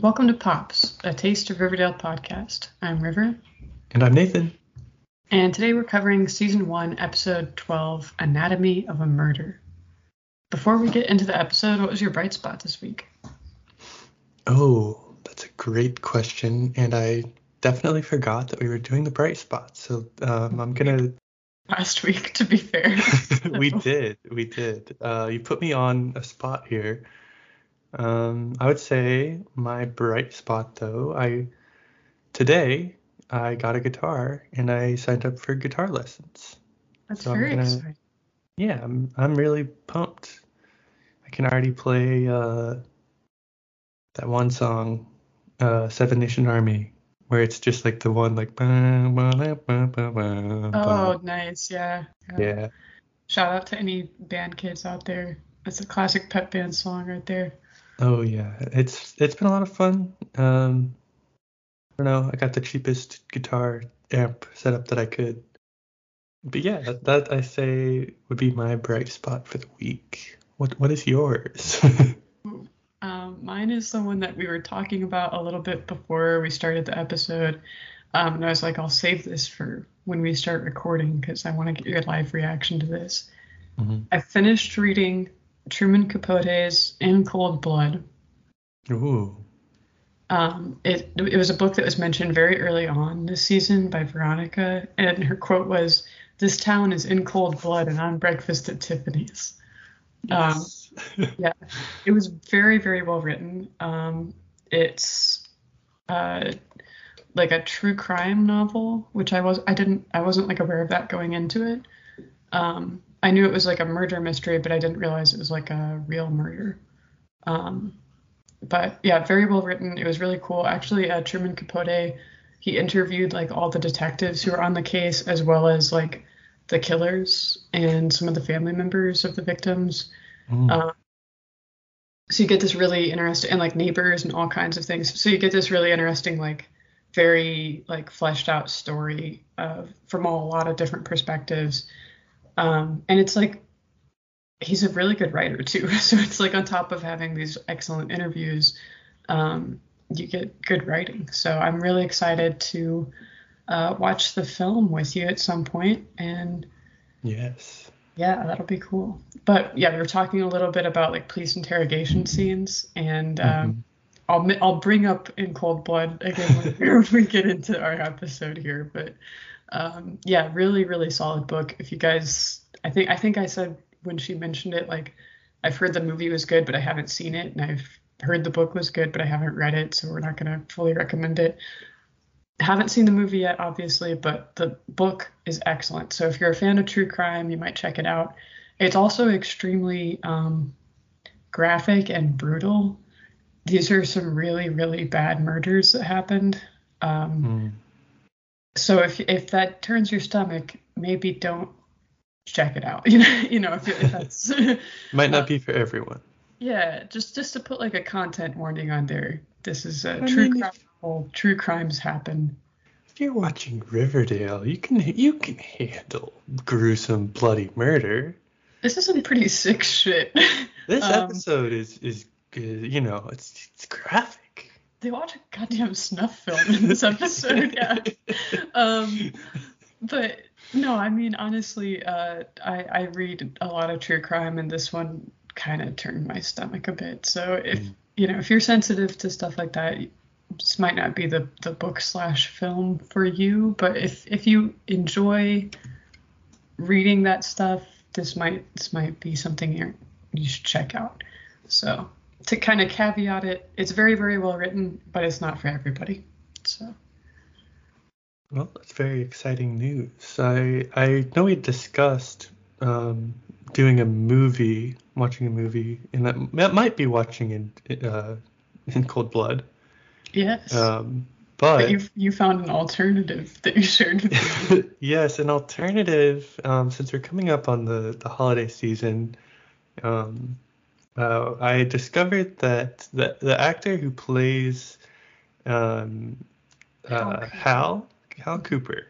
Welcome to Pops, a Taste of Riverdale podcast. I'm River. And I'm Nathan. And today we're covering Season 1, Episode 12, Anatomy of a Murder. Before we get into the episode, what was your bright spot this week? Oh, that's a great question. And I definitely forgot that we were doing the bright spot. So I'm going to... Last week, to be fair. So. We did. You put me on a spot here. I would say my bright spot, though, today I got a guitar and I signed up for guitar lessons. That's very exciting. Yeah, I'm really pumped. I can already play that one song, Seven Nation Army, where it's just like the one like. Bah, bah, bah, bah, bah, bah. Oh, nice! Yeah. Shout out to any band kids out there. That's a classic pep band song right there. Oh yeah, it's been a lot of fun. I don't know. I got the cheapest guitar amp setup that I could, but yeah, that I say would be my bright spot for the week. What is yours? Mine is the one that we were talking about a little bit before we started the episode, and I was like, I'll save this for when we start recording because I want to get your live reaction to this. Mm-hmm. I finished reading Truman Capote's In Cold Blood. Ooh. It was a book that was mentioned very early on this season by Veronica, and her quote was, "This town is in cold blood, and on breakfast at Tiffany's." Yes. Yeah, it was very, very well written. It's like a true crime novel, which I wasn't like aware of that going into it. I knew it was like a murder mystery, but I didn't realize it was like a real murder. But yeah, very well written. It was really cool. Actually, Truman Capote, he interviewed like all the detectives who were on the case, as well as like the killers and some of the family members of the victims. Mm. So you get this really interesting, and like neighbors and all kinds of things. So you get this really interesting, like very like fleshed out story from a lot of different perspectives. And it's like, he's a really good writer too. So it's like on top of having these excellent interviews, you get good writing. So I'm really excited to watch the film with you at some point. And yes. Yeah, that'll be cool. But yeah, we were talking a little bit about like police interrogation scenes, and I'll bring up In Cold Blood again when we get into our episode here, but. Yeah, really, really solid book. If you guys, I think I said when she mentioned it, like, I've heard the movie was good, but I haven't seen it. And I've heard the book was good, but I haven't read it. So we're not going to fully recommend it. Haven't seen the movie yet, obviously, but the book is excellent. So if you're a fan of true crime, you might check it out. It's also extremely graphic and brutal. These are some really, really bad murders that happened. So if that turns your stomach, maybe don't check it out. You know if that's might not be for everyone. Yeah, just to put like a content warning on there. This is a true crimes happen. If you're watching Riverdale, you can handle gruesome bloody murder. This is some pretty sick shit. This episode is you know, it's graphic. They watch a goddamn snuff film in this episode, yeah. But no, I mean, honestly, I read a lot of true crime, and this one kind of turned my stomach a bit. So if you're sensitive to stuff like that, this might not be the book / film for you. But if you enjoy reading that stuff, this might be something you should check out. So. To kind of caveat it, it's very, very well written, but it's not for everybody. So, well, that's very exciting news. I know we discussed watching a movie, and that might be watching in Cold Blood. Yes. But you found an alternative that you shared with me. Yes, an alternative. Since we're coming up on the holiday season. I discovered that the actor who plays Hal Cooper.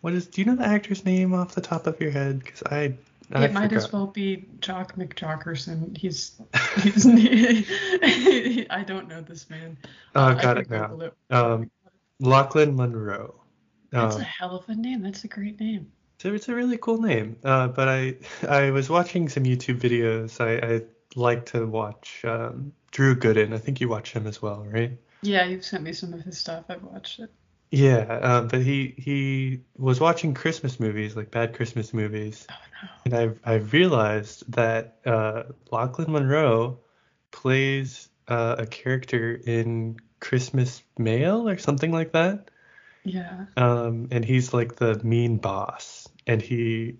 Do you know the actor's name off the top of your head? Because I It might as well be Jock McJockerson. He's I don't know this man. Lachlan Monroe. That's a hell of a name. That's a great name. It's a really cool name. But I was watching some YouTube videos. I like to watch Drew Gooden. I think you watch him as well, right? Yeah, you've sent me some of his stuff. I've watched it. Yeah, but he was watching Christmas movies, like bad Christmas movies. Oh, no. And I realized that Lachlan Monroe plays a character in Christmas Mail or something like that. Yeah. And he's like the mean boss, and the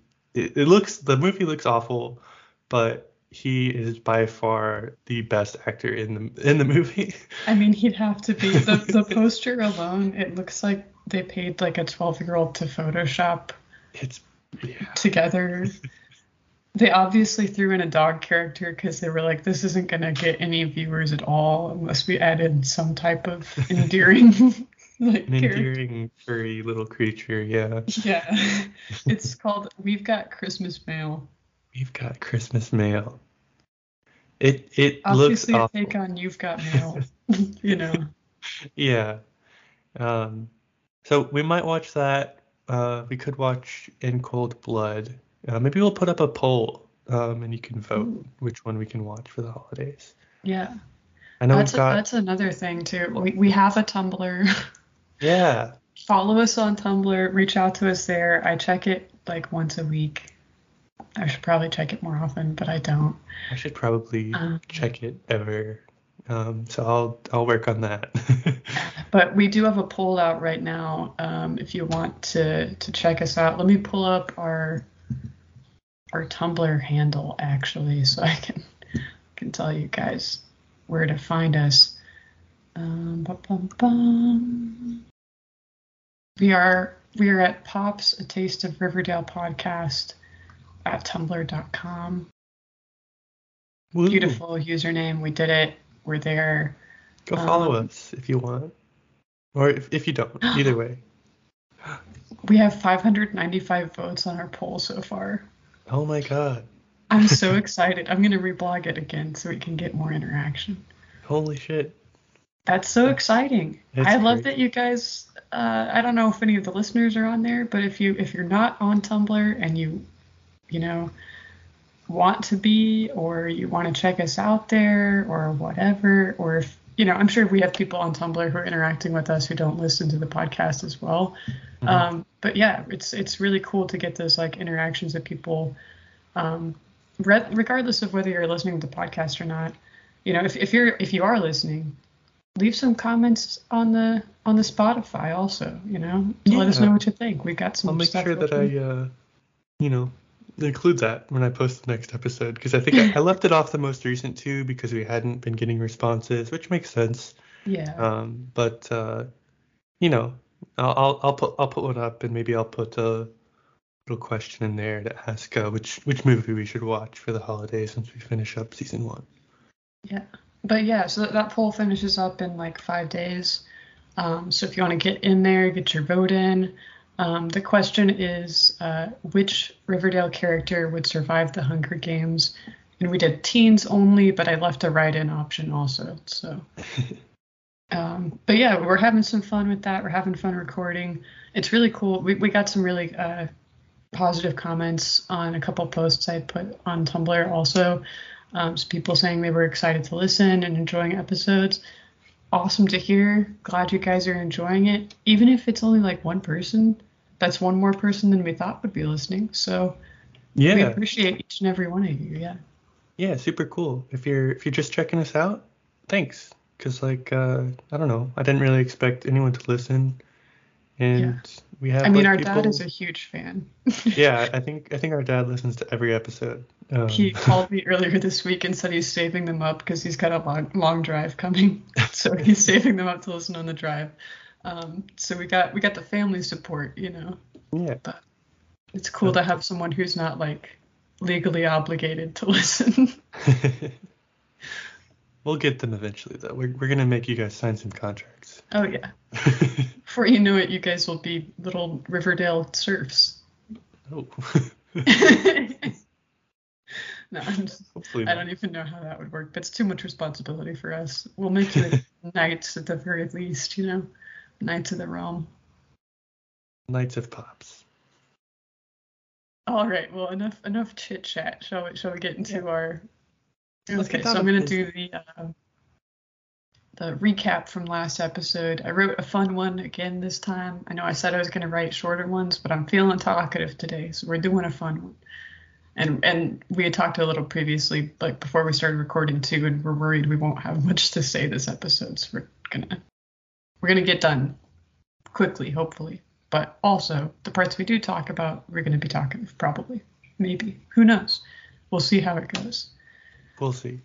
movie looks awful, but he is by far the best actor in the movie. I mean, he'd have to be. The poster alone, it looks like they paid like a 12-year-old to Photoshop together. They obviously threw in a dog character because they were like, this isn't going to get any viewers at all unless we added some type of endearing endearing furry little creature. Yeah It's called We've Got Christmas Mail. It obviously looks obviously a take on You've Got Mail. You know. Yeah. So we might watch that. We could watch In Cold Blood. Maybe we'll put up a poll and you can vote which one we can watch for the holidays. Yeah. I know that's another thing too. We have a Tumblr. Yeah. Follow us on Tumblr. Reach out to us there. I check it like once a week. I should probably check it more often, but I don't. I should probably check it ever. So I'll work on that. But we do have a poll out right now. If you want to check us out, let me pull up our Tumblr handle actually, so I can tell you guys where to find us. We are at Pops, A Taste of Riverdale podcast. At tumblr.com. Woo. Beautiful username. We did it. We're there. Go follow us if you want. Or if you don't. Either way. We have 595 votes on our poll so far. Oh my god. I'm so excited. I'm going to reblog it again so we can get more interaction. Holy shit. That's so exciting. I love that you guys... I don't know if any of the listeners are on there, but if you're not on Tumblr and you want to be, or you want to check us out there or whatever, or if, I'm sure we have people on Tumblr who are interacting with us who don't listen to the podcast as well. Mm-hmm. But yeah, it's really cool to get those like interactions with people, regardless of whether you're listening to the podcast or not. If you are listening, leave some comments on the Spotify also, let us know what you think. We got some stuff. I'll make sure that I include that when I post the next episode, because I think I left it off the most recent two because we hadn't been getting responses, which makes sense. Yeah. I'll put one up, and maybe I'll put a little question in there to ask which movie we should watch for the holidays once we finish up season one. Yeah, but yeah, so that poll finishes up in like 5 days. So if you want to get in there, get your vote in. The question is, which Riverdale character would survive the Hunger Games? And we did teens only, but I left a write-in option also. So, but yeah, we're having some fun with that. We're having fun recording. It's really cool. We got some really positive comments on a couple posts I put on Tumblr also. So people saying they were excited to listen and enjoying episodes. Awesome to hear. Glad you guys are enjoying it. Even if it's only like one person, that's one more person than we thought would be listening. So yeah, we appreciate each and every one of you. Yeah. Yeah, super cool. If you're just checking us out, thanks. Because I don't know, I didn't really expect anyone to listen, and we have. I mean, our dad is a huge fan. Yeah, I think our dad listens to every episode. He called me earlier this week and said he's saving them up because he's got a long drive coming, so he's saving them up to listen on the drive. So we got the family support, Yeah. But it's cool to have someone who's not like legally obligated to listen. We'll get them eventually, though. We're gonna make you guys sign some contracts. Oh yeah. Before you know it, you guys will be little Riverdale serfs. Oh. No, I don't even know how that would work, but it's too much responsibility for us. We'll make you knights at the very least, you know, knights of the realm. Knights of Pops. All right, well, enough chit chat. Shall we get into our? Okay, so I'm gonna do the recap from last episode. I wrote a fun one again this time. I know I said I was gonna write shorter ones, but I'm feeling talkative today, so we're doing a fun one. And we had talked a little previously, like before we started recording too, and we're worried we won't have much to say this episode, so we're gonna get done quickly, hopefully. But also, the parts we do talk about, we're going to be talking probably, maybe, who knows? We'll see how it goes. We'll see.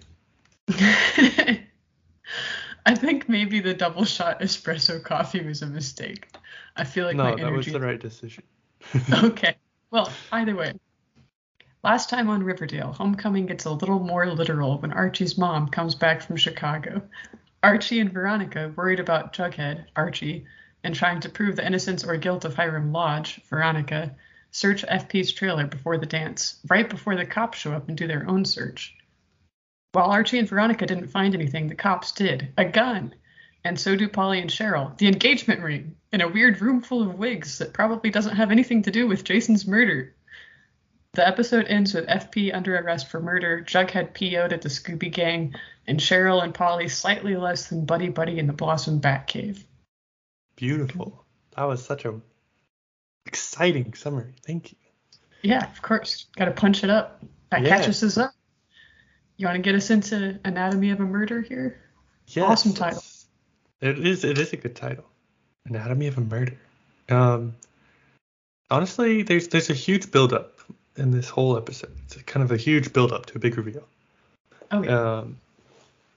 I think maybe the double shot espresso coffee was a mistake. I feel like my energy... No, that was the right decision. Okay. Well, either way. Last time on Riverdale, homecoming gets a little more literal when Archie's mom comes back from Chicago. Archie and Veronica, worried about Jughead, Archie, and trying to prove the innocence or guilt of Hiram Lodge, Veronica, search FP's trailer before the dance, right before the cops show up and do their own search. While Archie and Veronica didn't find anything, the cops did. A gun! And so do Polly and Cheryl. The engagement ring! In a weird room full of wigs that probably doesn't have anything to do with Jason's murder. The episode ends with FP under arrest for murder, Jughead PO'd at the Scooby Gang, and Cheryl and Polly slightly less than buddy-buddy in the Blossom Batcave. Beautiful. That was such a exciting summary. Thank you. Yeah, of course. Got to punch it up. That catches us up. You want to get us into Anatomy of a Murder here? Yes. Awesome title. It is a good title. Anatomy of a Murder. Honestly, there's a huge buildup in this whole episode. It's kind of a huge buildup to a big reveal. Oh yeah.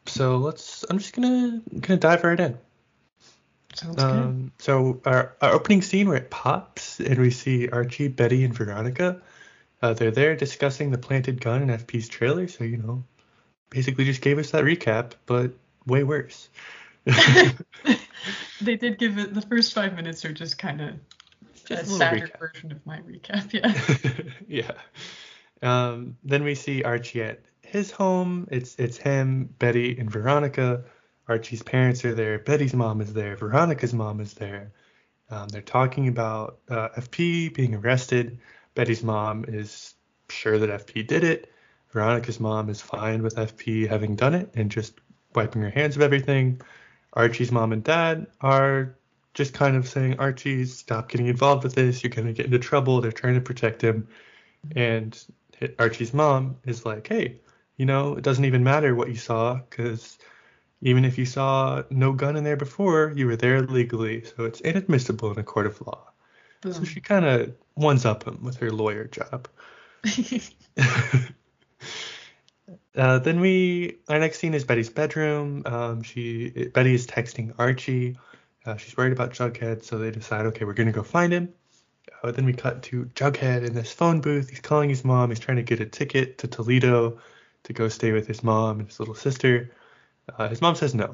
So I'm just gonna dive right in. Sounds good. So our opening scene, where it pops and we see Archie, Betty, and Veronica. They're there discussing the planted gun in FP's trailer. So, you know, basically just gave us that recap, but way worse. They did give it. The first 5 minutes are just kind of a sadder version of my recap. Yeah. Yeah. Then we see Archie at his home. It's him, Betty, and Veronica. Archie's parents are there. Betty's mom is there. Veronica's mom is there. They're talking about FP being arrested. Betty's mom is sure that FP did it. Veronica's mom is fine with FP having done it and just wiping her hands of everything. Archie's mom and dad are just kind of saying, Archie, stop getting involved with this. You're going to get into trouble. They're trying to protect him. And Archie's mom is like, hey, you know, it doesn't even matter what you saw, because even if you saw no gun in there before, you were there legally, so it's inadmissible in a court of law. Boom. So she kind of one-up him with her lawyer job. Our next scene is Betty's bedroom. Betty is texting Archie. She's worried about Jughead, so they decide, okay, we're going to go find him. Then we cut to Jughead in this phone booth. He's calling his mom. He's trying to get a ticket to Toledo to go stay with his mom and his little sister. His mom says no,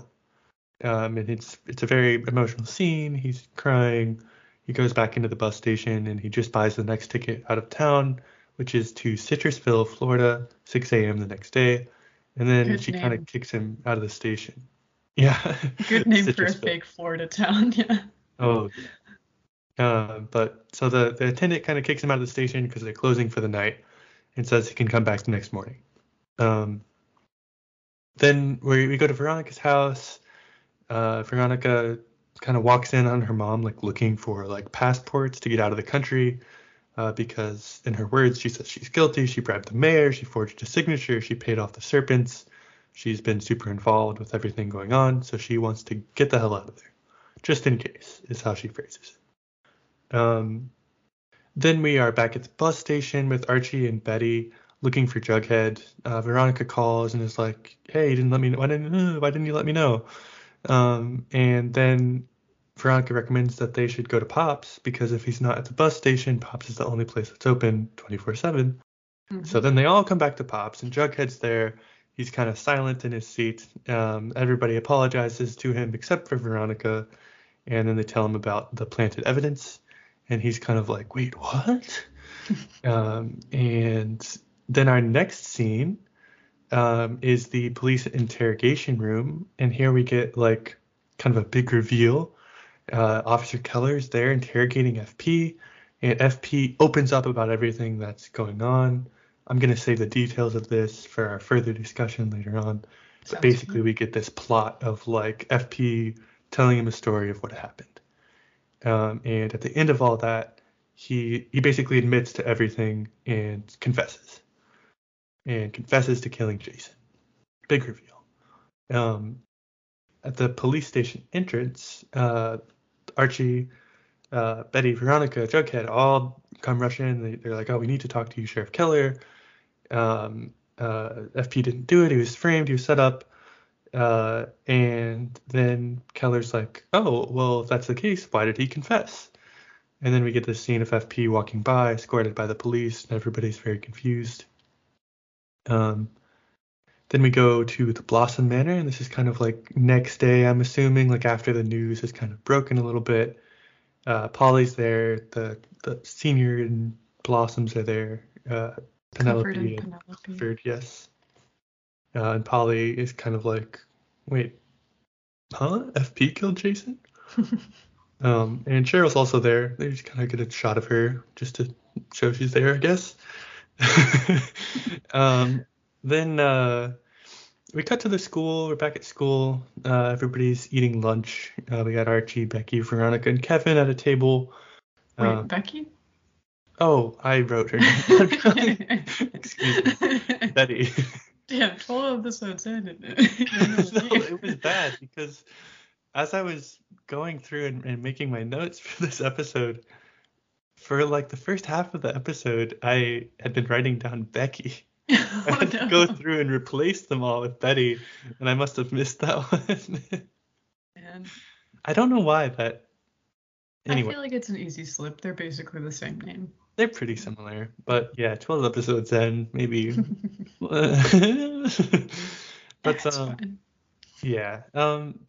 and it's a very emotional scene. He's crying. He goes back into the bus station, and he just buys the next ticket out of town, which is to Citrusville, Florida, 6 a.m. the next day. And then she kind of kicks him out of the station. Yeah. Good name for a fake Florida town, yeah. Oh, yeah. But so the attendant kind of kicks him out of the station because they're closing for the night and says he can come back the next morning. Then we go to Veronica's house. Veronica kind of walks in on her mom, like looking for like passports to get out of the country, because in her words, she says she's guilty. She bribed the mayor. She forged a signature. She paid off the serpents. She's been super involved with everything going on. So she wants to get the hell out of there, just in case, is how she phrases it. Then we are back at the bus station with Archie and Betty, looking for Jughead. Veronica calls and is like, hey, you didn't let me know. Why didn't you let me know? And then Veronica recommends that they should go to Pops, because if he's not at the bus station, Pops is the only place that's open 24/7. Mm-hmm. So then they all come back to Pops, and Jughead's there. He's kind of silent in his seat. Everybody apologizes to him except for Veronica. And then they tell him about the planted evidence. And he's kind of like, wait, what? And Then our next scene is the police interrogation room. And here we get like kind of a big reveal. Officer Keller's there interrogating FP. And FP opens up about everything that's going on. I'm going to save the details of this for our further discussion later on. But basically, we get this plot of like FP telling him a story of what happened. And at the end of all that, he basically admits to everything and confesses. And confesses to killing Jason. Big reveal. At the police station entrance, Archie... Betty, Veronica, Jughead all come rush in. They're like, oh, we need to talk to you, Sheriff Keller. FP didn't do it. He was framed. He was set up. And then Keller's like, oh, well, if that's the case, why did he confess? And then we get this scene of FP walking by, escorted by the police, and everybody's very confused. Then we go to the Blossom Manor, and this is kind of like next day, I'm assuming, like after the news has kind of broken a little bit. Polly's there, the senior and Blossoms are there, Penelope. Clifford, yes. And Polly is kind of like, wait, huh? FP killed Jason? And Cheryl's also there. They just kind of get a shot of her just to show she's there, I guess. Then we cut to the school. We're back at school. Everybody's eating lunch. We got Archie, Becky, Veronica, and Kevin at a table. Wait, Becky? Oh, I wrote her name. Excuse me. Betty. Damn, 12 episodes in. It was bad because as I was going through and making my notes for this episode, for like the first half of the episode, I had been writing down Becky. I go through and replace them all with Betty, and I must have missed that one. Man. I don't know why, but anyway. I feel like it's an easy slip. They're basically the same name. They're pretty similar, but yeah, 12 episodes in, maybe. But fine. Yeah,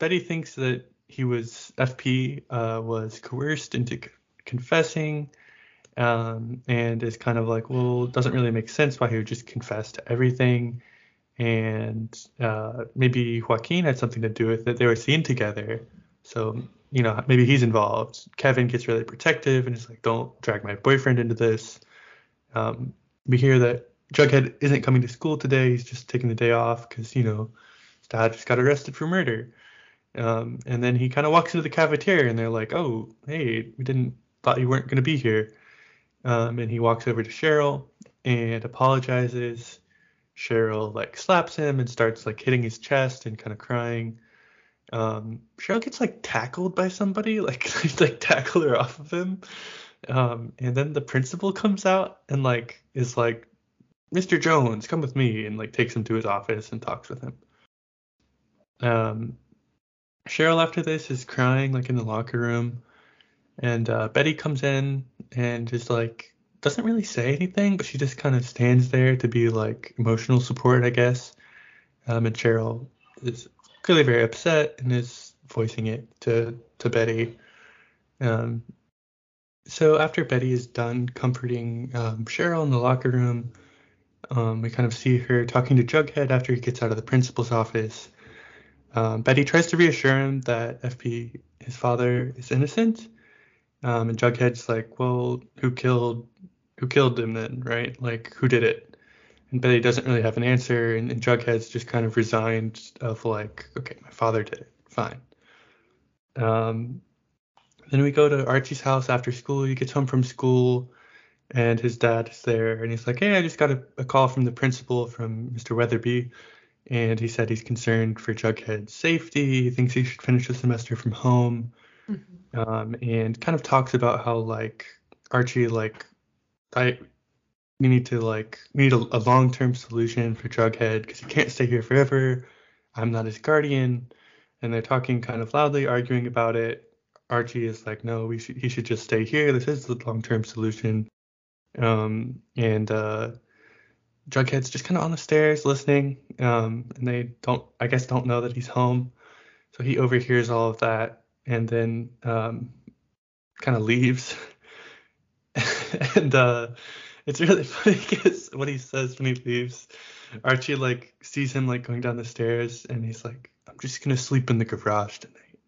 Betty thinks that he was FP was coerced into confessing. And is kind of like, well, it doesn't really make sense why he would just confess to everything. And maybe Joaquin had something to do with it. They were seen together. So, you know, maybe he's involved. Kevin gets really protective and is like, don't drag my boyfriend into this. We hear that Jughead isn't coming to school today. He's just taking the day off because, you know, his dad just got arrested for murder. And then he kind of walks into the cafeteria and they're like, oh, hey, we thought you weren't going to be here. And he walks over to Cheryl and apologizes. Cheryl like slaps him and starts like hitting his chest and kind of crying. Cheryl gets like tackled by somebody, like tackle her off of him. And then the principal comes out and like is like, Mr. Jones, come with me, and like takes him to his office and talks with him. Cheryl after this is crying like in the locker room. And Betty comes in and just like doesn't really say anything, but she just kind of stands there to be like emotional support, I guess. And Cheryl is clearly very upset and is voicing it to Betty. So after Betty is done comforting Cheryl in the locker room, we kind of see her talking to Jughead after he gets out of the principal's office. Betty tries to reassure him that FP, his father, is innocent. And Jughead's like, well, who killed him then, right? Like, who did it? And Betty doesn't really have an answer, and Jughead's just kind of resigned of like, okay, my father did it, fine. Then we go to Archie's house after school. He gets home from school, and his dad is there, and he's like, hey, I just got a call from the principal, from Mr. Weatherby, and he said he's concerned for Jughead's safety. He thinks he should finish the semester from home. Mm-hmm. And kind of talks about how like Archie like we need a long-term solution for Jughead because he can't stay here forever. I'm not his guardian, and they're talking kind of loudly, arguing about it. Archie is like, no, he should just stay here. This is the long-term solution. And Jughead's just kind of on the stairs listening, and they don't know that he's home, so he overhears all of that. And then kind of leaves. and It's really funny because what he says when he leaves, Archie like sees him like going down the stairs and he's like, I'm just going to sleep in the garage tonight.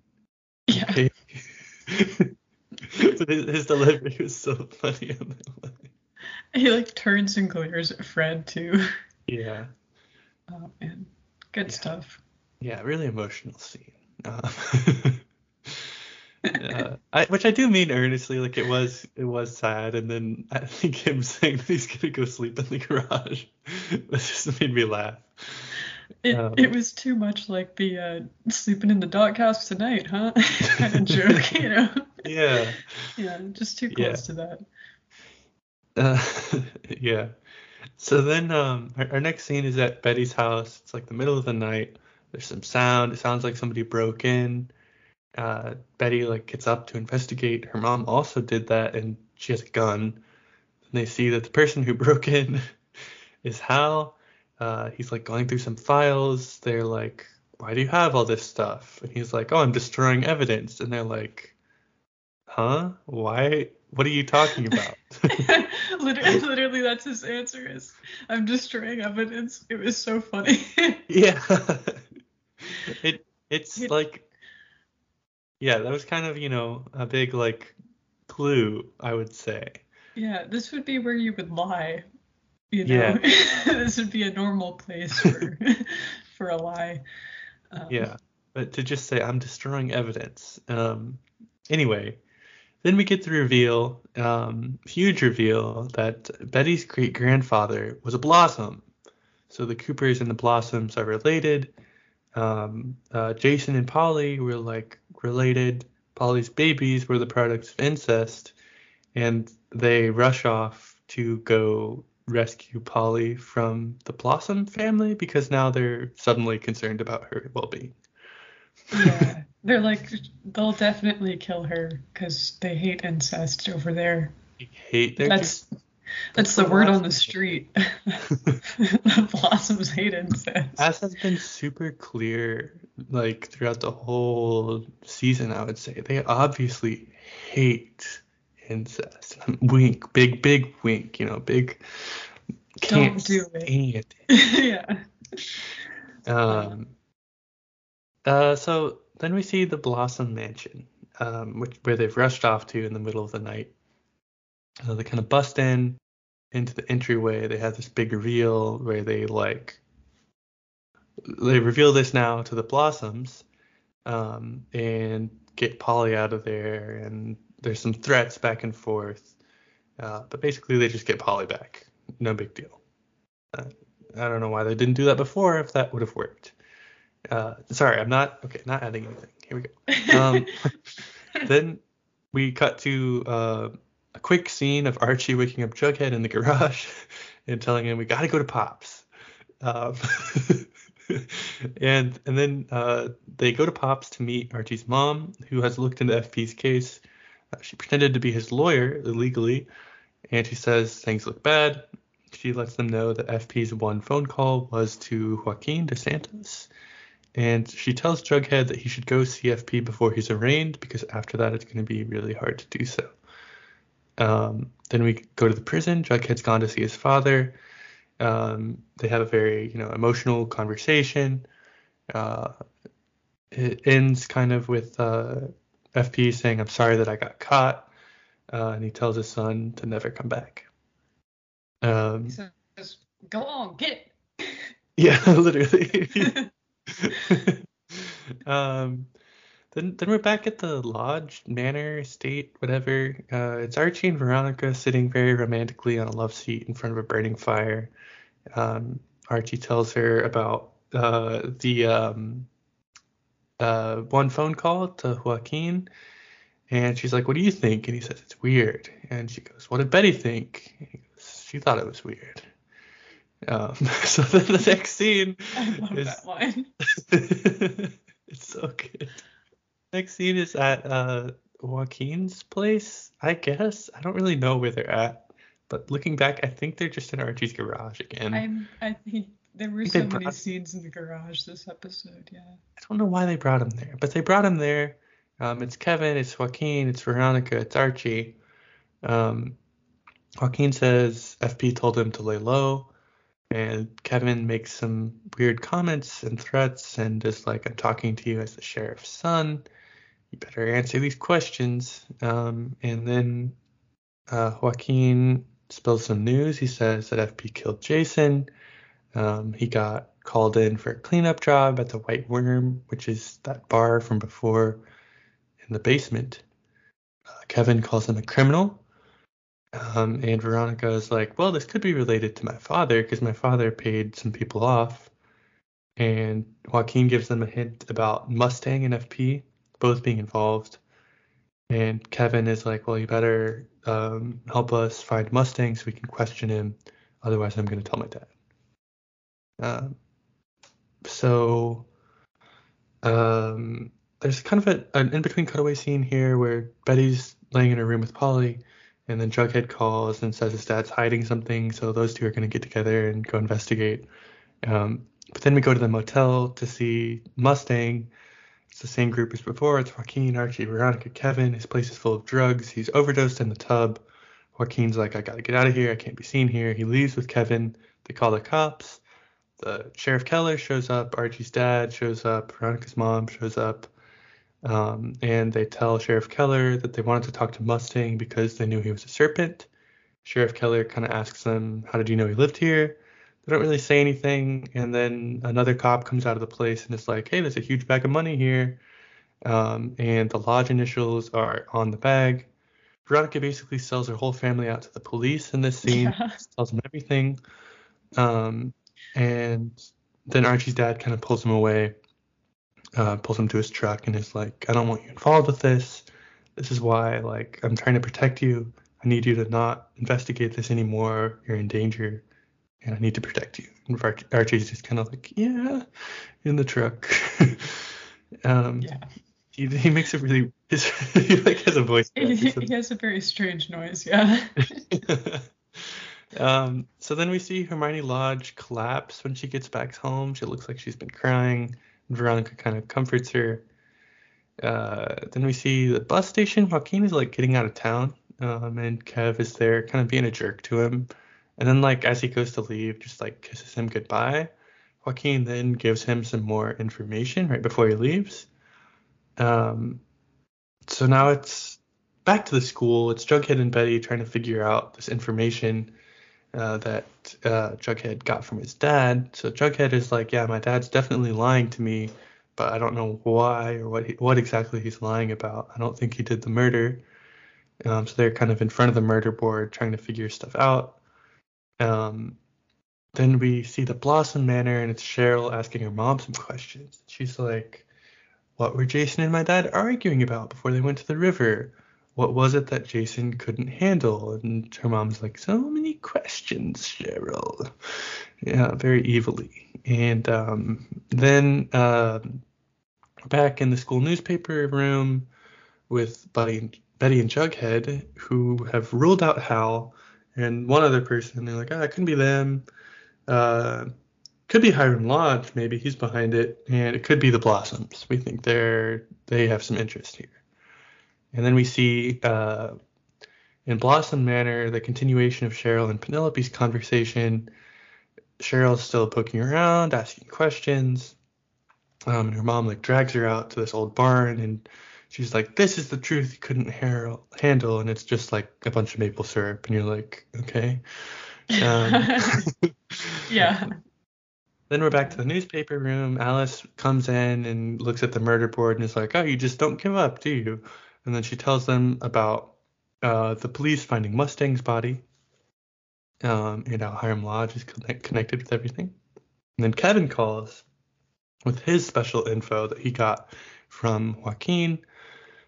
Yeah. Okay. So his delivery was so funny on that one. He like turns and glares at Fred too. Yeah. Oh man, good stuff. Yeah, really emotional scene. Which I do mean earnestly. Like it was sad, and then I think him saying that he's gonna go sleep in the garage just made me laugh. It was too much like the sleeping in the dog house tonight, huh? kind of joke, you know. Yeah. Yeah, just too close to that. Yeah. So then our next scene is at Betty's house. It's like the middle of the night. There's some sound. It sounds like somebody broke in. Betty like gets up to investigate. Her mom also did that, and she has a gun. And they see that the person who broke in is Hal. He's like going through some files. They're like, why do you have all this stuff? And he's like, oh, I'm destroying evidence. And they're like, huh? Why? What are you talking about? literally, that's his answer is, I'm destroying evidence. It was so funny. Yeah. It's like, yeah, that was kind of, you know, a big, like, clue, I would say. Yeah, this would be where you would lie, you know? Yeah. This would be a normal place for, for a lie. Yeah, but to just say, I'm destroying evidence. Anyway, then we get the reveal, huge reveal, that Betty's great-grandfather was a Blossom. So the Coopers and the Blossoms are related. Jason and Polly were like related. Polly's babies were the products of incest, and they rush off to go rescue Polly from the Blossom family because now they're suddenly concerned about her well-being. Yeah, they're like, they'll definitely kill her because they hate incest over there. They hate their That's the word on the street. The Blossoms hate incest. As has been super clear, like, throughout the whole season, I would say. They obviously hate incest. Wink. Big, big wink. You know, big... Don't do it. Yeah. So, then we see the Blossom Mansion, where they've rushed off to in the middle of the night. They kind of bust in into the entryway. They have this big reveal where they reveal this now to the Blossoms and get Polly out of there. And there's some threats back and forth. But basically, they just get Polly back. No big deal. I don't know why they didn't do that before, if that would have worked. Sorry, I'm not adding anything. Here we go. Then we cut to... a quick scene of Archie waking up Jughead in the garage and telling him, we got to go to Pops. And then they go to Pops to meet Archie's mom, who has looked into FP's case. She pretended to be his lawyer illegally, and she says things look bad. She lets them know that FP's one phone call was to Joaquin DeSantis. And she tells Jughead that he should go see FP before he's arraigned, because after that it's going to be really hard to do so. Then we go to the prison. Jughead's gone to see his father. They have a very, you know, emotional conversation. It ends kind of with FP saying, I'm sorry that I got caught. And he tells his son to never come back. He says, go on, get it. Yeah, literally. Then we're back at the lodge, manor, estate, whatever. It's Archie and Veronica sitting very romantically on a love seat in front of a burning fire. Archie tells her about the one phone call to Joaquin. And she's like, what do you think? And he says, it's weird. And she goes, what did Betty think? And he goes, she thought it was weird. So then the next scene is... that line. It's so good. Next scene is at Joaquin's place, I guess. I don't really know where they're at, but looking back, I think they're just in Archie's garage again. I think there were so many scenes in the garage this episode, yeah. I don't know why they brought him there, but they brought him there. It's Kevin, it's Joaquin, it's Veronica, it's Archie. Joaquin says FP told him to lay low, and Kevin makes some weird comments and threats and just like, I'm talking to you as the sheriff's son. You better answer these questions. And then Joaquin spills some news. He says that FP killed Jason. He got called in for a cleanup job at the White Worm, which is that bar from before in the basement. Kevin calls him a criminal. And Veronica is like, well, this could be related to my father because my father paid some people off. And Joaquin gives them a hint about Mustang and FP both being involved. And Kevin is like, well, you better help us find Mustang so we can question him. Otherwise, I'm going to tell my dad. So there's kind of an in-between cutaway scene here where Betty's laying in her room with Polly, and then Jughead calls and says his dad's hiding something, so those two are going to get together and go investigate. But then we go to the motel to see Mustang. It's the same group as before. It's Joaquin, Archie, Veronica, Kevin. His place is full of drugs. He's overdosed in the tub. Joaquin's like, I got to get out of here. I can't be seen here. He leaves with Kevin. They call the cops. Sheriff Keller shows up, Archie's dad shows up, Veronica's mom shows up, and they tell Sheriff Keller that they wanted to talk to Mustang because they knew he was a serpent. Sheriff Keller kind of asks them, how did you know he lived here? They don't really say anything, and then another cop comes out of the place and is like, hey, there's a huge bag of money here, and the Lodge initials are on the bag. Veronica basically sells her whole family out to the police in this scene, tells them everything. And then Archie's dad kind of pulls him away, pulls him to his truck and is like, I don't want you involved with this. This is why, like, I'm trying to protect you. I need you to not investigate this anymore. You're in danger and I need to protect you. And Archie's just kind of like, yeah, in the truck. He makes a really, he like has a voice. He has a very strange noise. Yeah. So then we see Hermione Lodge collapse when she gets back home. She looks like she's been crying. Veronica kind of comforts her. Then we see the bus station. Joaquin is like getting out of town, and Kev is there kind of being a jerk to him. And then like as he goes to leave, just like kisses him goodbye. Joaquin then gives him some more information right before he leaves. So now it's back to the school. It's Jughead and Betty trying to figure out this information that Jughead got from his dad. So Jughead is like, yeah, my dad's definitely lying to me, but I don't know why or what exactly he's lying about. I don't think he did the murder. So they're kind of in front of the murder board trying to figure stuff out. Then we see the Blossom Manor, and it's Cheryl asking her mom some questions. She's like, what were Jason and my dad arguing about before they went to the river? What was it that Jason couldn't handle? And her mom's like, so many questions, Cheryl. Yeah, very evilly. And then back in the school newspaper room with Betty and Jughead, who have ruled out Hal and one other person. They're like, oh, it couldn't be them. Could be Hiram Lodge. Maybe he's behind it. And it could be the Blossoms. We think they have some interest here. And then we see in Blossom Manor, the continuation of Cheryl and Penelope's conversation. Cheryl's still poking around, asking questions. And her mom like drags her out to this old barn, and she's like, this is the truth you couldn't handle. And it's just like a bunch of maple syrup. And you're like, okay. Yeah. Then we're back to the newspaper room. Alice comes in and looks at the murder board and is like, oh, you just don't give up, do you? And then she tells them about the police finding Mustang's body, and how Hiram Lodge is connected with everything. And then Kevin calls with his special info that he got from Joaquin.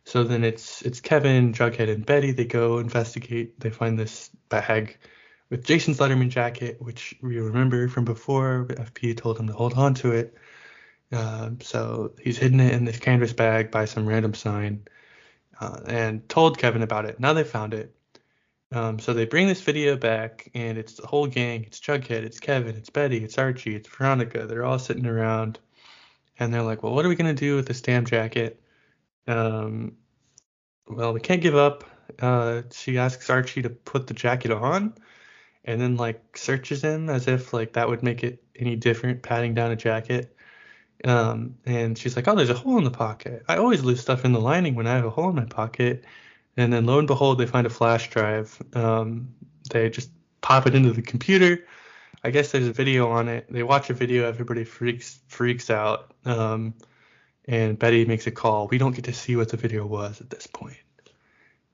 So then it's Kevin, Jughead, and Betty. They go investigate. They find this bag with Jason's Letterman jacket, which we remember from before. FP told him to hold on to it. So he's hidden it in this canvas bag by some random sign. And told Kevin about it. Now they found it. So they bring this video back, and it's the whole gang. It's Jughead, it's Kevin, it's Betty, it's Archie, it's Veronica. They're all sitting around, and they're like, well, what are we going to do with this damn jacket? Well, we can't give up. she asks Archie to put the jacket on and then like searches him as if like that would make it any different, patting down a jacket. And she's like, oh, there's a hole in the pocket. I always lose stuff in the lining when I have a hole in my pocket. And then lo and behold, they find a flash drive. They just pop it into the computer. I guess there's a video on it. They watch a video. Everybody freaks out. And Betty makes a call. We don't get to see what the video was at this point.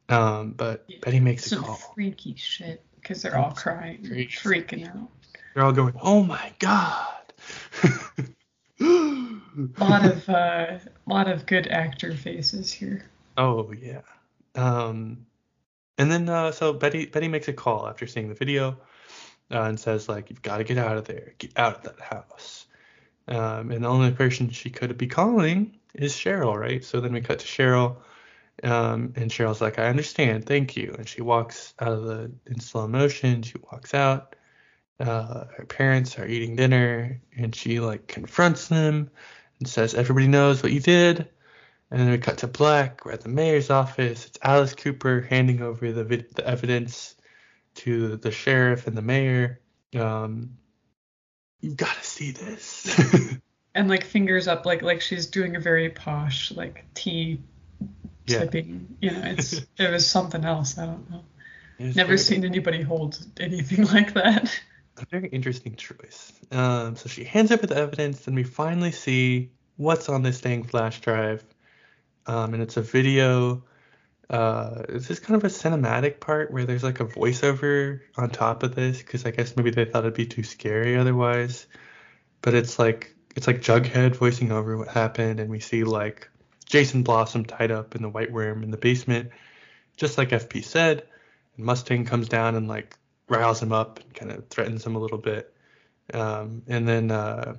But yeah, Betty makes a call. Freaky shit, because they're all crying, freaking out. They're all going, oh my God. A lot of good actor faces here. Oh yeah. And then so Betty makes a call after seeing the video and says like, you've got to get out of there, get out of that house. And the only person she could be calling is Cheryl, right? So then we cut to Cheryl, and Cheryl's like, I understand, thank you. And she walks out of in slow motion. She walks out. Her parents are eating dinner, and she like confronts them and says, everybody knows what you did. And then we cut to black. We're at the mayor's office. It's Alice Cooper handing over the evidence to the sheriff and the mayor. You've got to see this. And like fingers up, like she's doing a very posh like tea sipping. Yeah. You know, it was something else. I don't know. Never seen anybody hold anything like that. A very interesting choice. So she hands over the evidence, and we finally see what's on this dang flash drive. And it's a video. This is kind of a cinematic part where there's like a voiceover on top of this, because I guess maybe they thought it'd be too scary otherwise. But it's like Jughead voicing over what happened, and we see like Jason Blossom tied up in the White Worm in the basement, just like FP said. And Mustang comes down and like riles him up and kind of threatens him a little bit. And then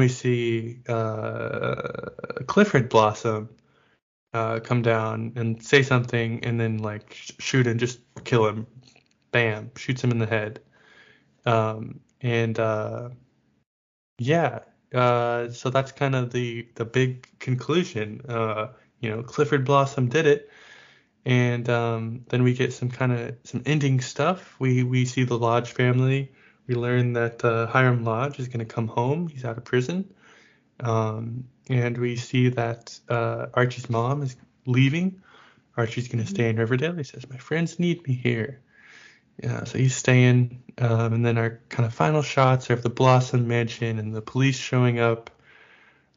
we see Clifford Blossom come down and say something, and then like shoot and just kill him. Bam, shoots him in the head. So that's kind of the big conclusion. Clifford Blossom did it. And then we get some ending stuff. We see the Lodge family. We learn that Hiram Lodge is going to come home. He's out of prison. And we see that Archie's mom is leaving. Archie's going to stay in Riverdale. He says, my friends need me here. Yeah, so he's staying. And then our kind of final shots are of the Blossom Mansion and the police showing up.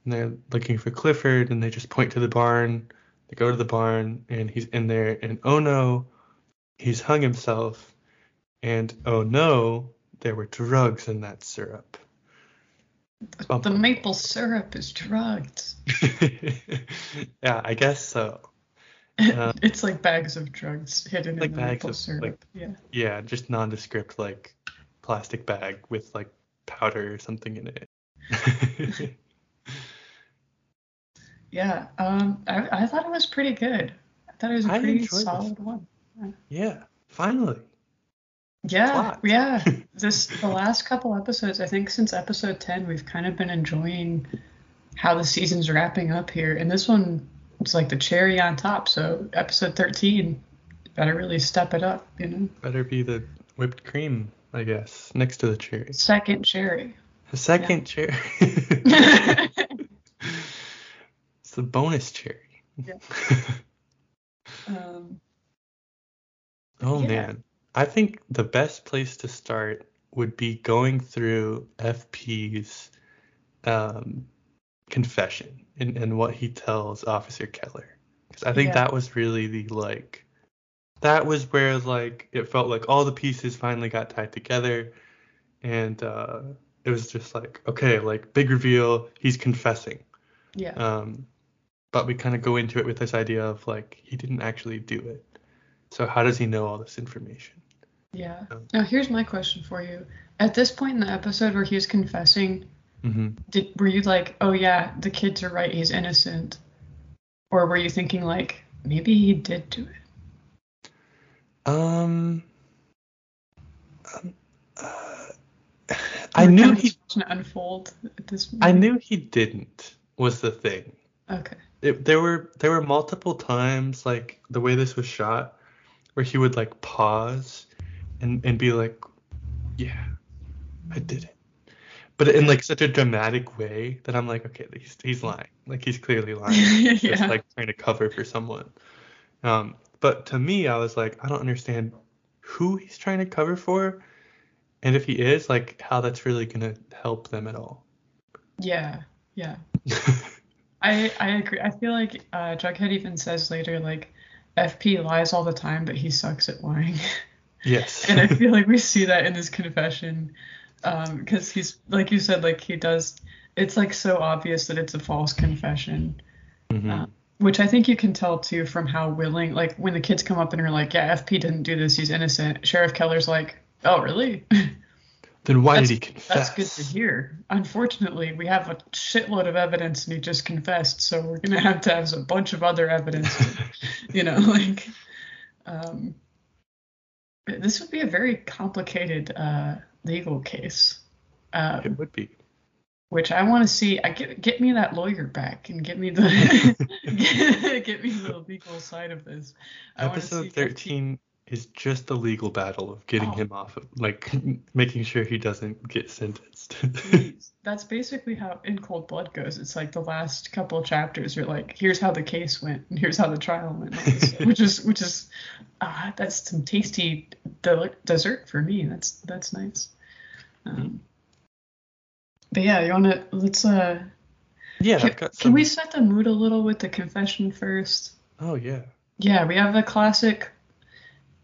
And they're looking for Clifford, and they just point to the barn. They go to the barn, and he's in there. And oh, no, he's hung himself. And oh, no. There were drugs in that syrup. The maple syrup is drugged. Yeah, I guess so. It's like bags of drugs hidden in the maple syrup. Just nondescript, like plastic bag with like powder or something in it. Yeah, I thought it was pretty good. I thought it was a pretty solid one. Yeah, finally. Yeah. The last couple episodes, I think since episode 10, we've kind of been enjoying how the season's wrapping up here. And this one was like the cherry on top. So episode 13, better really step it up, you know? Better be the whipped cream, I guess, next to the cherry. Second cherry. The second cherry. It's the bonus cherry. Yeah. Man. I think the best place to start would be going through FP's confession and what he tells Officer Keller. Because I think that was really that was where like it felt like all the pieces finally got tied together. And it was just like, okay, like big reveal, he's confessing. Yeah. But we kind of go into it with this idea of like, he didn't actually do it. So how does he know all this information? Yeah. Now, here's my question for you. At this point in the episode where he was confessing, were you like, oh, yeah, the kids are right, he's innocent? Or were you thinking, like, maybe he did do it? I knew he didn't, was the thing. Okay. There were multiple times, like, the way this was shot, where he would, like, pause and be like, yeah, I did it. But in, like, such a dramatic way that I'm like, okay, he's lying. Like, he's clearly lying. Yeah. Just, like, trying to cover for someone. But to me, I was like, I don't understand who he's trying to cover for. And if he is, like, how that's really going to help them at all. Yeah. I agree. I feel like Jughead even says later, like, FP lies all the time, but he sucks at lying. Yes. And I feel like we see that in his confession, because he's, like you said, like, he does, it's, like, so obvious that it's a false confession, which I think you can tell, too, from how willing, like, when the kids come up and are like, yeah, FP didn't do this, he's innocent, Sheriff Keller's like, oh, really? Then why did he confess? That's good to hear. Unfortunately, we have a shitload of evidence and he just confessed, so we're going to have a bunch of other evidence. You know, like, this would be a very complicated legal case. It would be. Which I want to see. Get me that lawyer back and get me the get me the legal side of this. Episode 13 is just the legal battle of getting him off of, like, making sure he doesn't get sentenced. That's basically how In Cold Blood goes. It's like the last couple of chapters are like, here's how the case went and here's how the trial went, which is that's some tasty dessert for me. That's nice. But yeah, you want to, let's can we set the mood a little with the confession first? Oh yeah. Yeah, we have the classic,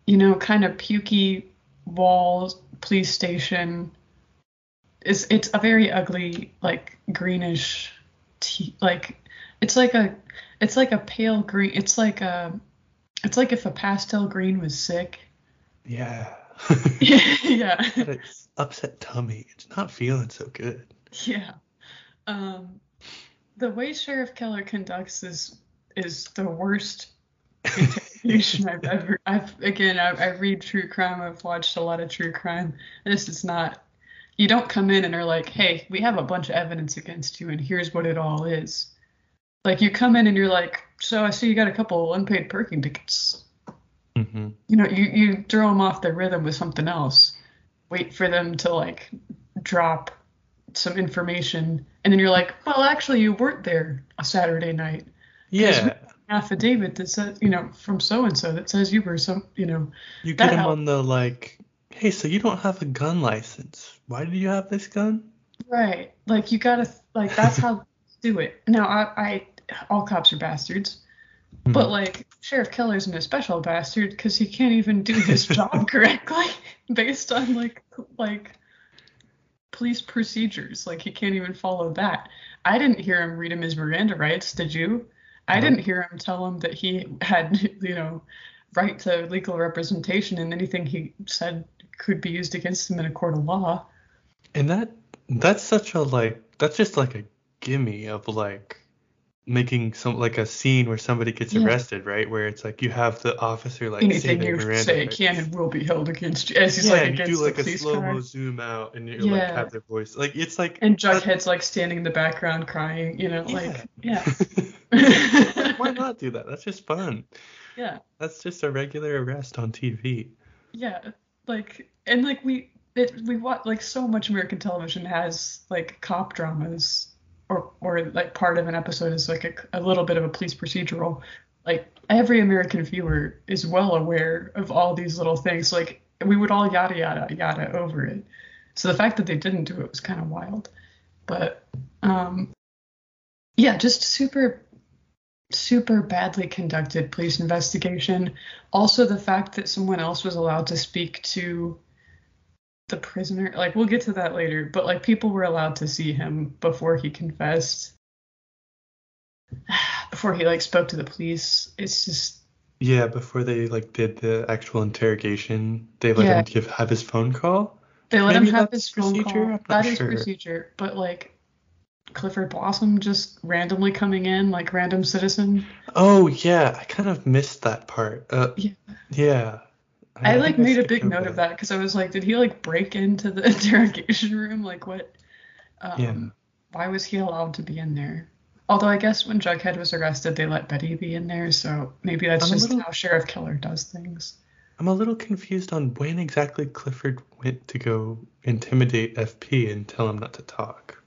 you know, kind of pukey walls, police station. It's a very ugly, like, greenish tea, like it's like a pale green. It's like if a pastel green was sick. Yeah. Yeah. But it's upset tummy. It's not feeling so good. Yeah. The way Sheriff Keller conducts this is the worst interrogation I read true crime. I've watched a lot of true crime. This is not, you don't come in and are like, hey, we have a bunch of evidence against you and here's what it all is. Like, you come in and you're like, so I see you got a couple unpaid parking tickets. Mm-hmm. You know, you throw them off their rhythm with something else. Wait for them to, like, drop some information. And then you're like, well, actually, you weren't there a Saturday night. Yeah. Affidavit that says, you know, from so and so that says you were some, you know, you get him on the, like, hey, so you don't have a gun license, why do you have this gun, right? Like, you gotta, like, that's how do it. Now I all cops are bastards, but, like, Sheriff Keller's an especial bastard because he can't even do his job correctly based on like police procedures. Like, he can't even follow that. I didn't hear him read him his Miranda rights, did you? I didn't hear him tell him that he had, you know, right to legal representation and anything he said could be used against him in a court of law. And that's such a, like, that's just like a gimme of, like, making some, like, a scene where somebody gets arrested, right? Where it's like you have the officer, like, anything you say can and will be held against you. As he's, like, against you do, like, a slow mo zoom out and you like have their voice, like, it's like. And Jughead's like standing in the background crying, you know, like like, why not do that? That's just fun. Yeah. That's just a regular arrest on TV. Yeah, like, and like we watch, like, so much American television has, like, cop dramas. Or like part of an episode is like a little bit of a police procedural. Like, every American viewer is well aware of all these little things. Like, we would all yada yada yada over it. So the fact that they didn't do it was kind of wild. But yeah, just super, super badly conducted police investigation. Also, the fact that someone else was allowed to speak to the prisoner, like, we'll get to that later, but, like, people were allowed to see him before he confessed, before he, like, spoke to the police. It's just, yeah, before they, like, did the actual interrogation, they let him have his phone call. They let him have his phone call. That is procedure, but, like, Clifford Blossom just randomly coming in, like, random citizen. Oh yeah, I kind of missed that part. Yeah. I like made a big note of that because I was like, did he, like, break into the interrogation room? Like, what? Why was he allowed to be in there? Although I guess when Jughead was arrested, they let Betty be in there, so maybe that's just how Sheriff Keller does things. I'm a little confused on when exactly Clifford went to go intimidate FP and tell him not to talk.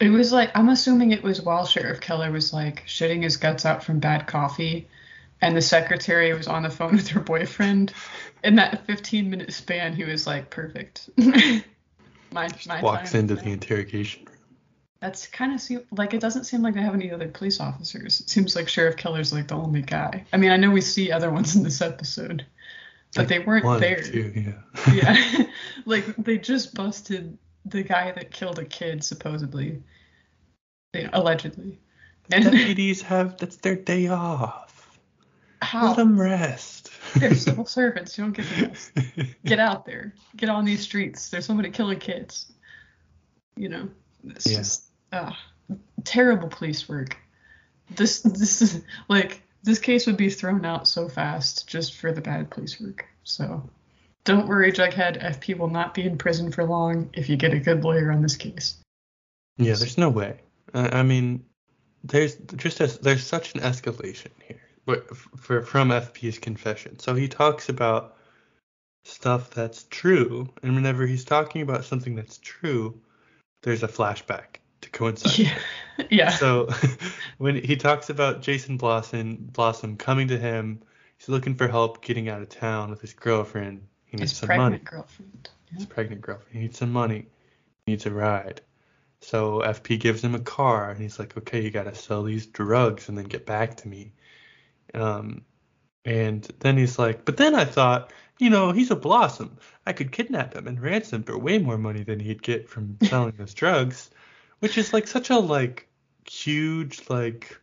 It was like, I'm assuming it was while Sheriff Keller was like shitting his guts out from bad coffee, and the secretary was on the phone with her boyfriend. In that 15-minute span, he was like, perfect. my walks into the interrogation room. That's kind of like, it doesn't seem like they have any other police officers. It seems like Sheriff Keller's like the only guy. I mean, I know we see other ones in this episode, but like they weren't one, there. Two, yeah. Yeah. Like they just busted the guy that killed a kid, supposedly, allegedly. And deputies that's their day off. Let them rest. They're civil servants. You don't get the rest. Get out there. Get on these streets. There's somebody killing kids. You know. It's just terrible police work. This is like, this case would be thrown out so fast just for the bad police work. So don't worry, Jughead. FP will not be in prison for long if you get a good lawyer on this case. Yeah, there's no way. I mean, there's such an escalation here from FP's confession. So he talks about stuff that's true, and whenever he's talking about something that's true, there's a flashback to coincide. Yeah. So when he talks about Jason Blossom coming to him, he's looking for help getting out of town with his girlfriend. He needs some money. His pregnant girlfriend. He needs some money. He needs a ride. So FP gives him a car, and he's like, okay, you got to sell these drugs and then get back to me. And then he's like, but then I thought, you know, he's a Blossom. I could kidnap him and ransom for way more money than he'd get from selling those drugs, which is like such a like huge like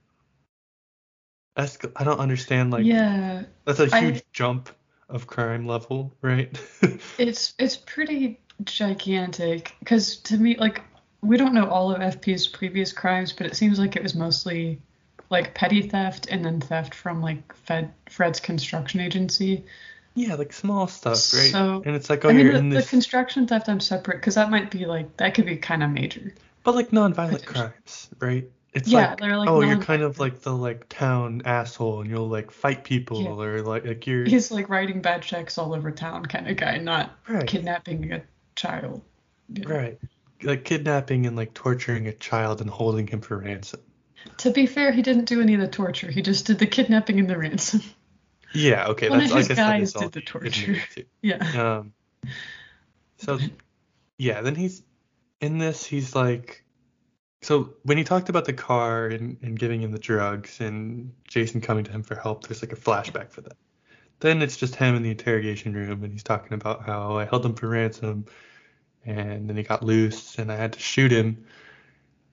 I don't understand, like, yeah, that's a huge jump of crime level, right? it's pretty gigantic, because to me, like, we don't know all of FP's previous crimes, but it seems like it was mostly like petty theft and then theft from like Fred's construction agency. Yeah, like small stuff, right? So, and it's like, oh, I mean, you're in this... the construction theft, I'm separate, because that might be like, that could be kind of major. But like nonviolent crimes, right? It's you're kind of like the like town asshole, and you'll like fight people, or like you're. He's like writing bad checks all over town kind of guy, not kidnapping a child. You know? Right, like kidnapping and like torturing a child and holding him for ransom. To be fair, he didn't do any of the torture. He just did the kidnapping and the ransom. Yeah, okay. One of his guys did the torture. Yeah. So, yeah, then he's in this, he's like, so when he talked about the car and giving him the drugs and Jason coming to him for help, there's like a flashback for that. Then it's just him in the interrogation room, and he's talking about how I held him for ransom, and then he got loose, and I had to shoot him,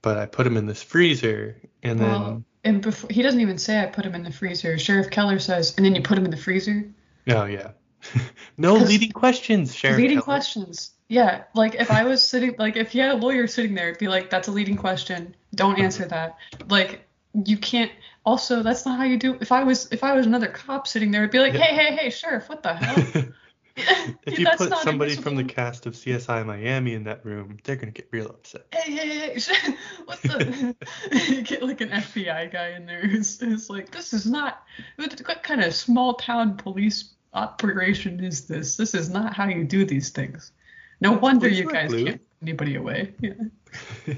but I put him in this freezer, and then... And before, he doesn't even say I put him in the freezer. Sheriff Keller says, and then you put him in the freezer? Oh, yeah. No leading questions, Sheriff Keller. Leading questions. Yeah. Like, if I was sitting, like, if you had a lawyer sitting there, it'd be like, that's a leading question. Don't answer that. Like, you can't, also, that's not how you do, if I was another cop sitting there, it'd be like, hey, Sheriff, what the hell? If you put somebody from the cast of CSI Miami in that room, they're going to get real upset. Hey, what the... You get like an FBI guy in there who's like, this is not... What kind of small-town police operation is this? This is not how you do these things. No wonder you guys can't put anybody away. Yeah,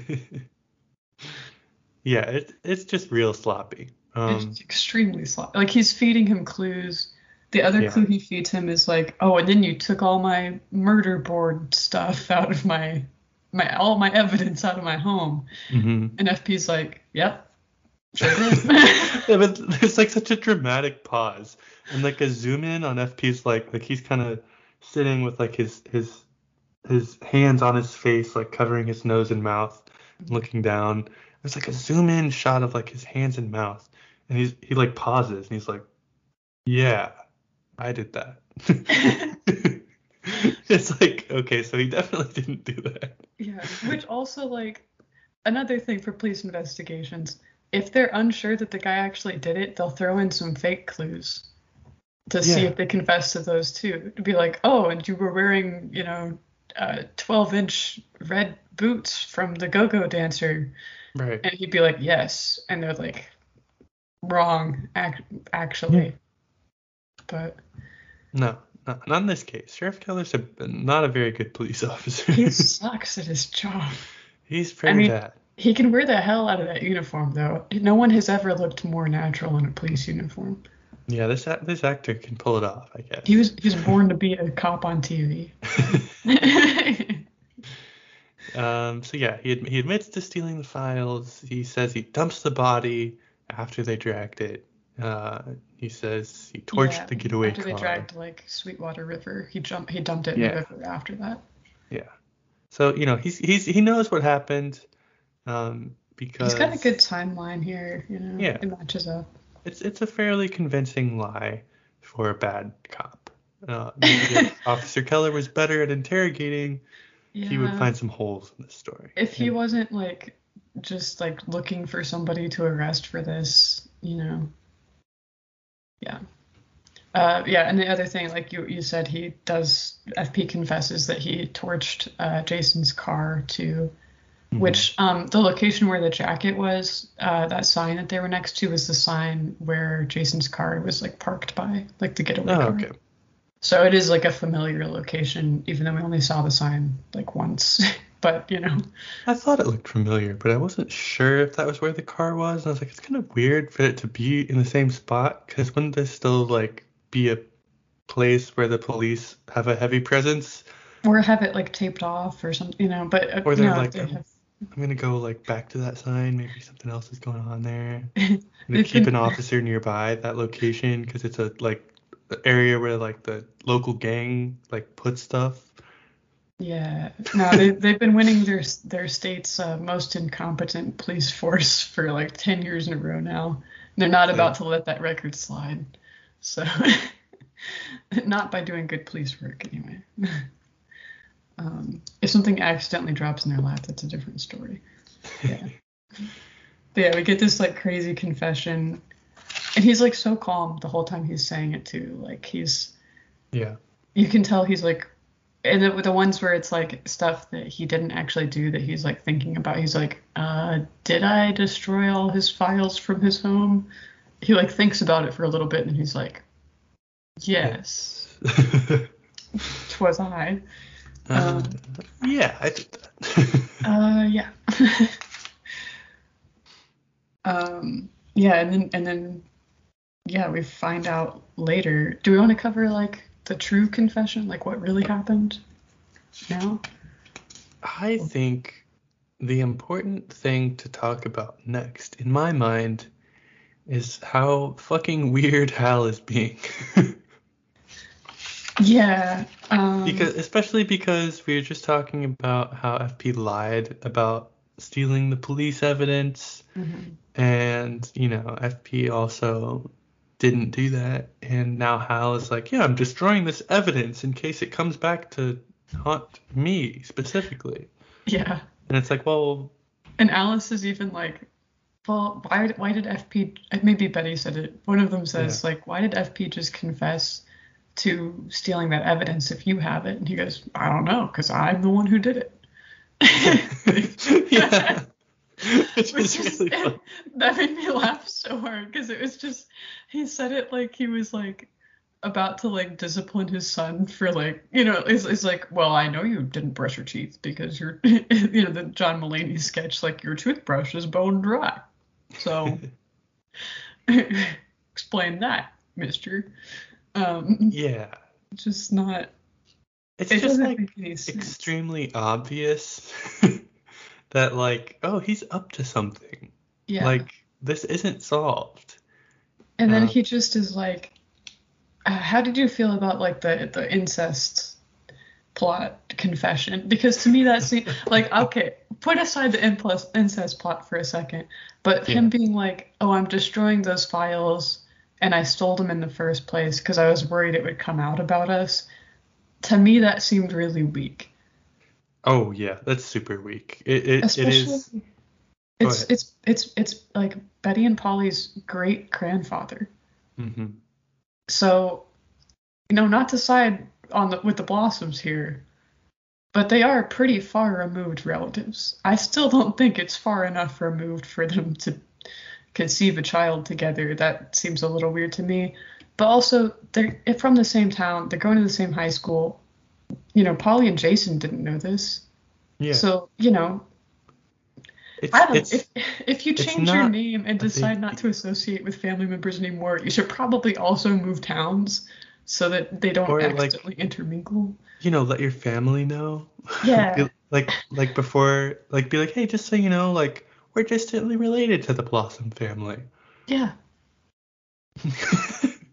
yeah, it's just real sloppy. It's extremely sloppy. Like, he's feeding him clues. The other clue he feeds him is like, oh, and then you took all my murder board stuff out of my all my evidence out of my home. Mm-hmm. And FP's like, yep. Yeah, but there's like such a dramatic pause and like a zoom in on FP's like he's kind of sitting with like his hands on his face, like covering his nose and mouth, looking down. There's like a zoom in shot of like his hands and mouth, and he like pauses and he's like, yeah. I did that. It's like, okay, so he definitely didn't do that. Yeah, which also, like, another thing for police investigations, if they're unsure that the guy actually did it, they'll throw in some fake clues to see if they confess to those too. It'd be like, oh, and you were wearing, you know, 12-inch red boots from the go-go dancer. Right. And he'd be like, yes. And they're like, wrong, actually. Yeah. But no, not in this case. Sheriff Keller's not a very good police officer. He sucks at his job. He's pretty bad. He can wear the hell out of that uniform, though. No one has ever looked more natural in a police uniform. Yeah, this actor can pull it off, I guess. He was born to be a cop on TV. So yeah, he admits to stealing the files. He says he dumps the body after they dragged it. He says he torched the getaway car. After they dragged Sweetwater River, he dumped it in the river after that. Yeah. So he knows what happened. Because he's got a good timeline here, Yeah. It matches up. It's a fairly convincing lie for a bad cop. Officer Keller was better at interrogating. Yeah. He would find some holes in this story. If he wasn't just looking for somebody to arrest for this, Yeah. And the other thing, you said, FP confesses that he torched Jason's car too, mm-hmm. which the location where the jacket was, that sign that they were next to was the sign where Jason's car was parked by, the getaway car. Okay. So it is a familiar location, even though we only saw the sign once. But I thought it looked familiar, but I wasn't sure if that was where the car was. And I was it's kind of weird for it to be in the same spot, because wouldn't this still be a place where the police have a heavy presence, or have it taped off or something, But or they're I'm gonna go back to that sign. Maybe something else is going on there. I'm gonna keep an officer nearby that location because it's a area where the local gang put stuff. Yeah, no, they've been winning their state's most incompetent police force for 10 years in a row now. They're not about to let that record slide. So not by doing good police work anyway. If something accidentally drops in their lap, that's a different story. Yeah. But yeah, we get this crazy confession, and he's so calm the whole time he's saying it too. You can tell he's and the ones where it's stuff that he didn't actually do that he's thinking about, he's did I destroy all his files from his home? He thinks about it for a little bit and he's yes. 'Twas I. Yeah, I did that. Yeah. Yeah, and then yeah, we find out later. Do we want to cover the true confession, what really happened now? I think the important thing to talk about next, in my mind, is how fucking weird Hal is being. Yeah. Because we were just talking about how FP lied about stealing the police evidence, mm-hmm. and, FP also didn't do that, and now Hal is I'm destroying this evidence in case it comes back to haunt me specifically. Yeah. And it's well... And Alice is even well, why did FP... Maybe Betty said it. One of them says, why did FP just confess to stealing that evidence if you have it? And he goes, I don't know, because I'm the one who did it. Yeah. Really that made me laugh so hard because it was just he said it he was about to discipline his son for it's well, I know you didn't brush your teeth because you're the John Mulaney sketch your toothbrush is bone dry, so explain that, mister. Yeah, just not it just extremely obvious. That oh, he's up to something. Yeah. This isn't solved. And then he just is how did you feel about the incest plot confession? Because to me that seemed okay, put aside the incest plot for a second, but him being oh, I'm destroying those files and I stole them in the first place because I was worried it would come out about us. To me that seemed really weak. Oh yeah, that's super weak. It is. It's Betty and Polly's great grandfather. Mm-hmm. So, not to side with the Blossoms here, But they are pretty far removed relatives. I still don't think it's far enough removed for them to conceive a child together. That seems a little weird to me. But also, they're from the same town. They're going to the same high school. You know, Polly and Jason didn't know this. Yeah. So, you know, if you change your name and decide not to associate with family members anymore, you should probably also move towns so that they don't accidentally intermingle. You know, let your family know. Yeah. Be like, hey, just so you know, like, we're distantly related to the Blossom family. Yeah.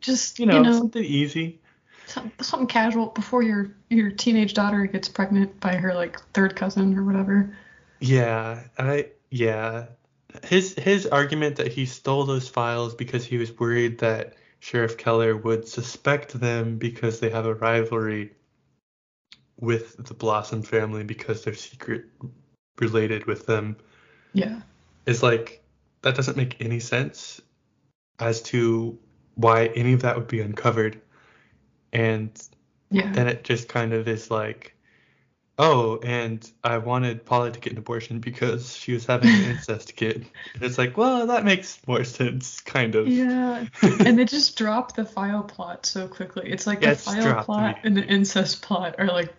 Just, you know, something easy. Something casual before your teenage daughter gets pregnant by her, like, third cousin or whatever. Yeah. His argument that he stole those files because he was worried that Sheriff Keller would suspect them because they have a rivalry with the Blossom family because they're secret related with them. Yeah. It's like, that doesn't make any sense as to why any of that would be uncovered. And then it just kind of is like, oh, and I wanted Polly to get an abortion because she was having an incest kid. And it's like, well, that makes more sense, kind of. Yeah, and they just drop the file plot so quickly. It's like the file plot and the incest plot are, like,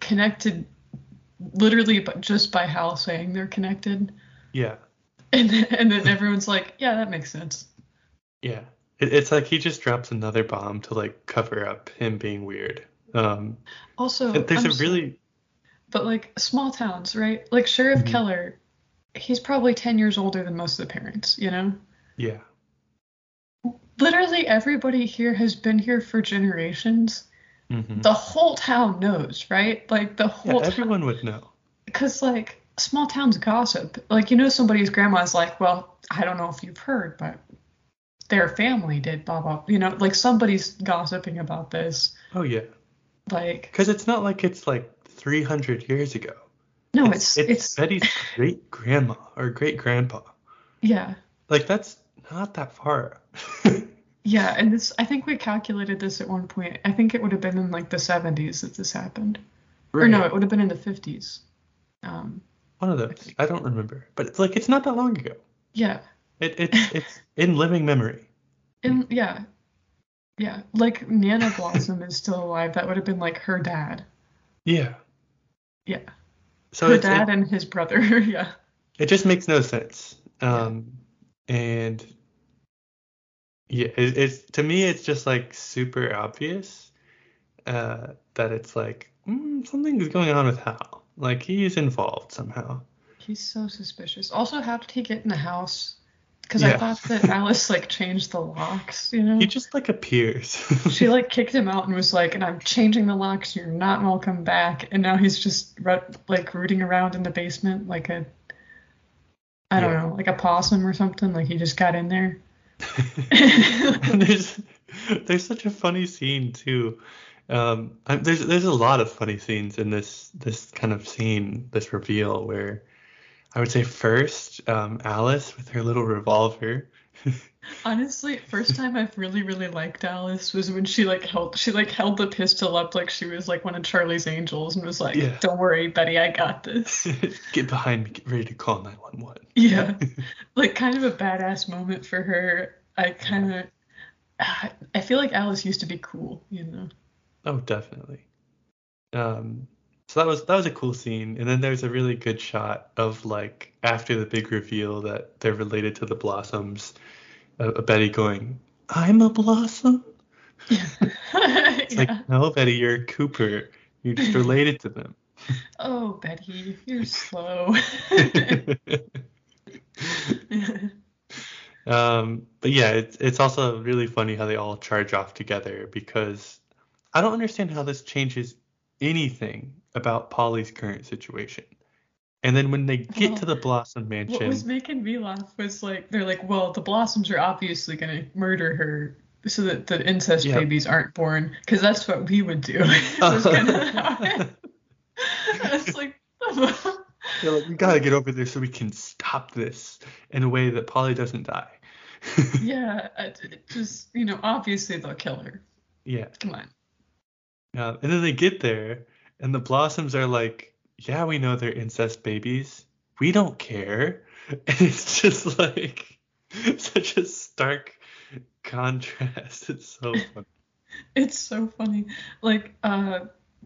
connected literally but just by Hal saying they're connected. Yeah. And then everyone's like, yeah, that makes sense. Yeah. It's like he just drops another bomb to, like, cover up him being weird. Also, there's But, like, small towns, right? Like, Sheriff Keller, he's probably 10 years older than most of the parents, you know? Yeah. Literally everybody here has been here for generations. Mm-hmm. The whole town knows, right? Like, the whole town. Everyone would know. Because, like, small towns gossip. Like, you know, somebody's grandma's like, well, I don't know if you've heard, but their family did blah, blah. You know, like, somebody's gossiping about this. Oh, yeah. Like, because it's not like it's like 300 years ago. No, it's Betty's great grandma or great grandpa. Yeah. Like, that's not that far. Yeah, and this, I think we calculated this at one point. I think it would have been in like the 70s that this happened. Right. Or no, it would have been in the 50s. One of those. I don't remember, but it's like, it's not that long ago. Yeah. It's in living memory. Yeah, like, Nana Blossom is still alive. That would have been, like, her dad. Yeah. Yeah. So her dad and his brother, yeah. It just makes no sense. And, yeah, it's to me, it's just, like, super obvious that it's, like, something's going on with Hal. Like, he's involved somehow. He's so suspicious. Also, how did he get in the house? Because I thought that Alice, like, changed the locks, you know? He just, like, appears. She, like, kicked him out and was like, and I'm changing the locks, you're not welcome back. And now he's just, like, rooting around in the basement like a, I don't know, like a possum or something. Like, he just got in there. And there's such a funny scene, too. There's a lot of funny scenes in this kind of scene, this reveal where I would say first, Alice with her little revolver. Honestly, first time I've really, really liked Alice was when she held the pistol up like she was like one of Charlie's Angels and was like, "Don't worry, Betty, I got this." Get behind me, get ready to call 911. Yeah, like kind of a badass moment for her. I feel like Alice used to be cool, you know. Oh, definitely. So that was a cool scene. And then there's a really good shot of, like, after the big reveal that they're related to the Blossoms, Betty going, I'm a Blossom? Yeah. It's like, no, Betty, you're a Cooper. You're just related to them. Oh, Betty, you're slow. But, yeah, it's also really funny how they all charge off together because I don't understand how this changes anything about Polly's current situation. And then when they get to the Blossom mansion, what was making me laugh was like they're like, well, the Blossoms are obviously going to murder her so that the incest babies aren't born because that's what we would do. It's like, they're like, we gotta get over there so we can stop this in a way that Polly doesn't die. Yeah, it just, you know, obviously they'll kill her. Yeah, come on. And then they get there, And the Blossoms are like, yeah, we know they're incest babies. We don't care. And it's just like such a stark contrast. It's so funny. It's so funny. Like,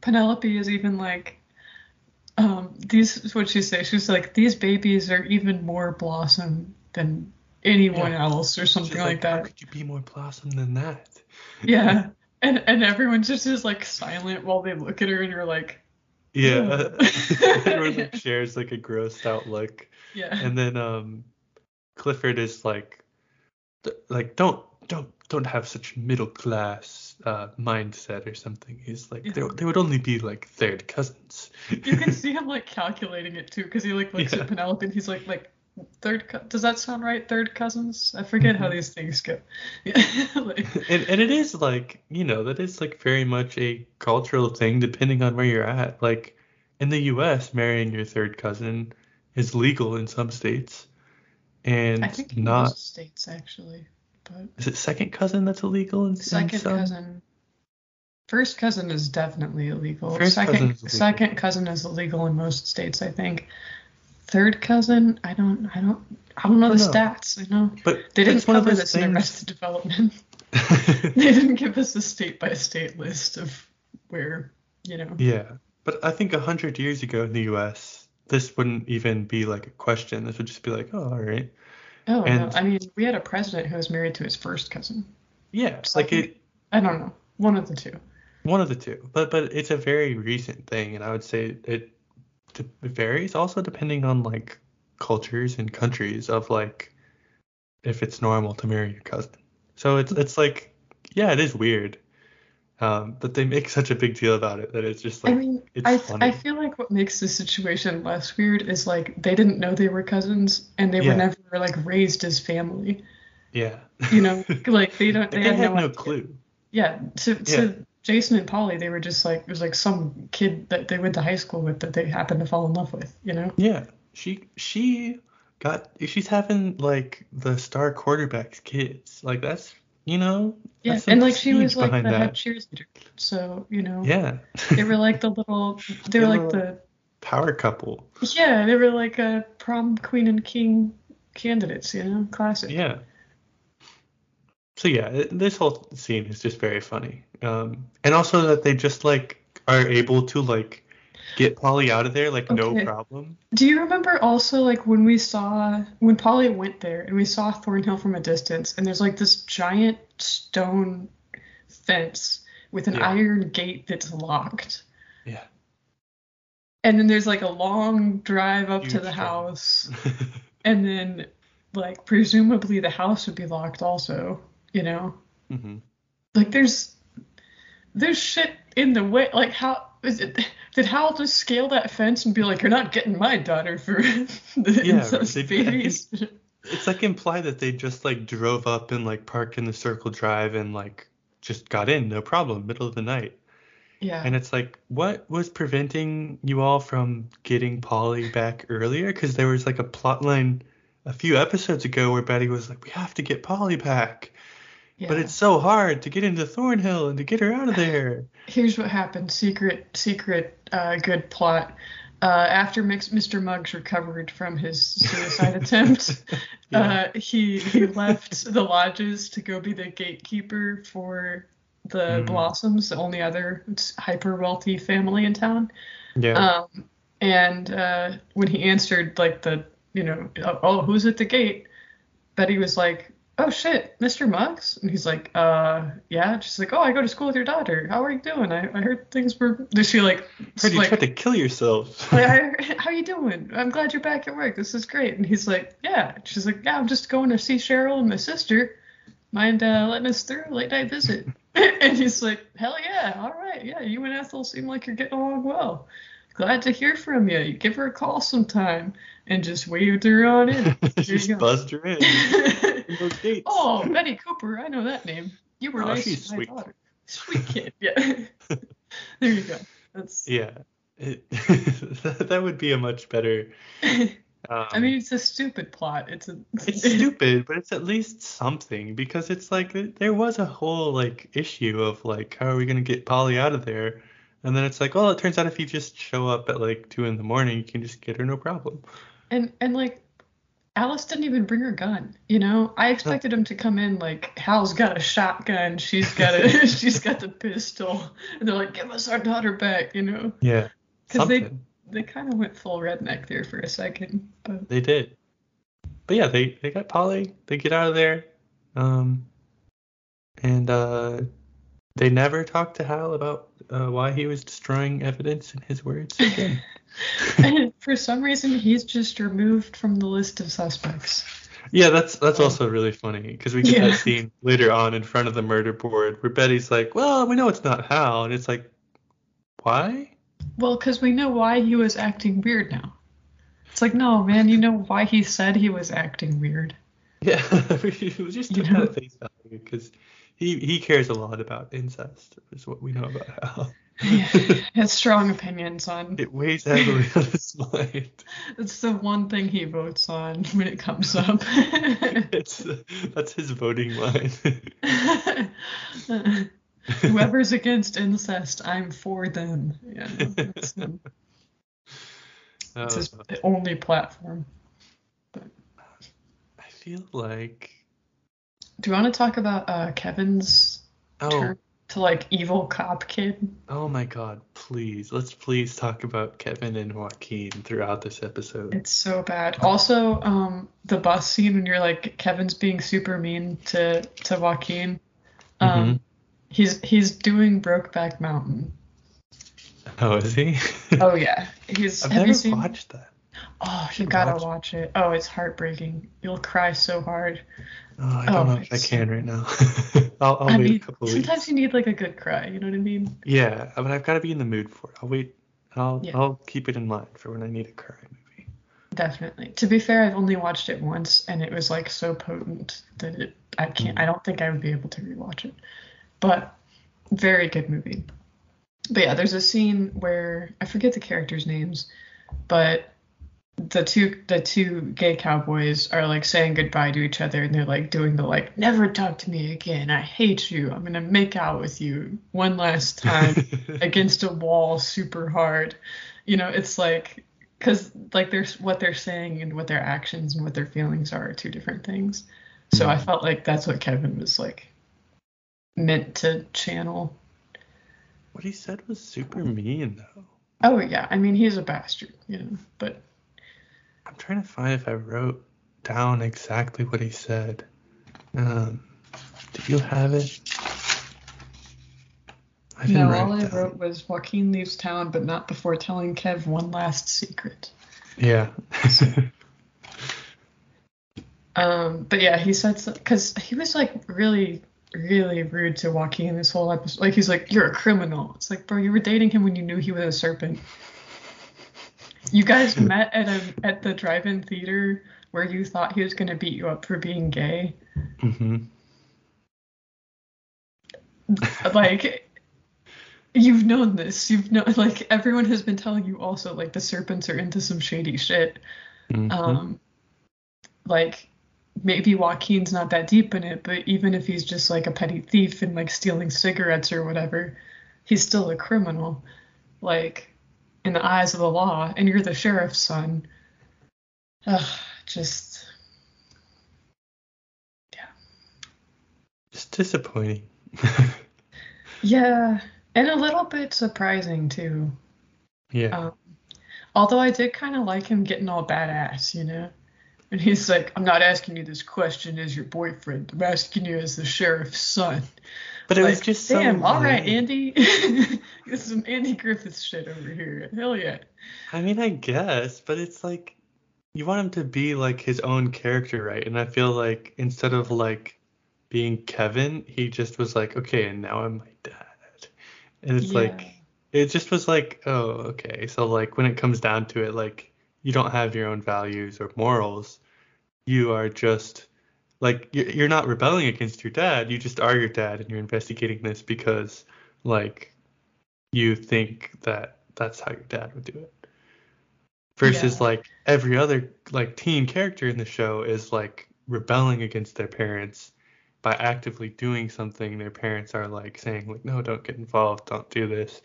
Penelope is even like, these is what she says. She's like, these babies are even more Blossom than anyone else, or something like that. How could you be more Blossom than that? Yeah. And everyone just is like silent while they look at her, and you're like, yeah. Everyone like shares like a grossed out look. Yeah. And then Clifford is like don't have such middle class mindset or something. He's like, they would only be like third cousins. You can see him like calculating it too, because he like looks at Penelope and he's like does that sound right? Third cousins? I forget how these things go. and it is like, you know, that is like very much a cultural thing depending on where you're at. Like in the US, marrying your third cousin is legal in some states, and I think not in most states actually. But is it second cousin that's illegal? Cousin. First cousin is definitely illegal. Second cousin is illegal in most states, I think. Third cousin, I don't know the stats. I know, but they didn't cover this in Arrested Development. They didn't give us a state by state list of where, you know. Yeah, but I think 100 years ago in the U.S., this wouldn't even be like a question. This would just be like, oh, all right. Oh, and, no, I mean, we had a president who was married to his first cousin. Yeah, so like I don't know, one of the two. One of the two, but it's a very recent thing, and I would say it varies also depending on like cultures and countries of like if it's normal to marry your cousin. So it's like, yeah, it is weird, but they make such a big deal about it that it's just like, I mean, it's funny. I feel like what makes the situation less weird is like they didn't know they were cousins, and they were never like raised as family. Yeah. You know, like they had no clue. Yeah. So Jason and Polly, they were just like, it was like some kid that they went to high school with that they happened to fall in love with, you know? Yeah. She's having like the star quarterback's kids. Like that's, you know? Yeah. And like she was like the head cheerleader. So, you know. Yeah. They were like the power couple. Yeah. They were like a prom queen and king candidates, you know? Classic. Yeah. So yeah, this whole scene is just very funny, and also that they just like are able to like get Polly out of there like no problem. Do you remember also like when Polly went there and we saw Thornhill from a distance, and there's like this giant stone fence with an iron gate that's locked. Yeah. And then there's like a long drive up to the house, and then like presumably the house would be locked also. You know, like there's shit in the way. Like, how is it? Did Hal just scale that fence and be like, "You're not getting my daughter for the incest babies"? I mean, it's like implied that they just like drove up and like parked in the circle drive and like just got in, no problem, middle of the night. Yeah. And it's like, what was preventing you all from getting Polly back earlier? Because there was like a plot line a few episodes ago where Betty was like, "We have to get Polly back." Yeah. But it's so hard to get into Thornhill and to get her out of there. Here's what happened. Secret, good plot. After Mr. Muggs recovered from his suicide attempt, he left the lodges to go be the gatekeeper for the Blossoms, the only other hyper-wealthy family in town. Yeah. And when he answered, like, the, you know, "Oh, who's at the gate?" Betty was like, "Oh shit, Mr. Muggs?" And he's like, yeah. She's like, "Oh, I go to school with your daughter. How are you doing? I heard things were..." Does she like... "Heard you like, tried to kill yourself." Like, "How are you doing? I'm glad you're back at work. This is great." And he's like, "Yeah." She's like, "Yeah, I'm just going to see Cheryl and my sister. Mind letting us through? Late night visit." And he's like, "Hell yeah, all right. Yeah, you and Ethel seem like you're getting along well. Glad to hear from you. You give her a call sometime." And just waved her on in. Just buzzed her in. "Oh, Betty Cooper, I know that name. You were nice to my daughter." Sweet kid, yeah. There you go. That's... Yeah. That would be a much better... I mean, it's a stupid plot. It's stupid, but it's at least something, because it's like there was a whole like issue of like, how are we going to get Polly out of there? And then it's like, well, it turns out if you just show up at like 2 a.m, you can just get her no problem. And like, Alice didn't even bring her gun, you know? I expected him to come in like, Hal's got a shotgun, she's got the pistol, and they're like, give us our daughter back, you know? Yeah. Because they kind of went full redneck there for a second. But they did. But yeah, they got Polly, they get out of there, and they never talked to Hal about why he was destroying evidence in his words again. And for some reason, he's just removed from the list of suspects. Yeah, that's also really funny, because we get that scene later on in front of the murder board where Betty's like, well, we know it's not Hal. And it's like, why? Well, because we know why he was acting weird now. It's like, no, man, you know why he said he was acting weird. Yeah, it was just about face value, because he cares a lot about incest, is what we know about Hal. Yeah, has strong opinions on it, weighs heavily on his mind. It's the one thing he votes on when it comes up. That's his voting line. Whoever's against incest, I'm for them. Yeah, that's him. It's his only platform. But I feel like, do you want to talk about Kevin's turn to like evil cop kid? Oh my god, please. Let's please talk about Kevin and Joaquin throughout this episode. It's so bad. Also, the bus scene when you're like, Kevin's being super mean to Joaquin. He's doing Brokeback Mountain. Oh, is he? Oh yeah. I've never watched that. Oh, you gotta watch it. Oh, it's heartbreaking. You'll cry so hard. Oh, I don't know if I can right now. I'll wait a couple of weeks. Sometimes you need like a good cry, you know what I mean? Yeah, but I've got to be in the mood for it. I'll wait. I'll keep it in mind for when I need a cry movie. Definitely. To be fair, I've only watched it once, and it was like so potent that I can't. I don't think I would be able to rewatch it. But very good movie. But yeah, there's a scene where I forget the characters' names, but the two gay cowboys are like saying goodbye to each other, and they're like doing the like, never talk to me again, I hate you, I'm gonna make out with you one last time against a wall super hard, you know? It's like, because like there's what they're saying and what their actions and what their feelings are two different things. So I felt like that's what Kevin was like meant to channel. What he said was super mean though. Oh yeah, I mean, he's a bastard, you know? But I'm trying to find if I wrote down exactly what he said. Do you have it? I wrote was, Joaquin leaves town, but not before telling Kev one last secret. Yeah. But yeah, he said, because he was like really, really rude to Joaquin this whole episode. Like, he's like, you're a criminal. It's like, bro, you were dating him when you knew he was a serpent. You guys met at the drive-in theater where you thought he was going to beat you up for being gay. Like, you've known this. You've known, like, everyone has been telling you also, like, the serpents are into some shady shit. Like, maybe Joaquin's not that deep in it, but even if he's just, like, a petty thief and, like, stealing cigarettes or whatever, he's still a criminal. Like, in the eyes of the law, and you're the sheriff's son. Just disappointing. Yeah, and a little bit surprising too. Yeah. Although I did kind of like him getting all badass, you know? And he's like, I'm not asking you this question as your boyfriend, I'm asking you as the sheriff's son. But it was just so, damn, all right, Andy. It's some Andy Griffith shit over here. Hell yeah. I mean, I guess, but it's like, you want him to be like his own character, right? And I feel like instead of like being Kevin, he just was like, okay, and now I'm my dad. And it's like, it just was like, oh, okay. So like, when it comes down to it, like, you don't have your own values or morals. You are just, like, you're not rebelling against your dad. You just are your dad, and you're investigating this because, like, you think that that's how your dad would do it. Versus, like, every other, like, teen character in the show is, like, rebelling against their parents by actively doing something. Their parents are, like, saying, like, no, don't get involved, don't do this.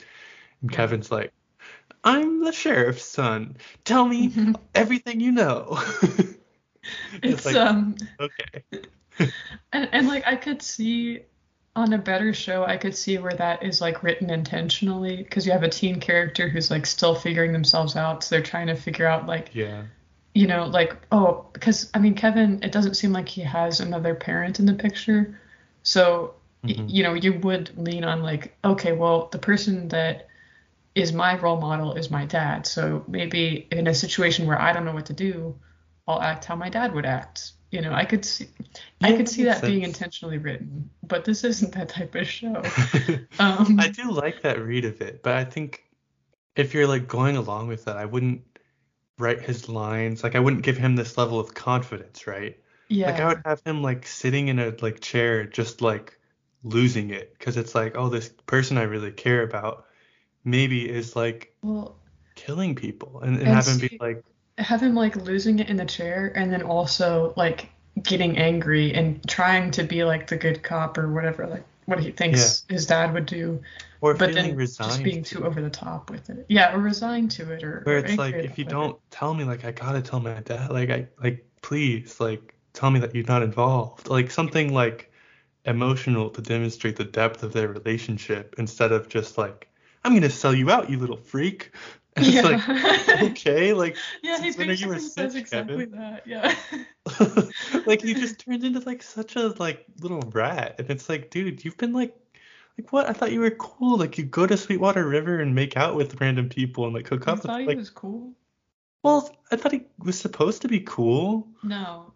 And Kevin's like, I'm the sheriff's son. Tell me everything you know. It's like, okay. and like, I could see on a better show, I could see where that is like written intentionally, because you have a teen character who's like still figuring themselves out. So they're trying to figure out like, you know, like, oh, because I mean, Kevin, it doesn't seem like he has another parent in the picture. So, you know, you would lean on like, okay, well, the person that is my role model is my dad. So maybe in a situation where I don't know what to do, I'll act how my dad would act. You know, I could see that being intentionally written, but this isn't that type of show. I do like that read of it, but I think if you're like going along with that, I wouldn't write his lines. Like I wouldn't give him this level of confidence, right? Yeah. Like I would have him like sitting in a like chair, just like losing it. Cause it's like, oh, this person I really care about maybe is like killing people and have him be like, have him like losing it in the chair, and then also like getting angry and trying to be like the good cop or whatever, like what he thinks his dad would do, or but then just being too over the top with it, or resigned to it, or where it's like, if you don't tell me, like I gotta tell my dad, like I like please like tell me that you're not involved, like something like emotional to demonstrate the depth of their relationship, instead of just like, I'm gonna sell you out, you little freak. And it's like, okay, like, since when are you a snitch, Kevin? That, like, you just turned into, like, such a, like, little rat. And it's like, dude, you've been, like, what? I thought you were cool. Like, you go to Sweetwater River and make out with random people and, like, hook up. I thought he was cool? Well, I thought he was supposed to be cool. No.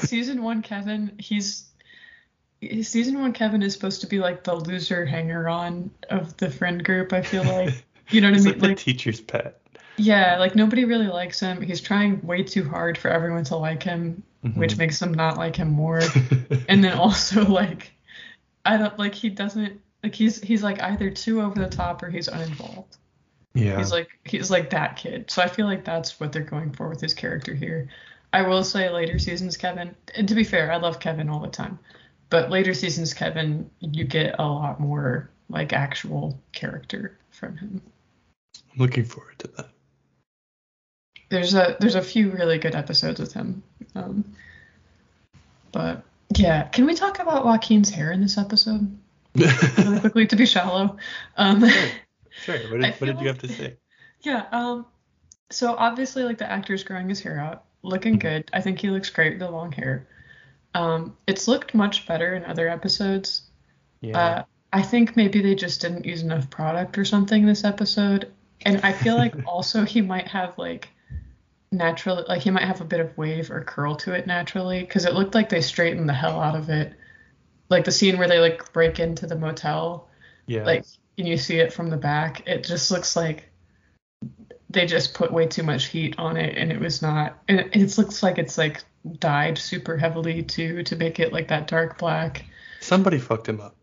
Season 1 Kevin, Season 1 Kevin is supposed to be, like, the loser hanger-on of the friend group, I feel like. You know what I mean? Like the teacher's pet. Yeah, like nobody really likes him. He's trying way too hard for everyone to like him, which makes them not like him more. And then also like, I don't like, he doesn't like, he's like either too over the top or he's uninvolved. Yeah. He's like that kid. So I feel like that's what they're going for with his character here. I will say later seasons Kevin, and to be fair, I love Kevin all the time, but later seasons Kevin, you get a lot more like actual character from him. I'm looking forward to that. There's a few really good episodes with him. But yeah, can we talk about Joaquin's hair in this episode? Really quickly, to be shallow. Sure. What did you have to say? Yeah. So obviously like the actor's growing his hair out, looking good. I think he looks great with the long hair. It's looked much better in other episodes. Yeah. I think maybe they just didn't use enough product or something this episode. And I feel like also he might have like naturally, like he might have a bit of wave or curl to it naturally, because it looked like they straightened the hell out of it. Like the scene where they like break into the motel, like, and you see it from the back, it just looks like they just put way too much heat on it, and it was not. And it looks like it's like dyed super heavily to make it like that dark black. Somebody fucked him up.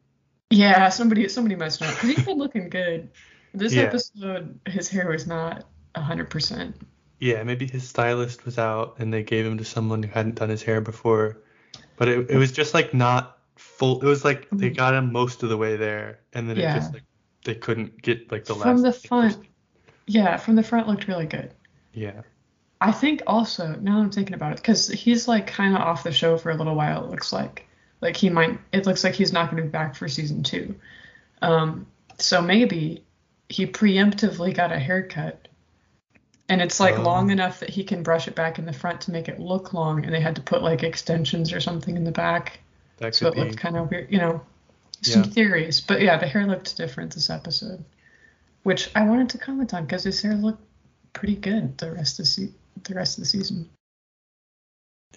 Yeah, somebody messed up, because he's been looking good. This episode, his hair was not 100%. Yeah, maybe his stylist was out and they gave him to someone who hadn't done his hair before. But it was just like not full. It was like they got him most of the way there, and then it just like they couldn't get like the last. From the front, from the front looked really good. Yeah. I think also, now that I'm thinking about it, because he's like kind of off the show for a little while. It looks like. Like he might. It looks like he's not going to be back for season 2. So maybe he preemptively got a haircut, and it's like long enough that he can brush it back in the front to make it look long, and they had to put like extensions or something in the back. That so it looked kind of weird, you know, some theories. But yeah, the hair looked different this episode, which I wanted to comment on because his hair looked pretty good the rest of the season.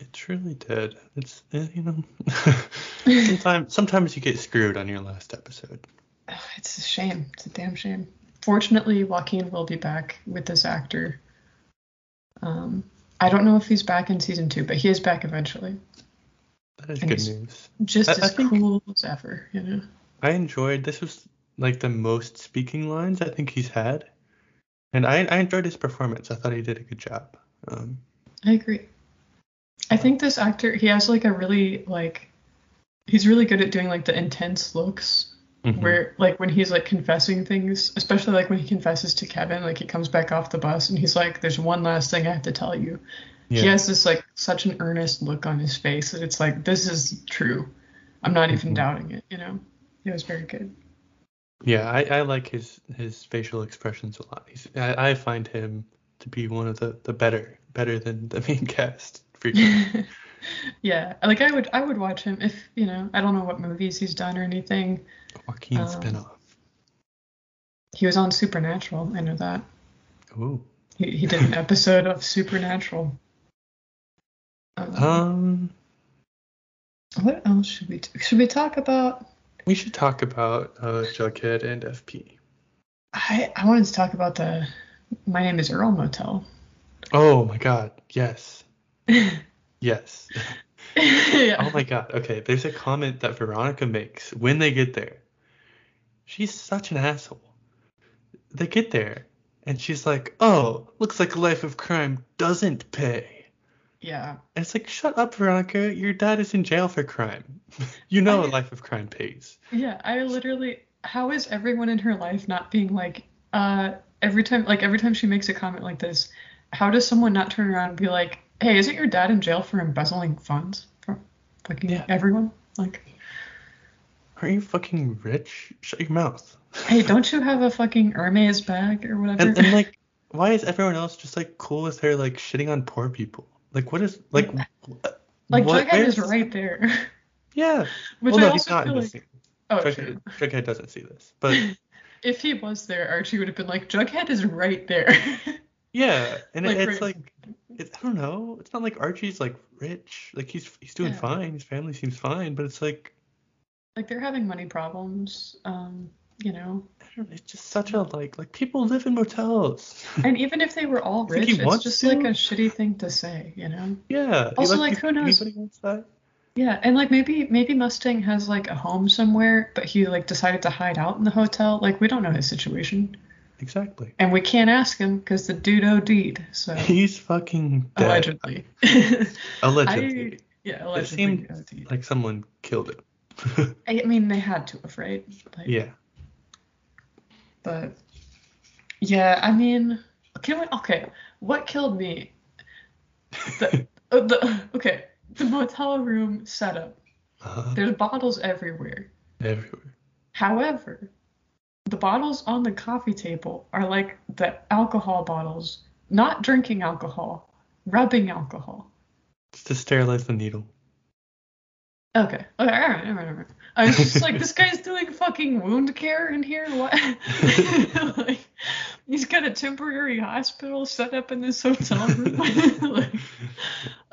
It truly did. It's, you know, sometimes you get screwed on your last episode. Oh, it's a shame. It's a damn shame. Fortunately, Joaquin will be back with this actor. I don't know if he's back in season 2, but he is back eventually. That is good news. Just as cool as ever, you know. I enjoyed, this was like the most speaking lines I think he's had. And I enjoyed his performance. I thought he did a good job. I agree. I think this actor, he has like a really like, he's really good at doing like the intense looks. Mm-hmm. Where, like, when he's, like, confessing things, especially, like, when he confesses to Kevin, like, he comes back off the bus and he's like, there's one last thing I have to tell you. Yeah. He has this, like, such an earnest look on his face that it's like, this is true. I'm not even doubting it, you know? It was very good. Yeah, I like his facial expressions a lot. I find him to be one of the better than the main cast frequently. Yeah, like I would watch him if, you know, I don't know what movies he's done or anything. Joaquin spinoff. He was on Supernatural, I know that. Ooh. He did an episode of Supernatural. What else should we talk about? We should talk about Jughead and FP. I wanted to talk about the My Name is Earl motel. Oh my God, yes. Yes. Yeah. Oh my God. Okay, there's a comment that Veronica makes when they get there. She's such an asshole. They get there, and she's like, "Oh, looks like a life of crime doesn't pay." Yeah. And it's like, shut up, Veronica. Your dad is in jail for crime. You know, a life of crime pays. Yeah, I literally. How is everyone in her life not being like, every time she makes a comment like this, how does someone not turn around and be like, hey, isn't your dad in jail for embezzling funds from fucking everyone? Like, aren't you fucking rich? Shut your mouth. Hey, don't you have a fucking Hermes bag or whatever? And like, why is everyone else just like cool with her like shitting on poor people? Like, what is like Jughead is right there. Yeah. Which well, no, he's not in this scene. Oh, Jughead doesn't see this, but if he was there, Archie would have been like, Jughead is right there. Yeah, and like, it's like. I don't know. It's not like Archie's like rich. Like he's doing fine. His family seems fine, but it's like they're having money problems. You know. I don't know, it's just such a like people live in motels. And even if they were all rich, it's just like a shitty thing to say, you know. Yeah. Also, like who knows? Anybody wants that? Yeah, and like maybe Mustang has like a home somewhere, but he like decided to hide out in the hotel. Like we don't know his situation. Exactly. And we can't ask him because the dude OD'd. So he's fucking dead. Allegedly. Allegedly. Allegedly. It seemed like someone killed him. I mean, they had to have, right? Like, yeah. But yeah, I mean, what killed me? The motel room setup. Uh-huh. There's bottles everywhere. Everywhere. However, the bottles on the coffee table are like the alcohol bottles, not drinking alcohol, rubbing alcohol. It's to sterilize the needle. Okay. All right. I was just like, this guy's doing fucking wound care in here? What? Like, he's got a temporary hospital set up in this hotel room. Like,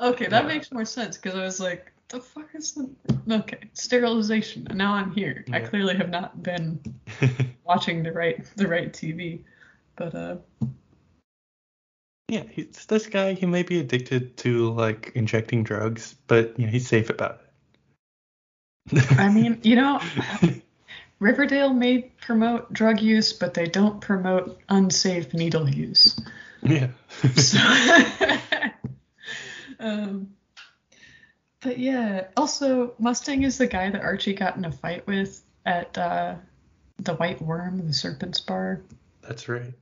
okay, that makes more sense because I was like, the fuck is the... Okay, sterilization. And now I'm here. Yeah. I clearly have not been watching the right TV. But, yeah, this guy, he may be addicted to, like, injecting drugs, but, you know, he's safe about it. I mean, you know, Riverdale may promote drug use, but they don't promote unsafe needle use. Yeah. So... But yeah, also Mustang is the guy that Archie got in a fight with at the White Worm, the Serpent's Bar. That's right.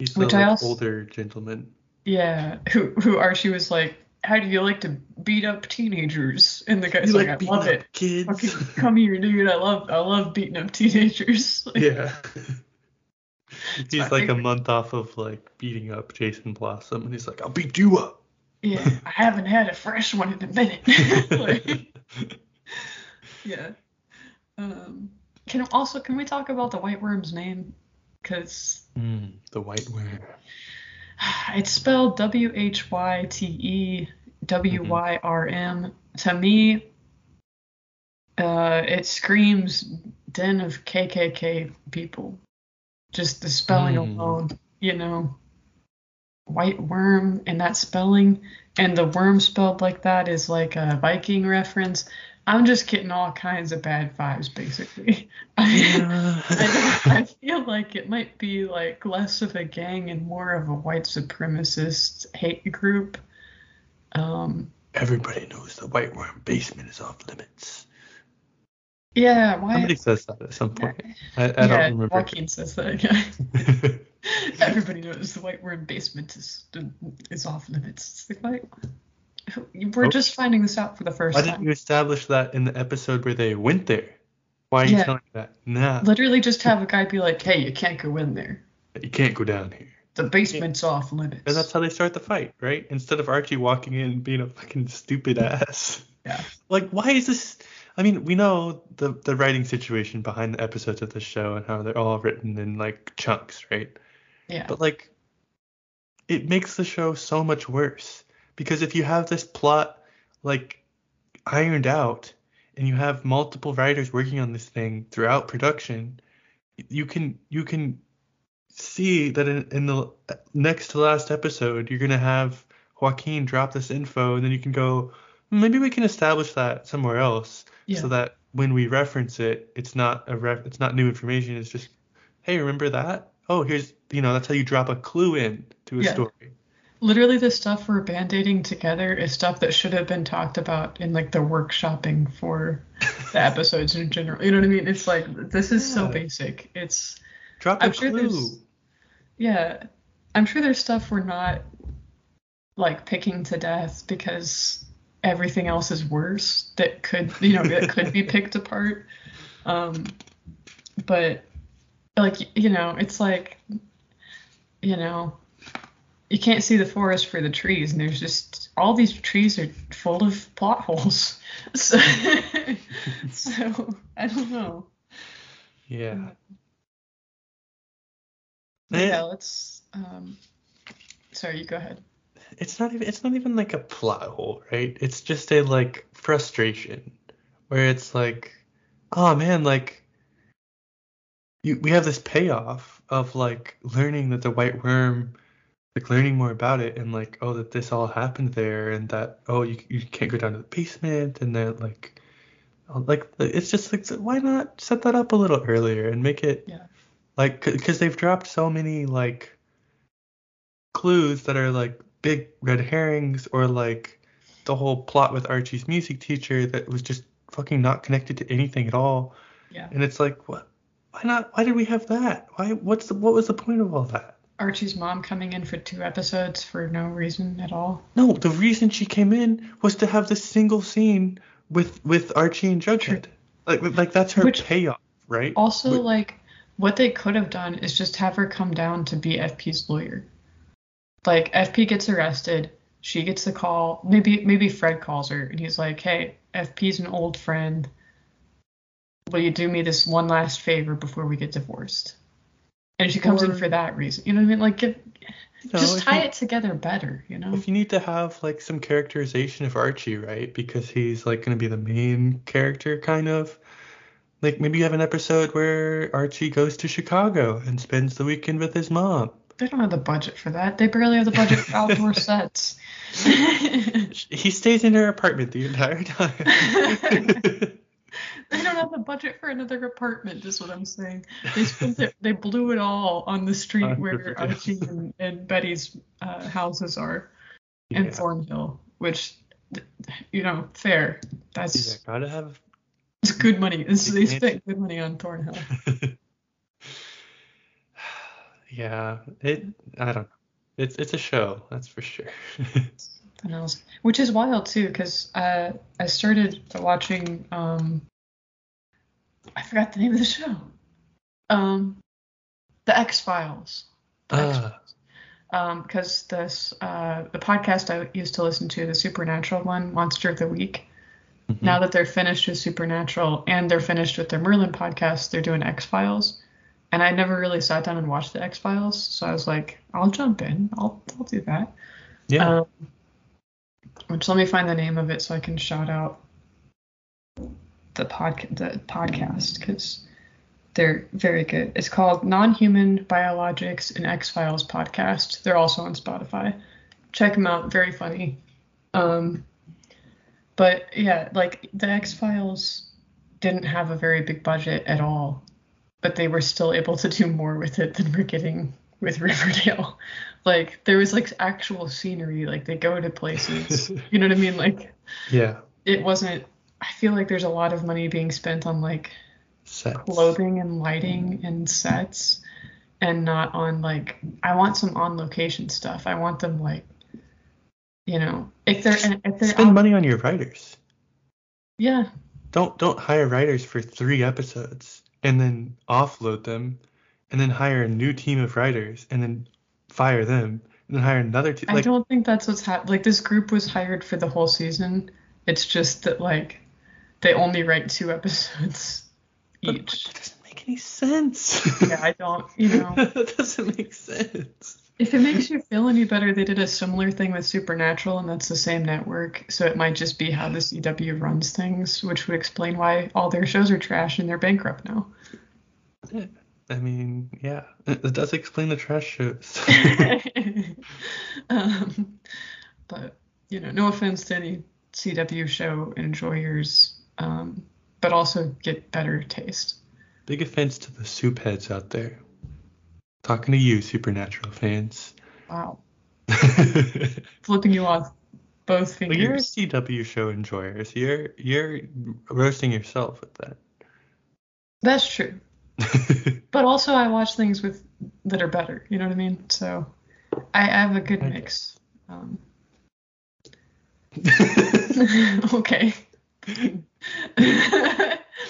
He's the older gentleman. Yeah, who Archie was like, how do you like to beat up teenagers? And the guy's like, I love it, kids. Okay, come here, dude. I love beating up teenagers. Like, yeah. He's like a month off of like beating up Jason Blossom, and he's like, I'll beat you up. Yeah, I haven't had a fresh one in a minute. Like, yeah. Can we talk about the White Worm's name? Because the White Worm. It's spelled WHYTEWYRM. To me, it screams den of KKK people. Just the spelling alone, you know. White Worm and that spelling, and the worm spelled like that is like a Viking reference. I'm just getting all kinds of bad vibes, basically. I mean, I feel like it might be like less of a gang and more of a white supremacist hate group. Everybody knows the White Worm basement is off limits. Yeah, why? Somebody says that at some point. I don't remember. Joaquin says that. Yeah. Everybody knows the White Worm basement is off limits. It's like, we're just finding this out for the first time. Why didn't you establish that in the episode where they went there? Why are you telling that now? Literally just have a guy be like, hey, you can't go in there. You can't go down here. The basement's off limits. And that's how they start the fight, right? Instead of Archie walking in and being a fucking stupid ass. Yeah. Like, why is this... I mean, we know the writing situation behind the episodes of the show and how they're all written in, like, chunks, right? Yeah. But, like, it makes the show so much worse. Because if you have this plot, like, ironed out, and you have multiple writers working on this thing throughout production, you can see that in the next to last episode, you're going to have Joaquin drop this info, and then you can go, maybe we can establish that somewhere else. Yeah. So that when we reference it, it's not new information. It's just, hey, remember that? Oh, here's, that's how you drop a clue in to a story. Literally, the stuff we're band-aiding together is stuff that should have been talked about in, like, the workshopping for the episodes in general. You know what I mean? It's like, this is so basic. It's... Drop a clue. Yeah. I'm sure there's stuff we're not, like, picking to death because everything else is worse that could, that could be picked apart. But, like, it's like, you can't see the forest for the trees, and there's just all these trees are full of plot holes. So, I don't know. Yeah. Yeah, let's. Sorry, you go ahead. It's not even like a plot hole, right? It's just a like frustration where it's like, oh man, like we have this payoff of like learning that the White Worm. Like learning more about it and like, oh, that this all happened there and that, oh, you can't go down to the basement and then like it's just like, why not set that up a little earlier and make it like, because they've dropped so many like clues that are like big red herrings or like the whole plot with Archie's music teacher that was just fucking not connected to anything at all. Yeah. And it's like, what? Why not? Why did we have that? Why? What was the point of all that? Archie's mom coming in for 2 episodes for no reason at all. No, the reason she came in was to have this single scene with Archie and Jughead. Like that's her payoff, right? Also, like, what they could have done is just have her come down to be FP's lawyer. Like, FP gets arrested, she gets the call. Maybe Fred calls her and he's like, "Hey, FP's an old friend. Will you do me this one last favor before we get divorced?" And she comes in for that reason. You know what I mean? Like, just tie it together better, If you need to have, like, some characterization of Archie, right? Because he's, like, going to be the main character, kind of. Like, maybe you have an episode where Archie goes to Chicago and spends the weekend with his mom. They don't have the budget for that. They barely have the budget for outdoor sets. He stays in her apartment the entire time. They don't have the budget for another apartment, is what I'm saying. They blew it all on the street where Archie and Betty's houses are in Thornhill, which, fair. That's gotta have. It's good money. They spent good money on Thornhill. Yeah, I don't know. It's a show, that's for sure. Something else, which is wild too, because I started watching. I forgot the name of the show. The X-Files. Because this the podcast I used to listen to, the Supernatural one, Monster of the Week. Mm-hmm. Now that they're finished with Supernatural and they're finished with their Merlin podcast, they're doing X-Files. And I never really sat down and watched the X-Files, so I was like, I'll jump in. I'll do that. Yeah. Which let me find the name of it so I can shout out the podcast because they're very good. It's called Non-Human Biologics and X-Files Podcast. They're also on Spotify. Check them out. Very funny. But yeah, like the X-Files didn't have a very big budget at all, but they were still able to do more with it than we're getting with Riverdale. Like there was like actual scenery, like they go to places, you know what I mean? Like, yeah, it wasn't I feel like there's a lot of money being spent on like sets, clothing and lighting and sets, and not on like, I want some on location stuff. I want them like, you know, if they're spend money on your writers. Yeah. Don't hire writers for 3 episodes and then offload them and then hire a new team of writers and then fire them and then hire another team. Like, I don't think that's what's happening. Like, this group was hired for the whole season. It's just that, like, they only write 2 episodes each. That doesn't make any sense. Yeah, I don't, you know. That doesn't make sense. If it makes you feel any better, they did a similar thing with Supernatural, and that's the same network, so it might just be how the CW runs things, which would explain why all their shows are trash and they're bankrupt now. I mean, yeah, it does explain the trash shows. But, you know, no offense to any CW show enjoyers, but also get better taste. Big offense to the soup heads out there. Talking to you, Supernatural fans. Wow. Flipping you off both fingers. Well, you're a CW show enjoyers. You're roasting yourself with that. That's true. But also, I watch things that are better. You know what I mean? So I have a good mix. Okay.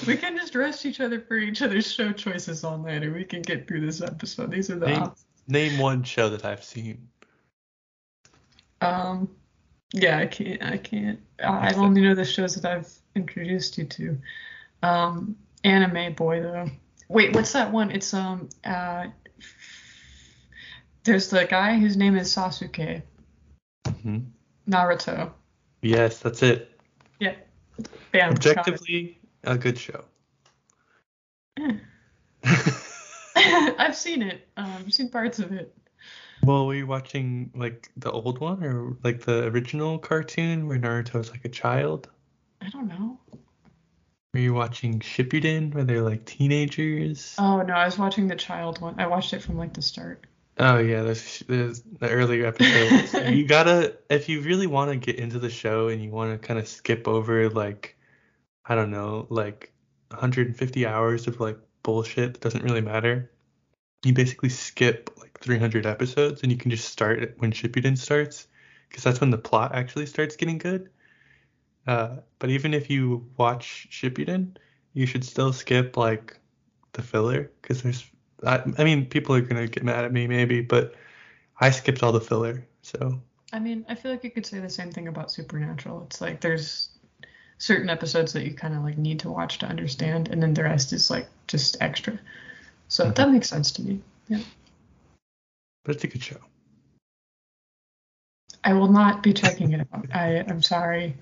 We can just roast each other for each other's show choices all night, and we can get through this episode. These are the options. Name one show that I've seen. Yeah, I can't. I only know the shows that I've introduced you to. Anime Boy, though. Wait, what's that one? It's there's the guy whose name is Sasuke. Mm-hmm. Naruto. Yes, that's it. Yeah. Bam, objectively, a good show. Yeah. I've seen it. I've seen parts of it. Well, were you watching like the old one or like the original cartoon where Naruto's like a child? I don't know. Were you watching Shippuden where they're like teenagers? Oh no, I was watching the child one. I watched it from like the start. Oh yeah, there's the earlier episodes. You gotta, if you really want to get into the show and you want to kind of skip over like, I don't know, like 150 hours of like bullshit that doesn't really matter. You basically skip like 300 episodes and you can just start when Shippuden starts, because that's when the plot actually starts getting good. But even if you watch Shippuden, you should still skip like the filler, because there's, I mean, people are going to get mad at me maybe, but I skipped all the filler. So, I mean, I feel like you could say the same thing about Supernatural. It's like there's certain episodes that you kind of like need to watch to understand, and then the rest is like just extra. So mm-hmm. That makes sense to me. Yeah. But it's a good show. I will not be checking it out. I'm sorry.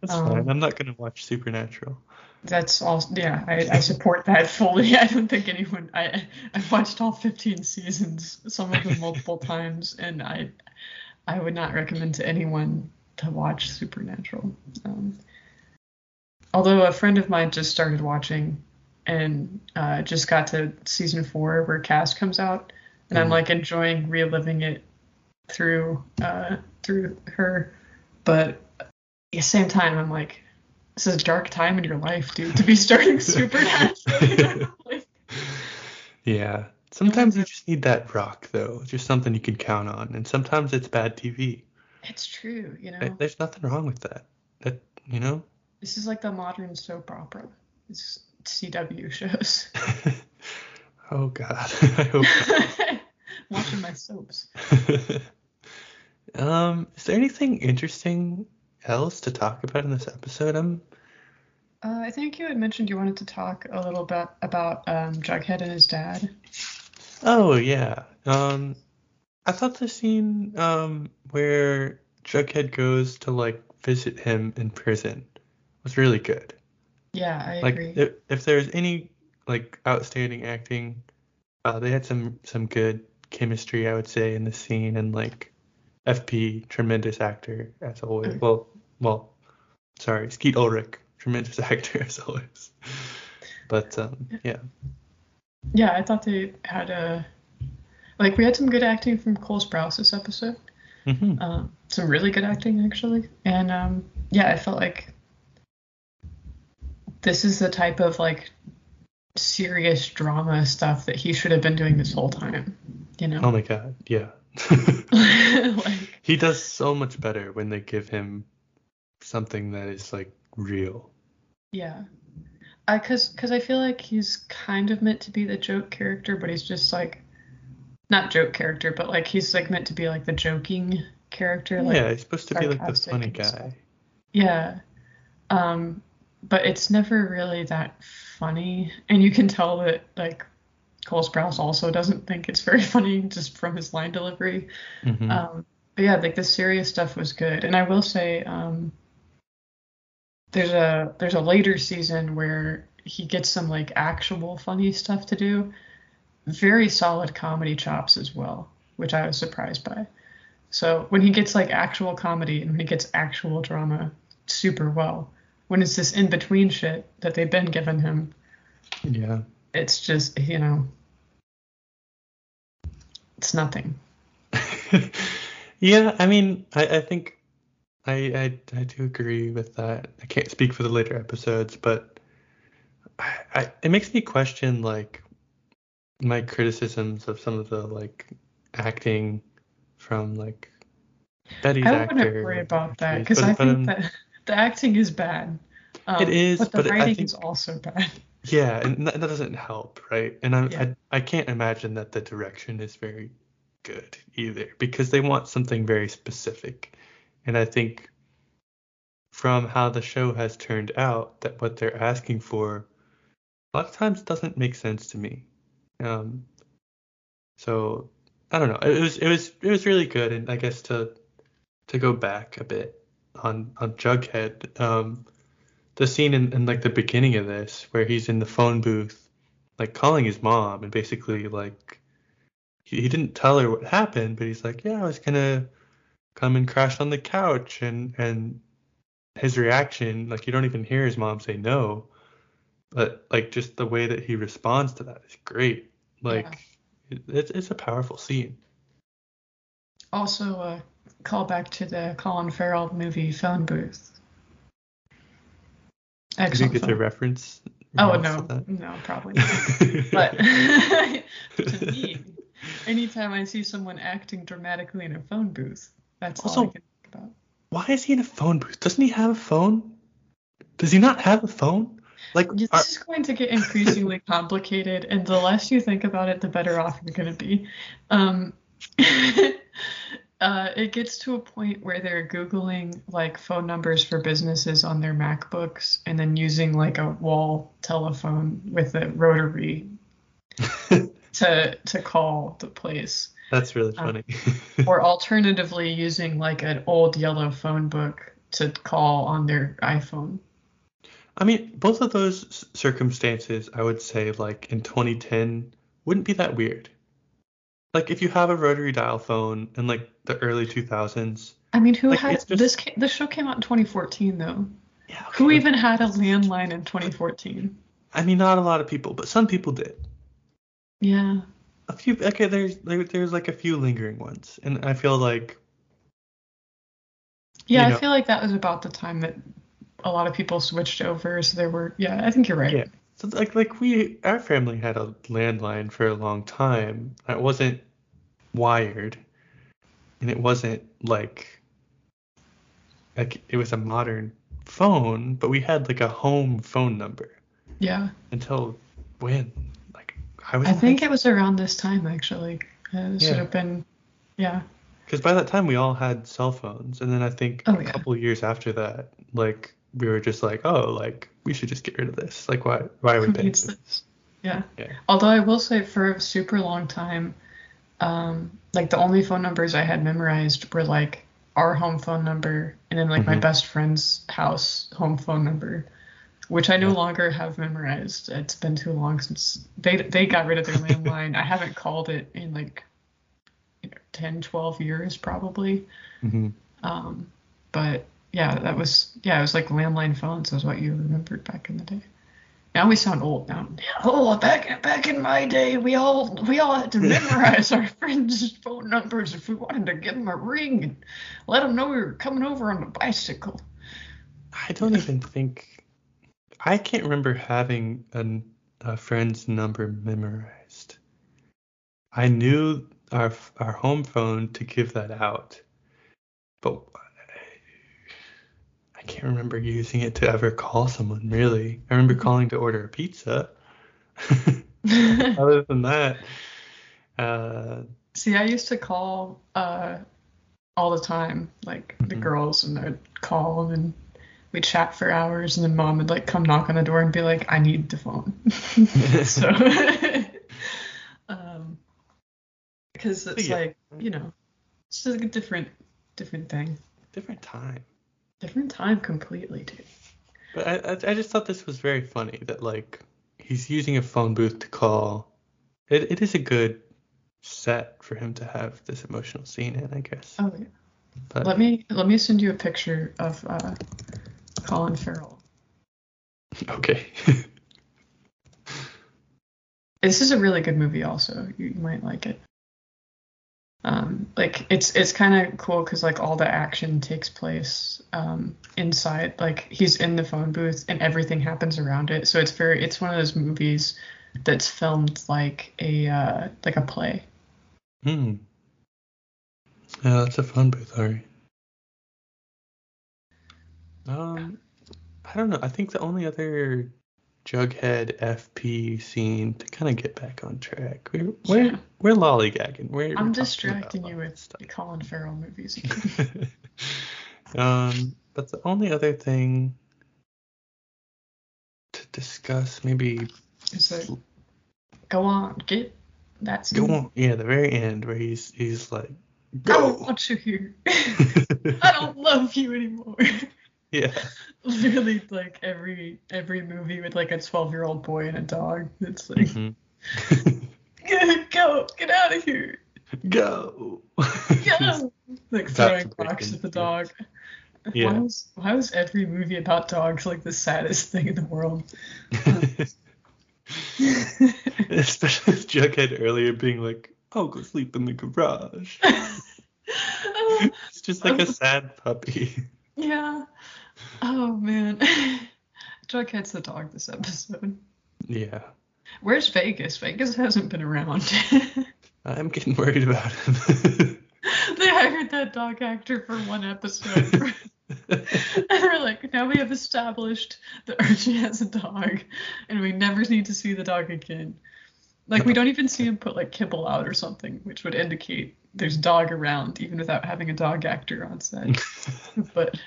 That's fine. I'm not going to watch Supernatural. That's all. Yeah, I support that fully. I don't think anyone. I've watched all 15 seasons, some of them multiple times, and I would not recommend to anyone to watch Supernatural. Although a friend of mine just started watching and just got to season 4 where Cass comes out, and I'm like enjoying reliving it through her, but at the same time I'm like, this is a dark time in your life, dude, to be starting Supernatural. Like, yeah, sometimes you just need that rock though, just something you can count on, and sometimes it's bad TV. It's true, you know. There's nothing wrong with that, you know. This is like the modern soap opera. It's CW shows. Oh, God. I hope not. Watching my soaps. Is there anything interesting else to talk about in this episode? I think you had mentioned you wanted to talk a little bit about Jughead and his dad. Oh, yeah. I thought the scene where Jughead goes to, like, visit him in prison was really good. Yeah, I agree. If there's any like outstanding acting, they had some good chemistry, I would say, in the scene, and like FP, tremendous actor as always. Okay. Well, sorry, Skeet Ulrich, tremendous actor as always. But yeah. Yeah, I thought they had we had some good acting from Cole Sprouse this episode. Mm-hmm. Some really good acting actually, and I felt like this is the type of like serious drama stuff that he should have been doing this whole time, you know? Oh my God, yeah. Like, he does so much better when they give him something that is like real. Yeah. Because I feel like he's kind of meant to be the joke character, but he's just like, not joke character, but like he's like meant to be like the joking character. Like, yeah, he's supposed to be like the funny guy. Yeah. But it's never really that funny. And you can tell that like Cole Sprouse also doesn't think it's very funny just from his line delivery. Mm-hmm. But yeah, like the serious stuff was good. And I will say, there's a later season where he gets some like actual funny stuff to do. Very solid comedy chops as well, which I was surprised by. So when he gets like actual comedy and when he gets actual drama, super well. When it's this in between shit that they've been giving him, yeah, it's just, you know, it's nothing. Yeah, I mean, I think I do agree with that. I can't speak for the later episodes, but it makes me question like my criticisms of some of the like acting from like Betty's actor. I wouldn't worry about that because I think that the acting is bad. It is, but the writing is also bad. Yeah, and that doesn't help, right? And I can't imagine that the direction is very good either because they want something very specific. And I think from how the show has turned out that what they're asking for a lot of times doesn't make sense to me. So I don't know. It was really good. And I guess to go back a bit on Jughead, the scene in like the beginning of this where he's in the phone booth, like calling his mom and basically like he didn't tell her what happened, but he's like, yeah, I was gonna come and crash on the couch, and his reaction, like you don't even hear his mom say no, but like just the way that he responds to that is great. Like yeah. It's a powerful scene. Also call back to the Colin Farrell movie Phone Booth. Excellent. Did you get the reference? No, probably not. But to me, anytime I see someone acting dramatically in a phone booth, that's also, all I can think about. Why is he in a phone booth? Doesn't he have a phone? Does he not have a phone? Like this is going to get increasingly complicated, and the less you think about it, the better off you're going to be. It gets to a point where they're Googling like phone numbers for businesses on their MacBooks, and then using like a wall telephone with a rotary to call the place. That's really funny. Or alternatively, using like an old yellow phone book to call on their iPhone. I mean, both of those circumstances, I would say, like in 2010, wouldn't be that weird. Like if you have a rotary dial phone in like the early 2000s. I mean, who like, had just, this show came out in 2014 though. Yeah. Okay. Who even had a landline in 2014? I mean, not a lot of people, but some people did. Yeah. A few, okay, there's like a few lingering ones, and I feel like. Yeah, I feel like that was about the time that a lot of people switched over, so there were, yeah, I think you're right. Yeah, so like our family had a landline for a long time. It wasn't wired, and it wasn't like it was a modern phone, but we had like a home phone number. Yeah. Until when? I think it was around this time, actually. It should have been, yeah. Because by that time, we all had cell phones. And then I think a couple of years after that, like, we were just like, oh, like, we should just get rid of this. Like, why are we paying for this? Yeah. Yeah. Although I will say for a super long time, like, the only phone numbers I had memorized were, like, our home phone number and then, like, mm-hmm. my best friend's house home phone number. Which I no longer have memorized. It's been too long since they got rid of their landline. I haven't called it in like 10, 12 years probably. Mm-hmm. But yeah, it was like landline phones was what you remembered back in the day. Now we sound old now. Oh, back in my day, we all had to memorize our friends' phone numbers if we wanted to give them a ring and let them know we were coming over on a bicycle. I don't even think I can't remember having a friend's number memorized. I knew our home phone to give that out, but I can't remember using it to ever call someone, really. I remember calling to order a pizza. Other than that. See, I used to call all the time, like the girls, and I'd call and we'd chat for hours, and then mom would like come knock on the door and be like, I need the phone. So, because it's like, you know, it's just like a different thing. Different time completely, dude. But I just thought this was very funny that like he's using a phone booth to call. It is a good set for him to have this emotional scene in, I guess. Oh yeah. But let me send you a picture of Colin Farrell. Okay. This is a really good movie. Also, you might like it. Like it's kind of cool because like all the action takes place inside. Like he's in the phone booth and everything happens around it. So it's one of those movies that's filmed like a play. Hmm. Yeah, that's a phone booth, alright. I don't know. I think the only other Jughead FP scene to kind of get back on track. We're lollygagging. I'm distracting you with stuff. The Colin Farrell movies. But the only other thing to discuss, maybe. Is that go on, get that scene. Go on, yeah, the very end where he's like, go. I don't want you here. I don't love you anymore. Yeah. Literally, like every movie with like a 12-year-old boy and a dog. It's like, go, get out of here. Go. Like throwing rocks at the dog. Yeah. Why was every movie about dogs like the saddest thing in the world? Especially with Jughead earlier being like, I'll go sleep in the garage. It's just like a sad puppy. Yeah. Oh, man. Jughead's the dog this episode. Yeah. Where's Vegas? Vegas hasn't been around. I'm getting worried about him. They hired that dog actor for one episode. And we're like, now we have established that Archie has a dog, and we never need to see the dog again. Like, we don't even see him put, like, kibble out or something, which would indicate there's dog around, even without having a dog actor on set. But.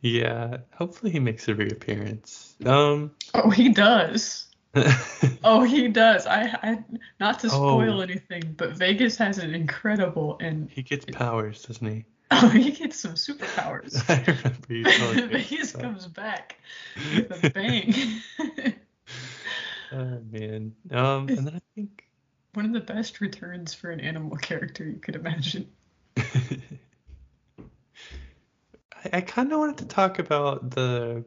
Yeah, hopefully he makes a reappearance. Oh, he does. I not to spoil anything, but Vegas has an incredible and. He gets powers, doesn't he? Oh, he gets some superpowers. I remember you telling me. Vegas comes back with a bang. Oh, man. And then I think one of the best returns for an animal character you could imagine. I kind of wanted to talk about the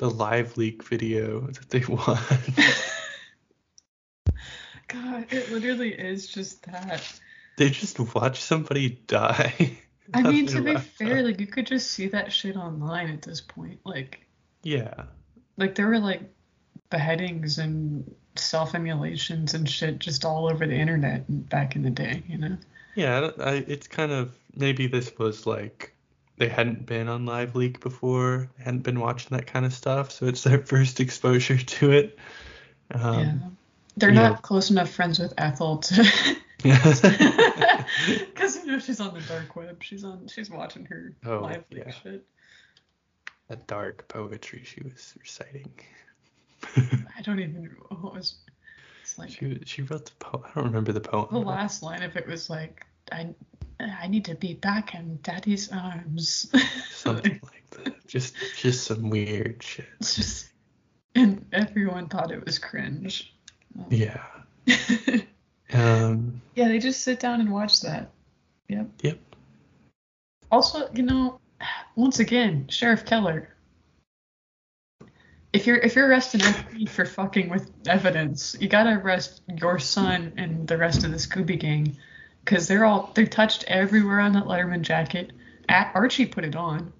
live leak video that they watched. God, it literally is just that. They just watch somebody die. I mean, to be fair, like you could just see that shit online at this point. Like, yeah. Like there were like beheadings and self-immolations and shit just all over the internet back in the day, you know? Yeah, it's kind of, maybe this was like, they hadn't been on Live Leak before, they hadn't been watching that kind of stuff, so it's their first exposure to it. Yeah. They're not close enough friends with Ethel to... Because, you know, she's on the dark web. She's watching her Live Leak shit. That dark poetry she was reciting. I don't even know what was. It's like she wrote the poem. I don't remember the poem. The last line of it was like, "I need to be back in Daddy's arms." Something like that. Just some weird shit. It's just, and everyone thought it was cringe. Yeah. Yeah, they just sit down and watch that. Yep. Also, you know, once again, Sheriff Keller. If you're arresting FP for fucking with evidence, you gotta arrest your son and the rest of the Scooby gang, because they're touched everywhere on that Letterman jacket. Archie put it on.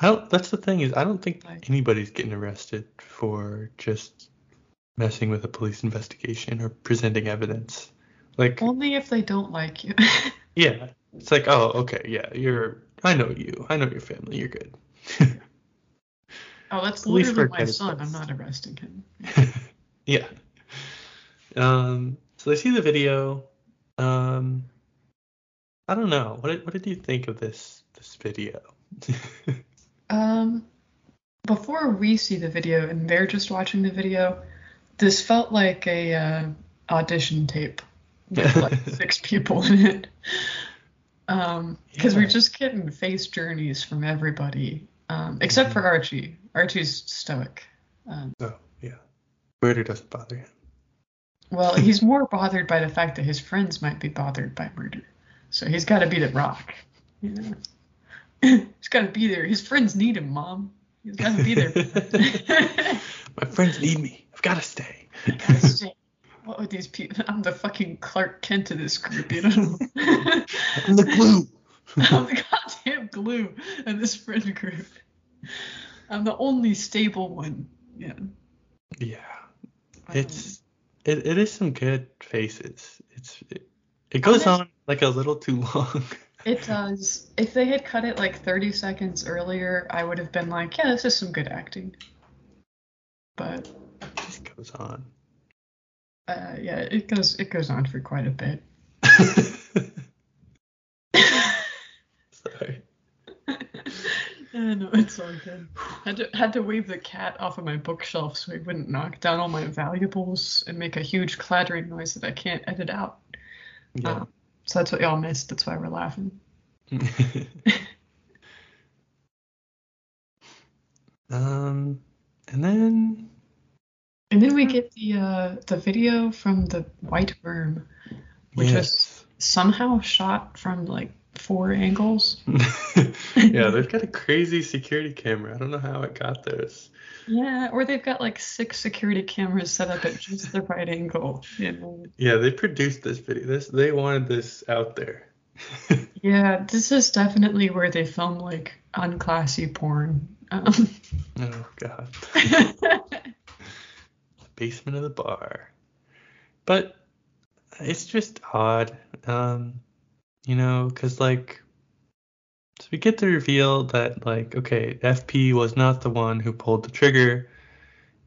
That's the thing is, I don't think anybody's getting arrested for just messing with a police investigation or presenting evidence. Like, only if they don't like you. Yeah. It's like, oh, okay, yeah, I know you. I know your family. You're good. Oh, that's literally my son. I'm not arresting him. Yeah. So they see the video. I don't know. What did you think of this video? Before we see the video and they're just watching the video, this felt like a audition tape with like 6 people in it. Because we're just getting face journeys from everybody, except for Archie. Archie's stoic. Murder doesn't bother him. Well, he's more bothered by the fact that his friends might be bothered by murder. So he's got to be the rock. You know? He's got to be there. His friends need him, Mom. He's got to be there. My friends need me. I've got to stay. What would these people... I'm the fucking Clark Kent of this group, you know? I'm the glue. I'm the goddamn glue of this friend group. I'm the only stable one. Yeah. Yeah. It is some good faces. It goes on like a little too long. It does. If they had cut it like 30 seconds earlier, I would have been like, yeah, this is some good acting. But it just goes on. Yeah, it goes on for quite a bit. Sorry. No, it's all good. Had to wave the cat off of my bookshelf so he wouldn't knock down all my valuables and make a huge clattering noise that I can't edit out. Yeah. So that's what y'all missed. That's why we're laughing. And then we get the video from the White Worm, which was somehow shot from like 4 angles. Yeah, they've got a crazy security camera. I don't know how it got those. Yeah, or they've got like 6 security cameras set up at just the right angle. You know? Yeah, they produced this video. They wanted this out there. Yeah, this is definitely where they film like unclassy porn. Oh God. Basement of the bar, but it's just odd, because like, so we get the reveal that like, okay, FP was not the one who pulled the trigger,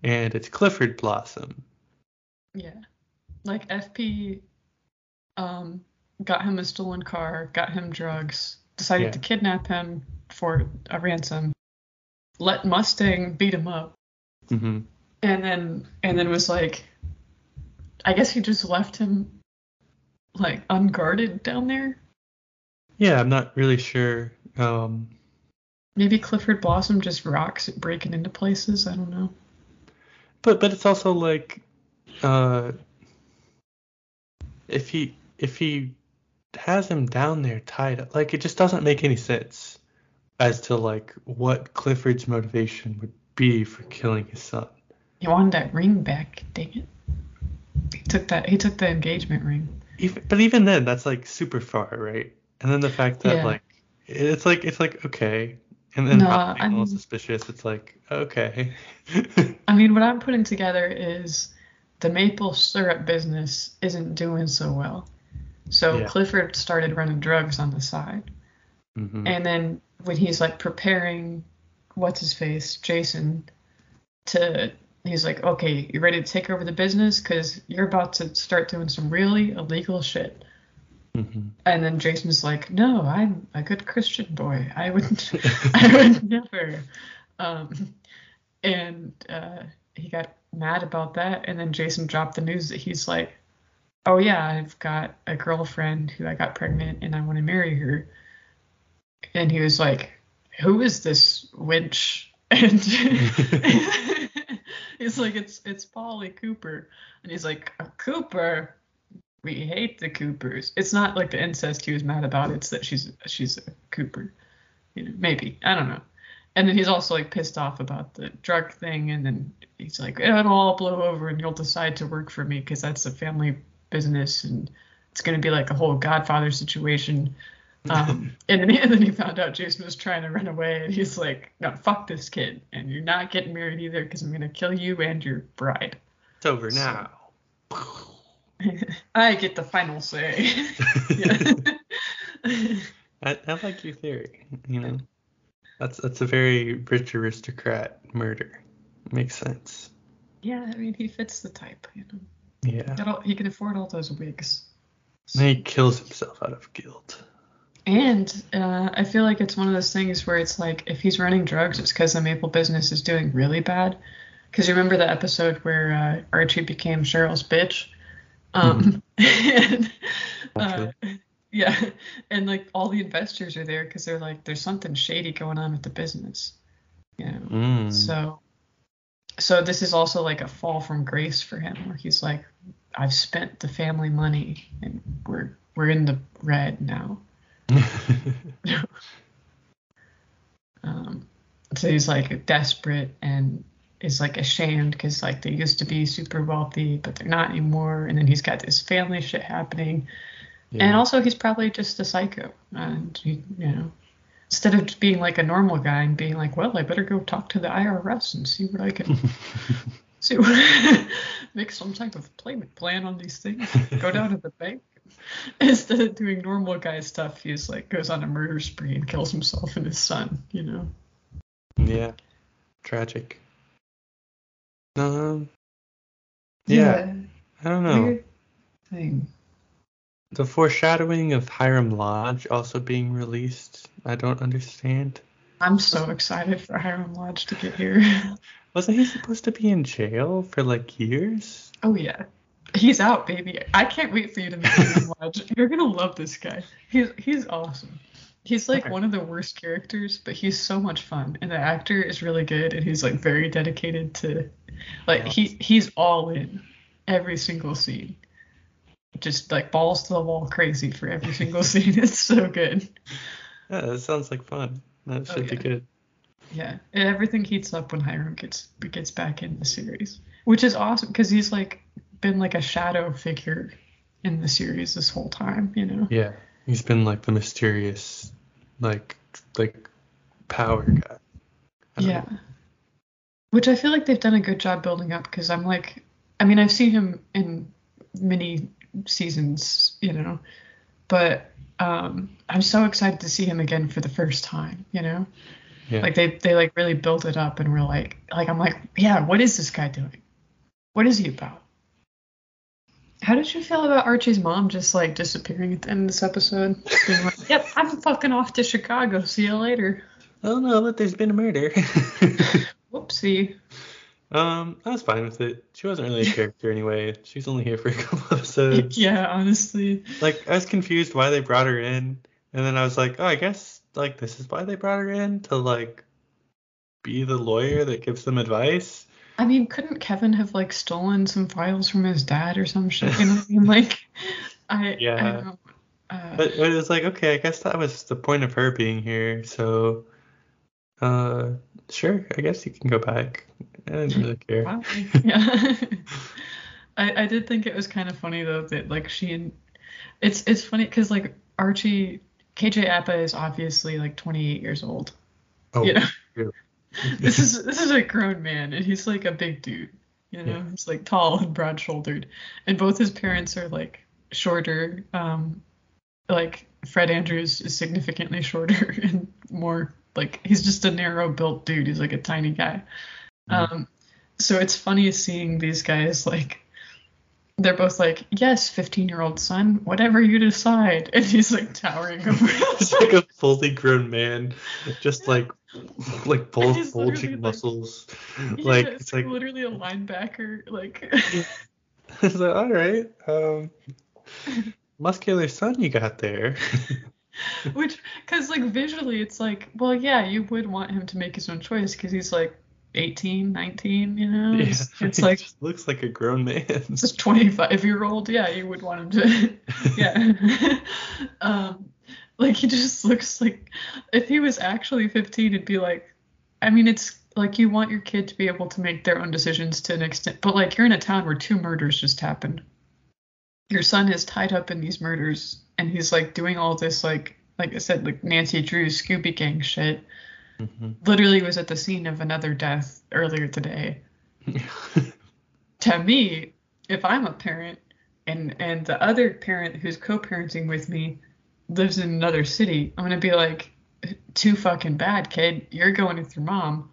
and it's Clifford Blossom. Yeah, like FP got him a stolen car, got him drugs, decided to kidnap him for a ransom, let Mustang beat him up. Mm-hmm. And then was like, I guess he just left him like unguarded down there. Yeah, I'm not really sure. Maybe Clifford Blossom just rocks at breaking into places. I don't know. But it's also like, if he has him down there tied up, like it just doesn't make any sense as to like what Clifford's motivation would be for killing his son. He wanted that ring back. Dang it! He took the engagement ring. Even then, that's like super far, right? And then the fact that like it's like okay, and then being a little suspicious. It's like okay. I mean, what I'm putting together is the maple syrup business isn't doing so well. So Clifford started running drugs on the side, and then when he's like preparing, what's his face, Jason, to. He's like, okay, you ready to take over the business? Because you're about to start doing some really illegal shit. Mm-hmm. And then Jason's like, no, I'm a good Christian boy. I would never. And he got mad about that. And then Jason dropped the news that he's like, oh yeah, I've got a girlfriend who I got pregnant and I want to marry her. And he was like, who is this wench? And... He's like, it's Polly Cooper. And he's like, a Cooper? We hate the Coopers. It's not like the incest he was mad about. It's that she's a Cooper. You know, maybe. I don't know. And then he's also like pissed off about the drug thing. And then he's like, it'll all blow over and you'll decide to work for me because that's a family business. And it's going to be like a whole Godfather situation. And then he found out Jason was trying to run away, and he's like, no, fuck this kid, and you're not getting married either, because I'm going to kill you and your bride. It's over now. I get the final say. I like your theory, you know. That's a very rich aristocrat murder. Makes sense. Yeah, I mean, he fits the type, you know. Yeah. He can afford all those wigs. And he kills himself out of guilt. And I feel like it's one of those things where it's like, if he's running drugs, it's because the maple business is doing really bad. Because you remember the episode where Archie became Cheryl's bitch? Yeah, and like all the investors are there because they're like, there's something shady going on with the business, you know. So this is also like a fall from grace for him, where he's like, I've spent the family money and we're in the red now. So he's like desperate and is like ashamed because like they used to be super wealthy, but they're not anymore. And then he's got this family shit happening. Yeah. And also, he's probably just a psycho, and he, you know, instead of being like a normal guy and being like, well, I better go talk to the IRS and see what I can make some type of payment plan on these things. Go down to the bank. Instead of doing normal guy stuff, he's like goes on a murder spree and kills himself and his son. You know. Yeah. Tragic. Yeah. I don't know. Weird thing. The foreshadowing of Hiram Lodge also being released, I don't understand. I'm so excited for Hiram Lodge to get here. Wasn't he supposed to be in jail for like years? Oh yeah. He's out, baby. I can't wait for you to meet Hiram Lodge. You're going to love this guy. He's awesome. He's like one of the worst characters, but he's so much fun. And the actor is really good, and he's like very dedicated to, like, he's all in every single scene. Just like balls to the wall crazy for every single scene. It's so good. Yeah, that sounds like fun. That should be good. Yeah, and everything heats up when Hiram gets back in the series, which is awesome because he's like been like a shadow figure in the series this whole time, you know. Yeah, he's been like the mysterious like power guy. Yeah, which I feel like they've done a good job building up because I'm like, I mean, I've seen him in many seasons, you know, but I'm so excited to see him again for the first time, you know. Yeah. Like they like really built it up, and we're like I'm like, yeah, what is this guy doing? What is he about? How did you feel about Archie's mom just like disappearing at the end of this episode? Being like, yep, I'm fucking off to Chicago, see you later. Oh no, but there's been a murder. Whoopsie. I was fine with it. She wasn't really a character anyway. She was only here for a couple episodes. Yeah, honestly. Like, I was confused why they brought her in, and then I was like, oh, I guess, like, this is why they brought her in? To, like, be the lawyer that gives them advice? I mean, couldn't Kevin have, like, stolen some files from his dad or some shit? You know what I mean? Like, I don't know. But it was like, okay, I guess that was the point of her being here, so... sure, I guess you can go back. I didn't really care. Wow. Yeah. I did think it was kind of funny though that like she and it's funny because like Archie, KJ Apa is obviously like 28 years old. Oh, you know? Yeah. This is a grown man, and he's like a big dude, you know. Yeah. He's like tall and broad shouldered, and both his parents are like shorter. Like Fred Andrews is significantly shorter and more. Like, he's just a narrow-built dude. He's, like, a tiny guy. So it's funny seeing these guys, like, they're both like, yes, 15-year-old son, whatever you decide. And he's, like, towering over It's like a fully grown man, just, like bulging muscles. Yeah, like, it's, like, literally a linebacker. Like, it's like, all right, muscular son you got there. Which, because, like, visually, it's like, well, yeah, you would want him to make his own choice because he's, like, 18, 19, you know? Yeah, it's like... He just looks like a grown man. It's a 25-year-old, yeah, you would want him to... yeah. Like, he just looks like... If he was actually 15, it'd be like... I mean, it's, like, you want your kid to be able to make their own decisions to an extent, but, like, you're in a town where 2 murders just happened. Your son is tied up in these murders, and he's, like, doing all this, like, like I said, like Nancy Drew's Scooby Gang shit. Mm-hmm. Literally was at the scene of another death earlier today. To me, if I'm a parent and the other parent who's co-parenting with me lives in another city, I'm going to be like, too fucking bad, kid. You're going with your mom.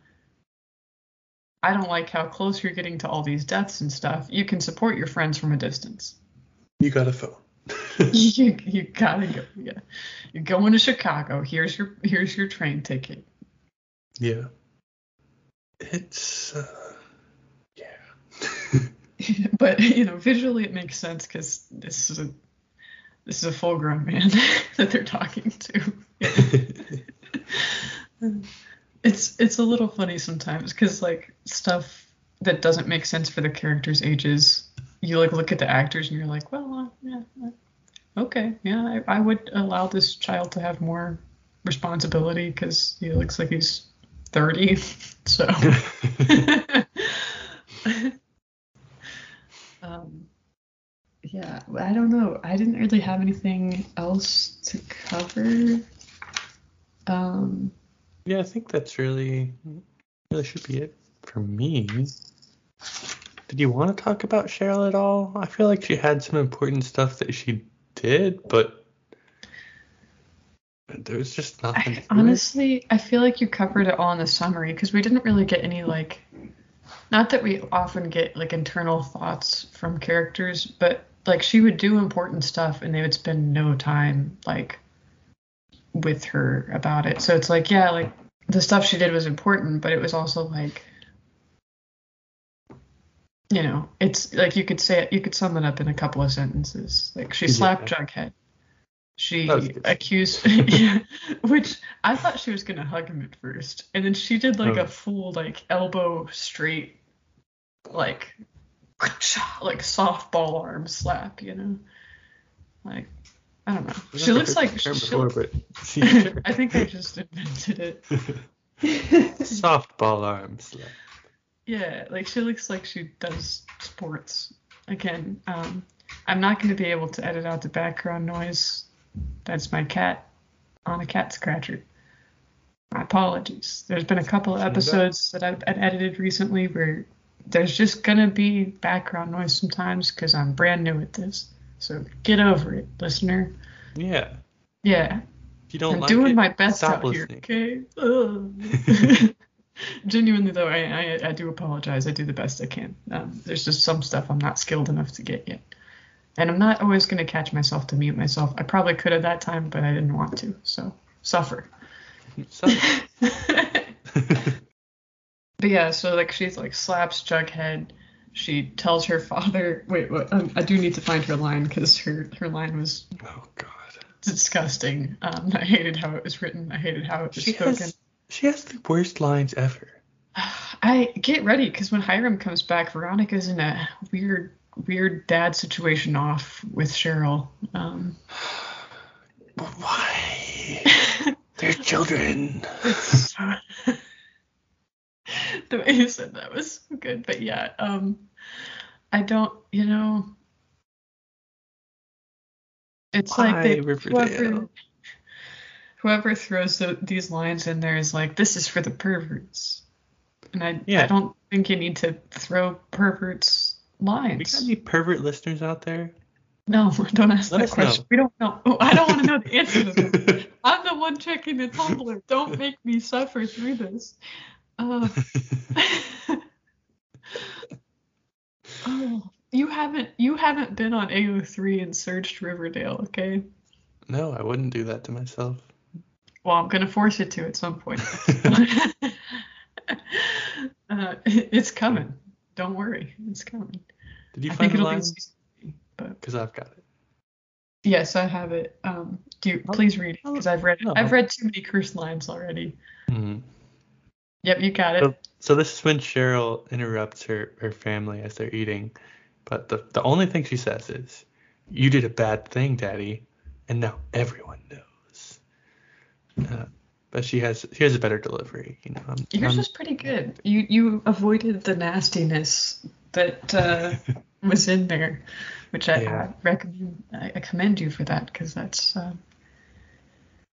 I don't like how close you're getting to all these deaths and stuff. You can support your friends from a distance. You got a phone. you gotta go. Yeah, you're going to Chicago. Here's your train ticket. Yeah. It's yeah. But visually it makes sense because this is a full grown man that they're talking to. Yeah. It's a little funny sometimes because like stuff that doesn't make sense for the characters' ages, you like look at the actors and you're like, well, I would allow this child to have more responsibility because he looks like he's 30, so. Yeah, I don't know. I didn't really have anything else to cover. Yeah, I think that's really should be it for me. Did you want to talk about Cheryl at all? I feel like she had some important stuff that she did, but there was just nothing. I feel like you covered it all in the summary because we didn't really get any, like, not that we often get, like, internal thoughts from characters, but, like, she would do important stuff and they would spend no time, like, with her about it. So it's like, yeah, like the stuff she did was important, but it was also like, it's like you could sum it up in a couple of sentences. Like she slapped Jughead. She accused which I thought she was gonna hug him at first, and then she did like a full like elbow straight like softball arm slap, like I don't know. She looks like she I think they just invented it. Softball arms. Yeah, like she looks like she does sports. Again, I'm not going to be able to edit out the background noise. That's my cat on a cat scratcher. My apologies. There's been a couple of episodes that I've edited recently where there's just going to be background noise sometimes because I'm brand new at this. So get over it, listener. Yeah. Yeah. If you don't I'm like doing it, my best out listening. Here, okay? Genuinely, though, I do apologize. I do the best I can. There's just some stuff I'm not skilled enough to get yet. And I'm not always going to catch myself to mute myself. I probably could at that time, but I didn't want to. So suffer. But yeah, so like she's like slaps Jughead. She tells her father, wait, what? I do need to find her line because her line was disgusting. I hated how it was written. I hated how it was spoken. She has the worst lines ever. I get ready because when Hiram comes back, Veronica's in a weird dad situation off with Cheryl. But why? They're children. The way you said that was so good, but yeah, I don't, it's why, like whoever throws these lines in there is like, this is for the perverts, and I don't think you need to throw perverts lines. We got any pervert listeners out there? No, don't ask that question. Know. We don't know. Oh, I don't want to know the answer to this. I'm the one checking the Tumblr. Don't make me suffer through this. Oh, you haven't been on AO3 and searched Riverdale, okay? No, I wouldn't do that to myself. Well, I'm gonna force it to at some point. It's coming. Don't worry, it's coming. Did you find the line? Because I've got it. Yes, I have it. Please read it because I've read too many cursed lines already. Mm-hmm. Yep, you got it. So this is when Cheryl interrupts her family as they're eating. But the only thing she says is, "You did a bad thing, Daddy, and now everyone knows." But she has a better delivery. Yours was pretty good. You avoided the nastiness that was in there, which I recommend. I commend you for that because that's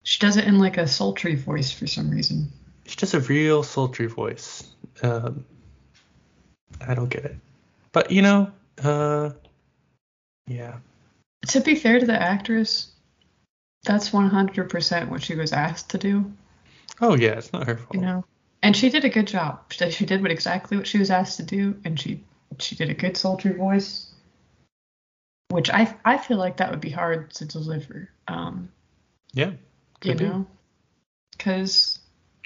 She does it in like a sultry voice for some reason. She does a real sultry voice. I don't get it. But, you know, yeah. To be fair to the actress, that's 100% what she was asked to do. Oh, yeah, it's not her fault. You know, and she did a good job. She did exactly what she was asked to do, and she did a good sultry voice, which I feel like that would be hard to deliver. Yeah. You know, because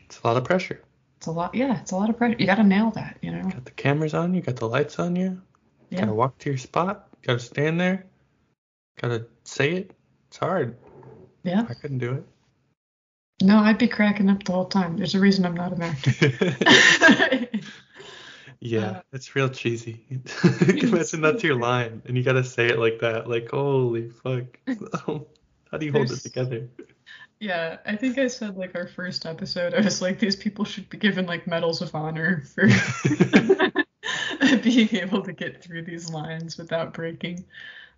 it's a lot of pressure. It's a lot of pressure. You got to nail that, you know. You got the cameras on you, got the lights on you. Yeah. Got to walk to your spot. Got to stand there. Got to say it. It's hard. Yeah. I couldn't do it. No, I'd be cracking up the whole time. There's a reason I'm not an actor. Yeah, it's real cheesy. Imagine that's your line, and you got to say it like that. Like, holy fuck. How do you hold it together? Yeah, I think I said, like, our first episode, I was like, these people should be given, like, medals of honor for being able to get through these lines without breaking.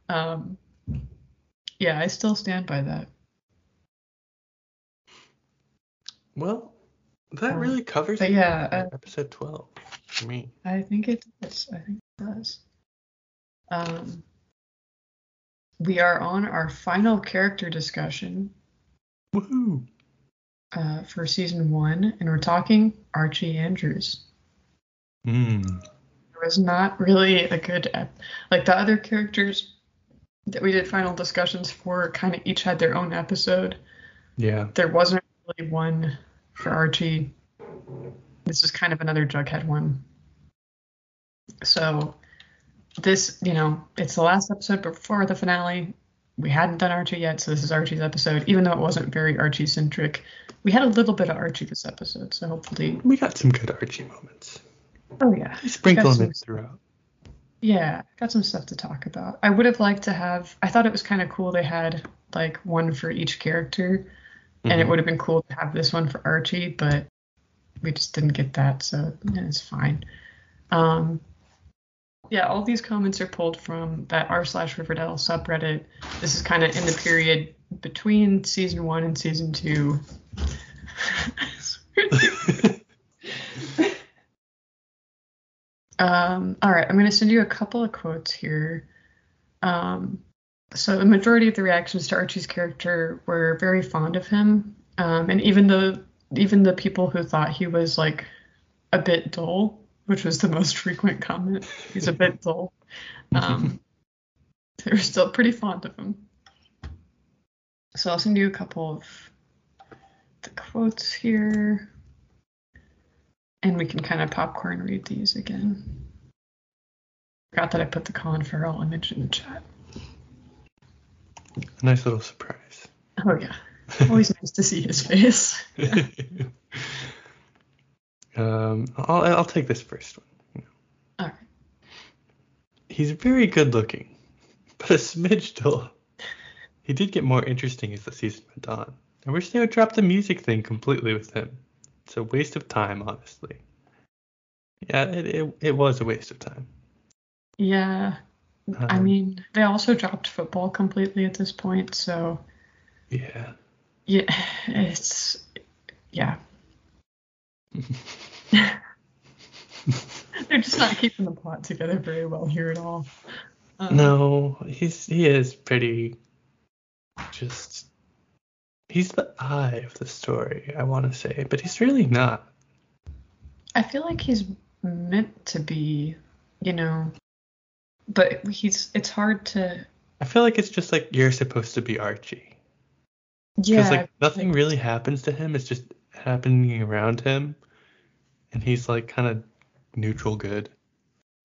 Yeah, I still stand by that. Well, that really covers episode 12 for me. I think it does. We are on our final character discussion. Woohoo! For season 1, and we're talking Archie Andrews. There was not really a good like the other characters that we did final discussions for. Kind of each had their own episode. Yeah. There wasn't really one for Archie. This is kind of another Jughead one. So this, you know, it's the last episode before the finale. We hadn't done Archie yet, so this is Archie's episode. Even though it wasn't very Archie-centric, we had a little bit of Archie this episode, so hopefully... We got some good Archie moments. Oh, yeah. We sprinkled them in throughout. Yeah, got some stuff to talk about. I would have liked to have... I thought it was kind of cool they had, like, one for each character, and it would have been cool to have this one for Archie, but we just didn't get that, so it's fine. Yeah, all these comments are pulled from that r/Riverdale subreddit. This is kind of in the period between season 1 and season 2. All right, I'm going to send you a couple of quotes here. So the majority of the reactions to Archie's character were very fond of him. And even the people who thought he was like a bit dull, which was the most frequent comment. He's a bit dull. They were still pretty fond of him. So I'll send you a couple of the quotes here. And we can kind of popcorn read these again. Forgot that I put the Colin Farrell image in the chat. A nice little surprise. Oh, yeah. Always nice to see his face. Yeah. I'll take this first one. You know. All right. He's very good looking, but a smidge dull. He did get more interesting as the season went on. I wish they would drop the music thing completely with him. It's a waste of time, honestly. Yeah, it was a waste of time. Yeah. I mean, they also dropped football completely at this point, so. Yeah. Yeah. It's. Yeah. They're just not keeping the plot together very well here at all. No, he is pretty. Just he's the eye of the story, I want to say, but he's really not. I feel like he's meant to be, you know, but it's hard to. I feel like it's just like you're supposed to be Archie. Yeah. Because like nothing really happens to him. It's just happening around him, and he's like kind of neutral good.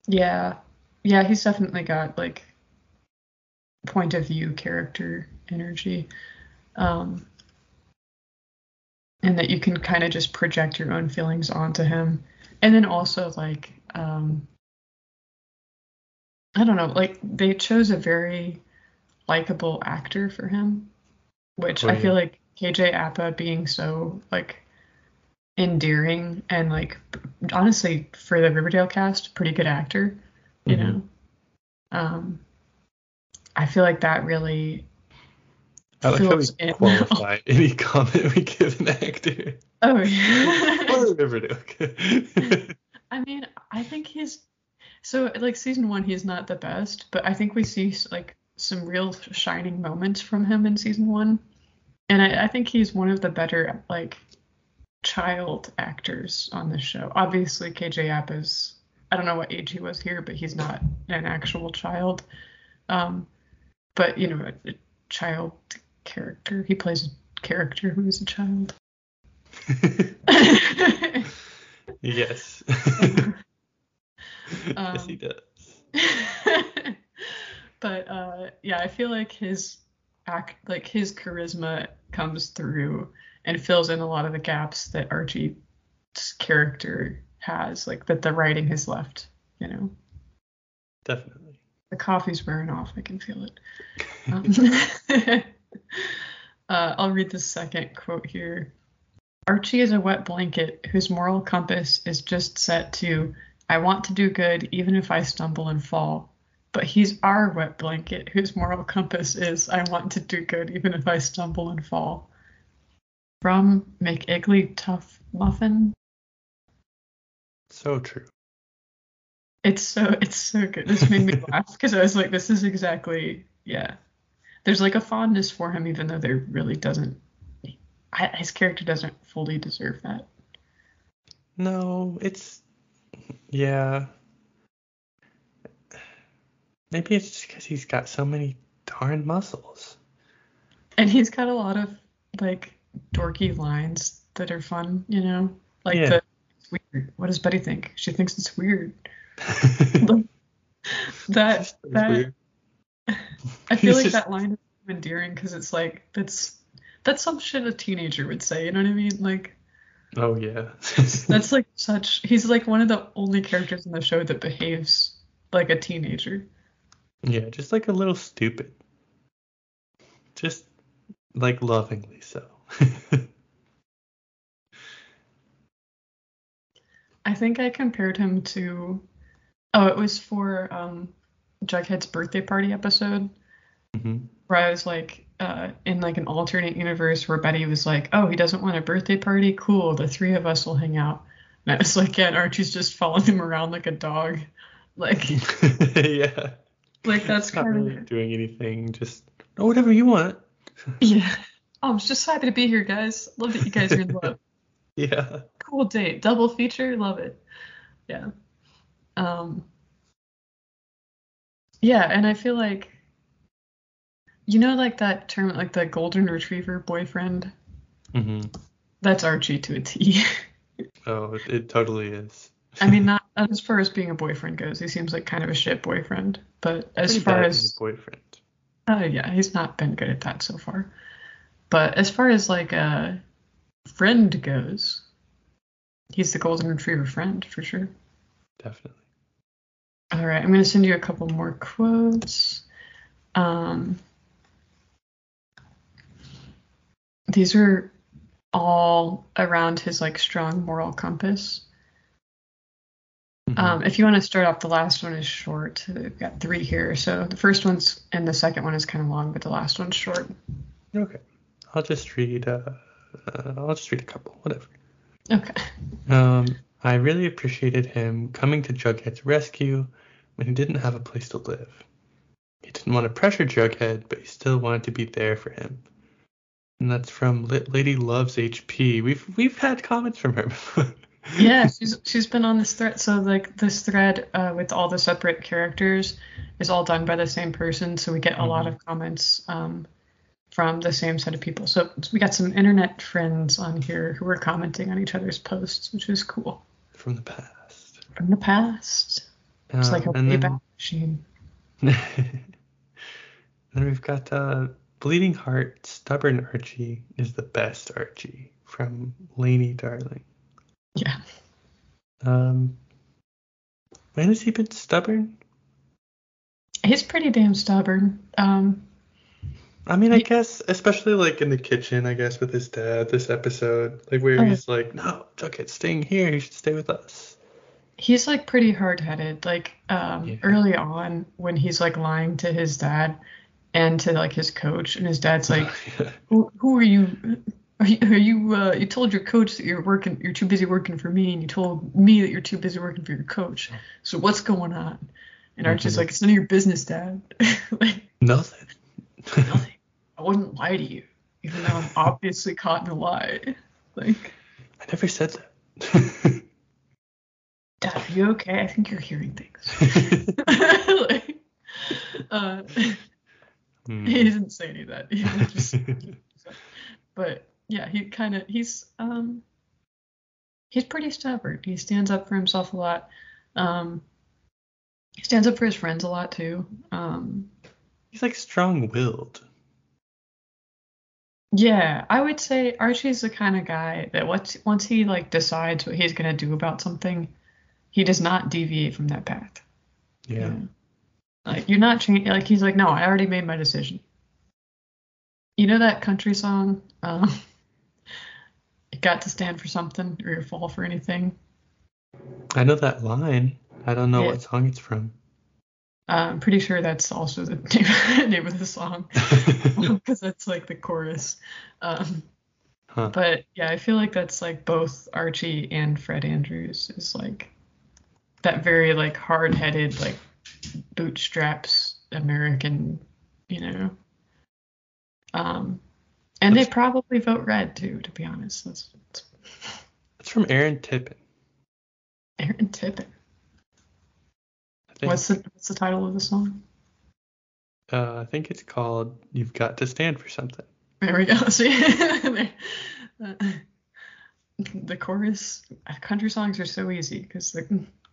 Yeah, he's definitely got like point of view character energy, and that you can kind of just project your own feelings onto him. And then also like I don't know, like they chose a very likable actor for him, which I feel like KJ Apa being so like endearing and like honestly for the Riverdale cast, pretty good actor, you know. I feel like that really I like how we qualify any comment we give an actor. Oh, yeah. Or Riverdale. I mean, I think he's... So, like, season one, he's not the best, but I think we see, like, some real shining moments from him in season one. And I think he's one of the better, like, child actors on the show. Obviously, KJ Apa is... I don't know what age he was here, but he's not an actual child. But, you know, a child character. He plays a character who is a child. Yes. Yes, he does. But, yeah, I feel like his charisma comes through and fills in a lot of the gaps that Archie's character has, like, that the writing has left, you know. Definitely. The coffee's wearing off. I can feel it. I'll read the second quote here. Archie is a wet blanket whose moral compass is just set to, I want to do good even if I stumble and fall. But he's our wet blanket whose moral compass is, I want to do good even if I stumble and fall. From McIggly Tough Muffin. So true. It's so good. This made me laugh because I was like, this is exactly, yeah. There's like a fondness for him, even though there really doesn't. His character doesn't fully deserve that. No, it's, yeah. Maybe it's just because he's got so many darn muscles. And he's got a lot of like dorky lines that are fun, you know, like yeah. Weird. What does Betty think? She thinks it's weird. that weird. I feel like that line is endearing because it's like that's some shit a teenager would say. You know what I mean? Like, oh yeah. That's like such. He's like one of the only characters in the show that behaves like a teenager. Yeah, just like a little stupid. Just like lovingly so. I think I compared him to, it was for Jughead's birthday party episode, mm-hmm. where I was like, in like an alternate universe where Betty was like, oh, he doesn't want a birthday party? Cool, the three of us will hang out. And I was like, yeah, and Archie's just following him around like a dog. Like, yeah. Like, that's kind of... Not really doing anything, just, oh, whatever you want. Yeah. Oh, I was just happy to be here, guys. Love that you guys are in love. Yeah. Cool date. Double feature. Love it. Yeah. Yeah, and I feel like, you know, like that term, like the golden retriever boyfriend? Mm-hmm. That's Archie to a T. Oh, it totally is. I mean, not as far as being a boyfriend goes. He seems like kind of a shit boyfriend. But as pretty far as... being a boyfriend. Yeah, he's not been good at that so far. But as far as like... friend goes, he's the golden retriever friend for sure. Definitely. All right, I'm going to send you a couple more quotes. These are all around his like strong moral compass. Mm-hmm. If you want to start off, the last one is short. We've got three here, so the first one's and the second one is kind of long, but the last one's short. Okay, I'll just read a couple, whatever. Okay. I really appreciated him coming to Jughead's rescue when he didn't have a place to live. He didn't want to pressure Jughead, but he still wanted to be there for him. And that's from Lady Loves HP. We've had comments from her before. Yeah, she's been on this thread. So like this thread with all the separate characters is all done by the same person, so we get a mm-hmm. lot of comments from the same set of people. So we got some internet friends on here who were commenting on each other's posts, which is cool. From the past. It's like a payback machine. Then we've got Bleeding Heart, Stubborn Archie is the best Archie from Lainey Darling. Yeah. When has he been stubborn? He's pretty damn stubborn. I mean, I guess, especially, like, in the kitchen, I guess, with his dad this episode, like, where he's like, no, Jughead's staying here, he should stay with us. He's, like, pretty hard-headed. Like, yeah. Early on, when he's, like, lying to his dad, and to like his coach, and his dad's like, who are you? You told your coach that you're too busy working for me, and you told me that you're too busy working for your coach. So what's going on? And Archie's like, it's none of your business, Dad. Like, nothing. I wouldn't lie to you, even though I'm obviously caught in a lie. Like, I never said that. Dad, are you okay? I think you're hearing things. Like, he didn't say any of that. He just, but yeah, he's pretty stubborn. He stands up for himself a lot. He stands up for his friends a lot too. He's like strong-willed. Yeah, I would say Archie's the kind of guy that once he like decides what he's gonna do about something, he does not deviate from that path. Yeah. You know? Like you're not changing. Like he's like, no, I already made my decision. You know that country song? You got to stand for something or you fall for anything. I know that line. I don't know what song it's from. I'm pretty sure that's also the name of the song because that's like the chorus. But yeah, I feel like that's like both Archie and Fred Andrews is like that very like hard-headed, like bootstraps American, you know. And they probably vote red too, to be honest. That's from Aaron Tippin. Aaron Tippin. What's the title of the song? I think it's called "You've Got to Stand for Something." There we go. See, the chorus. Country songs are so easy because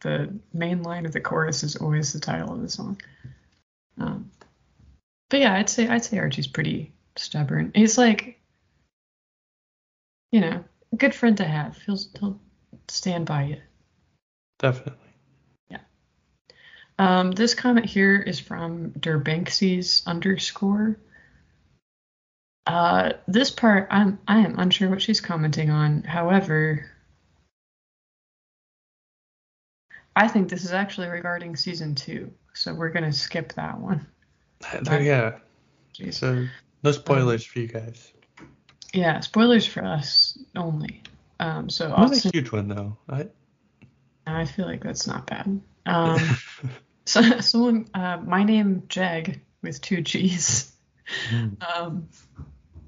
the main line of the chorus is always the title of the song. But yeah, I'd say Archie's pretty stubborn. He's like, you know, a good friend to have. He'll stand by you. Definitely. Yeah. This comment here is from Derbanksy's_. This part, I am unsure what she's commenting on. However, I think this is actually regarding season 2, so we're gonna skip that one. Yeah. Jeez. So no spoilers for you guys. Yeah, spoilers for us only. So that's a huge one though. I feel like that's not bad. So someone, my name Jeg with 2 G's, said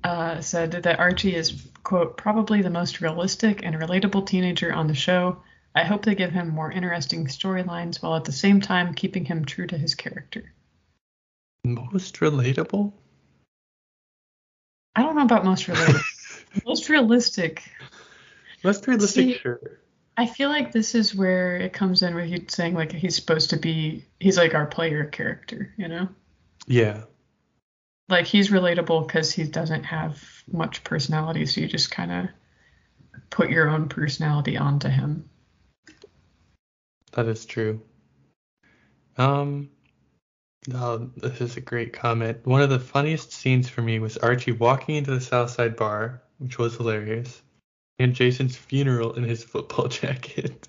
that Archie is quote probably the most realistic and relatable teenager on the show. I hope they give him more interesting storylines while at the same time keeping him true to his character. Most relatable? I don't know about most relatable. Most realistic. Most realistic, see, sure. I feel like this is where it comes in where he's saying like he's like our player character, you know? Yeah. Like he's relatable because he doesn't have much personality, so you just kind of put your own personality onto him. That is true. Oh, this is a great comment. One of the funniest scenes for me was Archie walking into the Southside bar, which was hilarious, and Jason's funeral in his football jacket.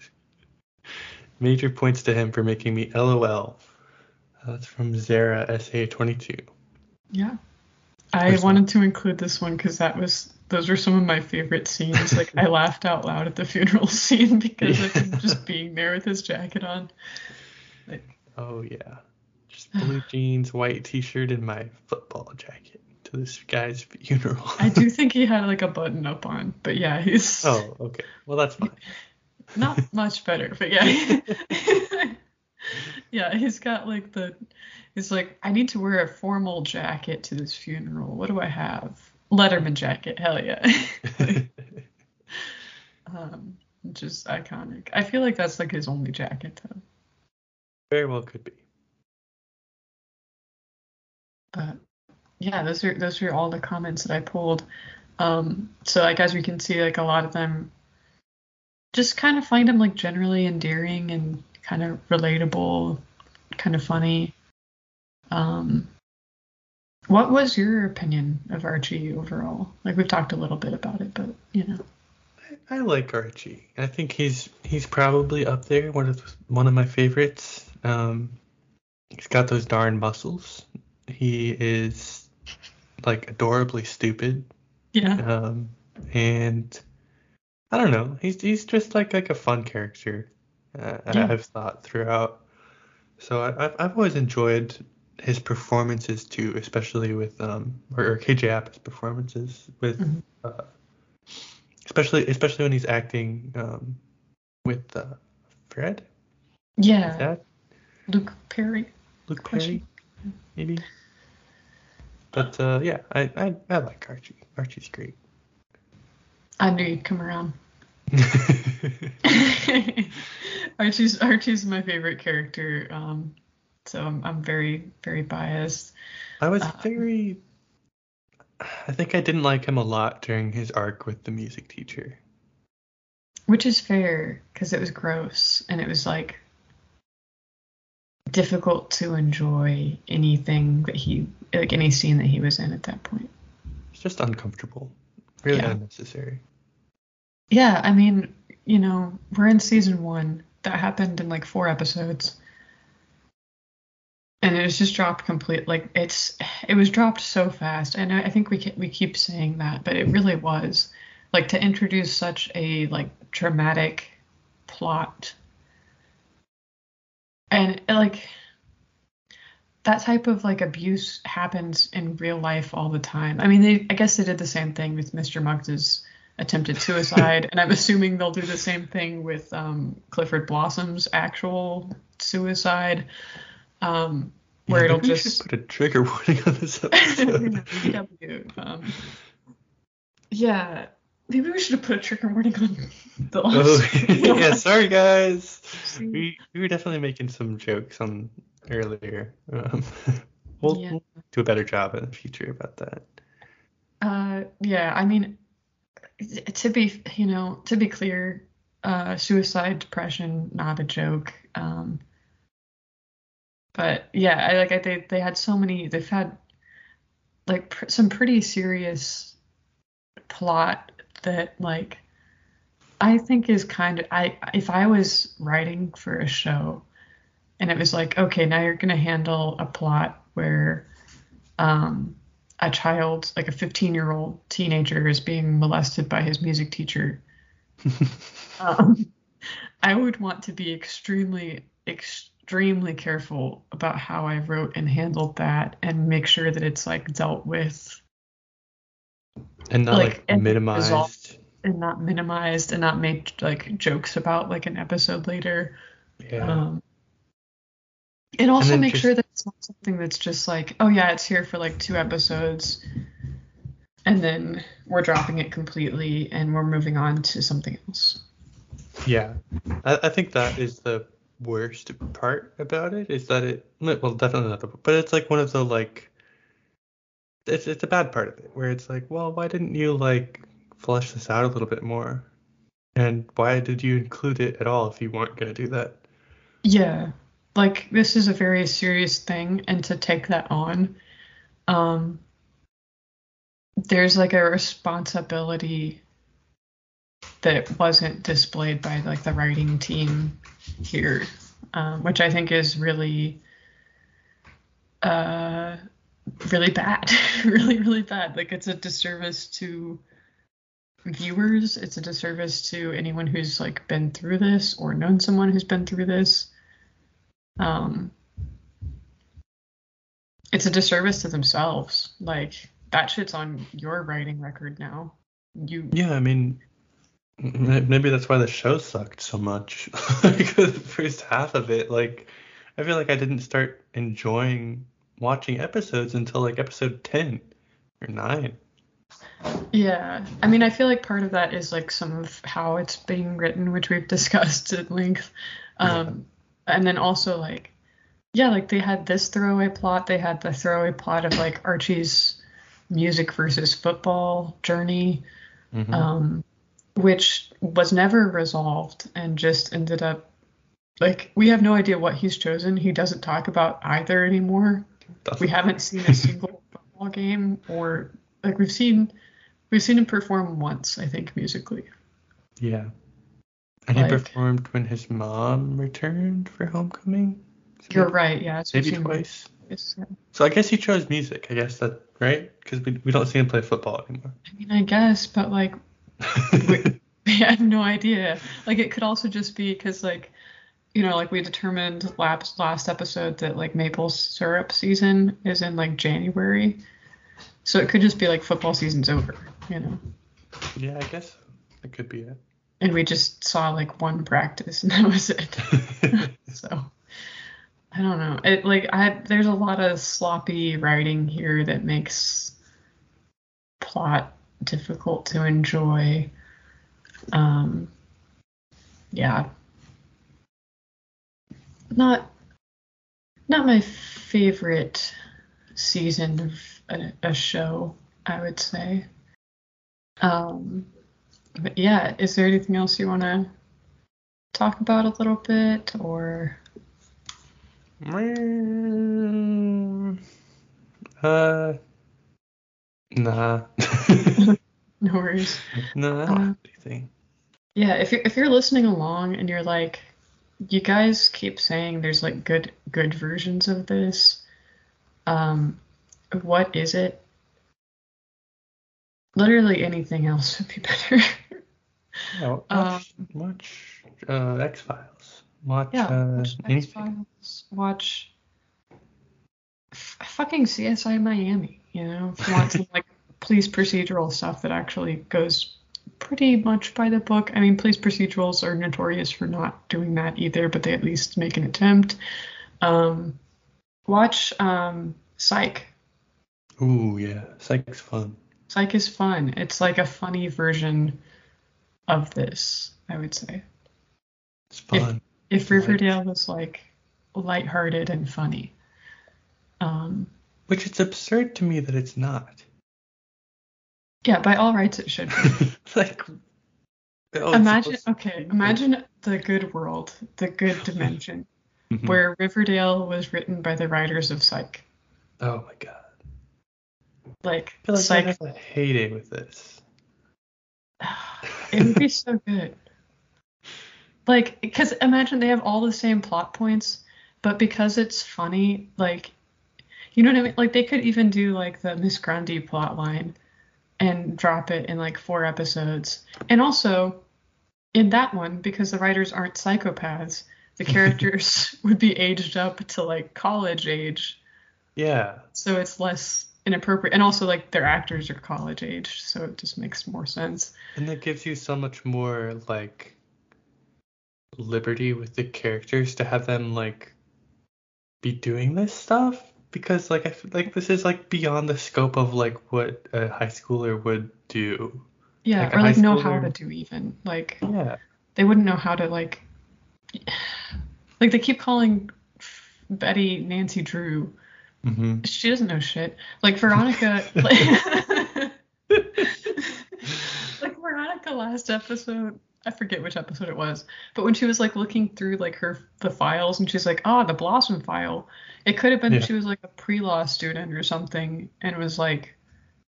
Major points to him for making me LOL. That's from Zara SA22. Yeah. I wanted to include this one because those were some of my favorite scenes. Like I laughed out loud at the funeral scene because of him just being there with his jacket on. Like, oh yeah, just blue jeans, white t-shirt, and my football jacket to this guy's funeral. I do think he had like a button up on, but yeah, he's. Oh okay, well that's fine. Not much better, but yeah. Yeah, he's got like he's like, I need to wear a formal jacket to this funeral. What do I have? Letterman jacket. Hell yeah. Just iconic. I feel like that's like his only jacket though. Very well could be. Yeah, those are all the comments that I pulled. So like as we can see, like a lot of them just kind of find him like generally endearing and kind of relatable, kind of funny. What was your opinion of Archie overall? Like we've talked a little bit about it, but you know. I like Archie. I think he's probably up there, one of my favorites. He's got those darn muscles. He is like adorably stupid. Yeah. And I don't know. He's just like a fun character. I've thought throughout. So I've always enjoyed his performances too, especially with or KJ Apa's performances with especially when he's acting with Fred. Yeah. Is that Luke Perry, maybe. But I like Archie. Archie's great. I knew you'd come around. Archie's my favorite character. So I'm very, very biased. I think I didn't like him a lot during his arc with the music teacher. Which is fair, because it was gross, and it was like difficult to enjoy anything that he, like any scene that he was in at that point. It's just uncomfortable. Really unnecessary. Yeah, I mean, you know, we're in season 1. That happened in like 4 episodes. And it was just dropped complete. Like it was dropped so fast, and I think we keep saying that, but it really was like to introduce such a like dramatic plot, and like that type of like abuse happens in real life all the time. I mean, I guess they did the same thing with Mr. Muggs' attempted suicide, and I'm assuming they'll do the same thing with Clifford Blossom's actual suicide. Where it'll just, we should put a trigger warning on this episode. Maybe we should have put a trigger warning on the last. Yeah, sorry guys. We were definitely making some jokes on earlier. We'll do a better job in the future about that. I mean, to be clear, suicide, depression, not a joke. But yeah, they had so many. They've had like some pretty serious plot that like I think is kind of. If I was writing for a show, and it was like, okay, now you're gonna handle a plot where a child, like a 15-year-old teenager, is being molested by his music teacher. I would want to be extremely careful about how I wrote and handled that, and make sure that it's like dealt with and not like minimized, and not minimized, and not make like jokes about like an episode later. Yeah. And also make sure that it's not something that's just like, oh yeah, it's here for like 2 episodes and then we're dropping it completely and we're moving on to something else. Yeah, I think that is the worst part about it, is that definitely not the, but it's like one of the like it's a bad part of it where it's like, well, why didn't you like flesh this out a little bit more, and why did you include it at all if you weren't going to do that? Yeah, like this is a very serious thing, and to take that on, there's like a responsibility that wasn't displayed by like the writing team here, which I think is really, really bad, really, really bad. Like it's a disservice to viewers. It's a disservice to anyone who's like been through this or known someone who's been through this. It's a disservice to themselves. Like that shit's on your writing record now. Yeah, I mean, maybe that's why the show sucked so much. Like the first half of it, like I feel like I didn't start enjoying watching episodes until like episode 10 or 9. Yeah, I mean, I feel like part of that is like some of how it's being written, which we've discussed at length. And then also like, yeah, like they had this throwaway plot. They had the throwaway plot of like Archie's music versus football journey. Mm-hmm. Which was never resolved and just ended up like we have no idea what he's chosen. He doesn't talk about either anymore. We haven't seen a single football game, or like we've seen him perform once, I think, musically. Yeah. And like, he performed when his mom returned for homecoming. You're right, yeah. Maybe twice. So I guess he chose music. I guess that, right? Because we don't see him play football anymore. I mean, I guess, but like, we had no idea. Like, it could also just be because, like, you know, like we determined last episode that like maple syrup season is in like January, so it could just be like football season's over. You know. Yeah, I guess that could be it. And we just saw like one practice, and that was it. So. I don't know. There's a lot of sloppy writing here that makes plot difficult to enjoy. Yeah. Not my favorite season of a show, I would say. But yeah, is there anything else you want to talk about a little bit, or? Nah. No worries. No, I don't have anything. Yeah, if you're listening along and you're like, you guys keep saying there's like good versions of this. What is it? Literally anything else would be better. Yeah, watch X-Files. Watch X-Files, watch fucking CSI Miami, you know, if you want some like police procedural stuff that actually goes pretty much by the book. I mean, police procedurals are notorious for not doing that either, but they at least make an attempt. Watch Psych. Ooh, yeah, Psych's fun. Psych is fun. It's like a funny version of this, I would say. It's fun. If Riverdale was like lighthearted and funny, which it's absurd to me that it's not. Yeah, by all rights it should be. Like, imagine the good world, the good dimension, mm-hmm. where Riverdale was written by the writers of Psych. Oh my god! Like, I feel like Psych, I have a heyday with this. It would be so good. Like, because imagine they have all the same plot points, but because it's funny, like, you know what I mean? Like, they could even do, like, the Miss Grundy plot line and drop it in, like, 4 episodes. And also, in that one, because the writers aren't psychopaths, the characters would be aged up to, like, college age. Yeah. So it's less inappropriate. And also, like, their actors are college age, so it just makes more sense. And that gives you so much more, like, liberty with the characters to have them like be doing this stuff, because like I feel like this is like beyond the scope of like what a high schooler would do. Yeah, like, or like know how to do, even like, yeah, they wouldn't know how to like they keep calling Betty Nancy Drew. Mm-hmm. She doesn't know shit. Like Veronica, like Veronica last episode. I forget which episode it was, but when she was like looking through like the files and she's like, oh, the Blossom file. It could have been She was like a pre-law student or something, and was like,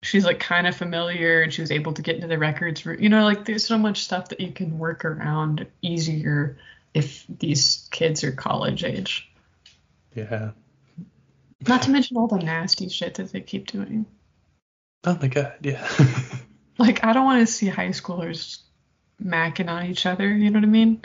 she's like kind of familiar and she was able to get into the records. You know, like there's so much stuff that you can work around easier if these kids are college age. Yeah. Not to mention all the nasty shit that they keep doing. Oh my God, yeah. Like, I don't want to see high schoolers macking on each other, you know what I mean?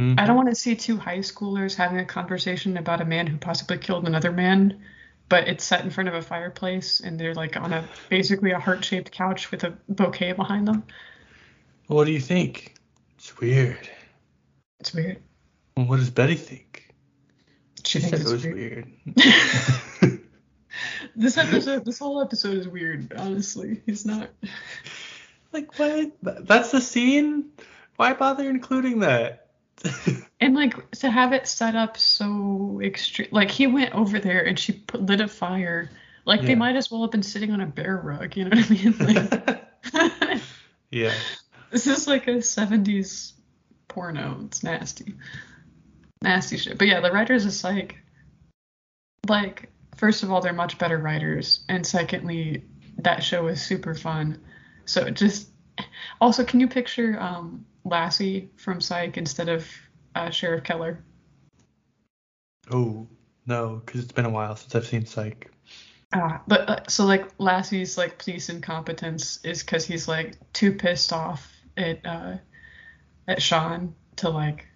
Mm-hmm. I don't want to see 2 high schoolers having a conversation about a man who possibly killed another man, but it's set in front of a fireplace and they're like on a basically a heart-shaped couch with a bouquet behind them. What do you think? It's weird. It's weird. Well, what does Betty think? She thinks it was weird. This whole episode is weird, honestly. He's not. Like, what? That's the scene? Why bother including that? And, like, to have it set up so extreme. Like, he went over there and she lit a fire. Like, They might as well have been sitting on a bear rug. You know what I mean? Like, yeah. This is like a 70s porno. It's nasty. Nasty shit. But, yeah, the writers is like, first of all, they're much better writers. And secondly, that show was super fun. So just also, can you picture Lassie from Psych instead of Sheriff Keller? Oh, No, because it's been a while since I've seen Psych. But so like Lassie's like police incompetence is because he's like too pissed off at Sean to like.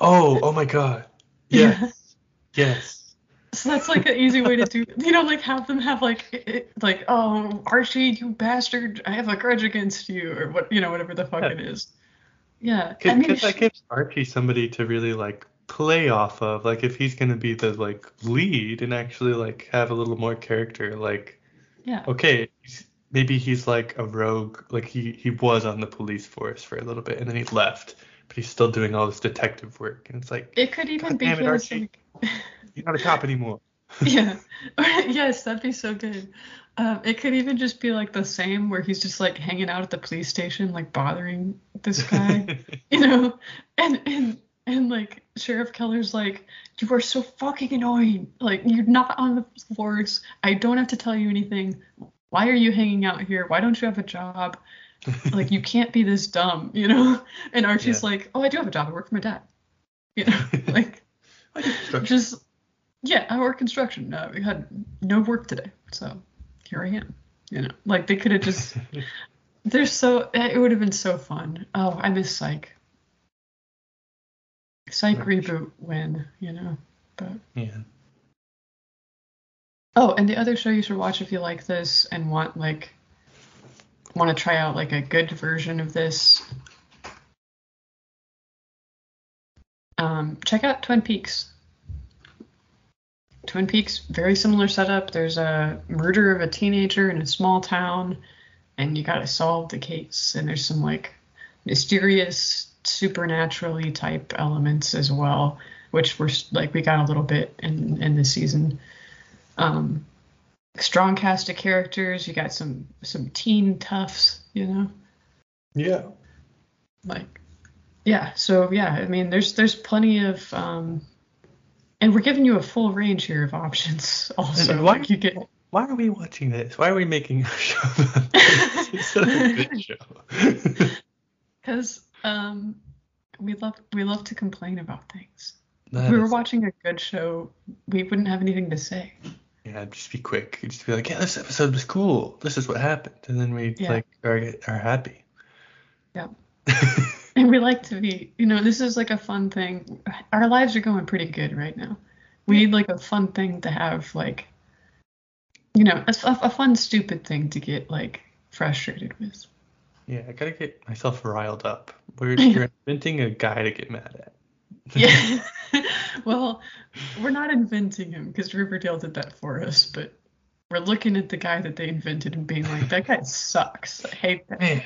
Oh my God. Yes. Yes. So that's like an easy way to do, you know, like have them have like, oh, Archie, you bastard, I have a grudge against you, or what, you know, whatever the fuck it is. Yeah. Because that gives Archie somebody to really like play off of, like if he's gonna be the like lead and actually like have a little more character, like okay, maybe he's like a rogue, like he was on the police force for a little bit and then he left, but he's still doing all this detective work, and it's like it could even God be damn it, Archie, like... you're not a cop anymore. Yeah. Yes, that'd be so good. It could even just be like the same, where he's just like hanging out at the police station like bothering this guy. You know, and like Sheriff Keller's like, you are so fucking annoying. Like, you're not on the wards. I don't have to tell you anything. Why are you hanging out here? Why don't you have a job? Like, you can't be this dumb, you know? And Archie's like, oh, I do have a job. I work for my dad. You know, like, just, yeah, I work construction. We had no work today. So here I am, you know? Like, they could have just, it would have been so fun. Oh, I miss Psych. Psych reboot when, you know, but yeah. Oh, and the other show you should watch if you like this and want to try out like a good version of this. Check out Twin Peaks. Twin Peaks, very similar setup. There's a murder of a teenager in a small town, and you got to solve the case. And there's some like mysterious supernaturally type elements as well, which were like we got a little bit in this season. Strong cast of characters. You got some teen toughs, you know. Yeah. Like, yeah. So yeah, I mean, there's plenty of and we're giving you a full range here of options. Also, why are we watching this? Why are we making a show? It's such a good show. Because we love to complain about things. If we were watching a good show, we wouldn't have anything to say. Yeah, just be quick. You'd just be like, yeah, this episode was cool. This is what happened. And then we like are happy. Yeah. And we like to be, you know, this is like a fun thing. Our lives are going pretty good right now. We need like a fun thing to have, like, you know, a fun, stupid thing to get like frustrated with. Yeah, I gotta get myself riled up. You're inventing a guy to get mad at. Yeah. Well, we're not inventing him because Riverdale did that for us, but we're looking at the guy that they invented and being like, that guy sucks. I hate that. Man,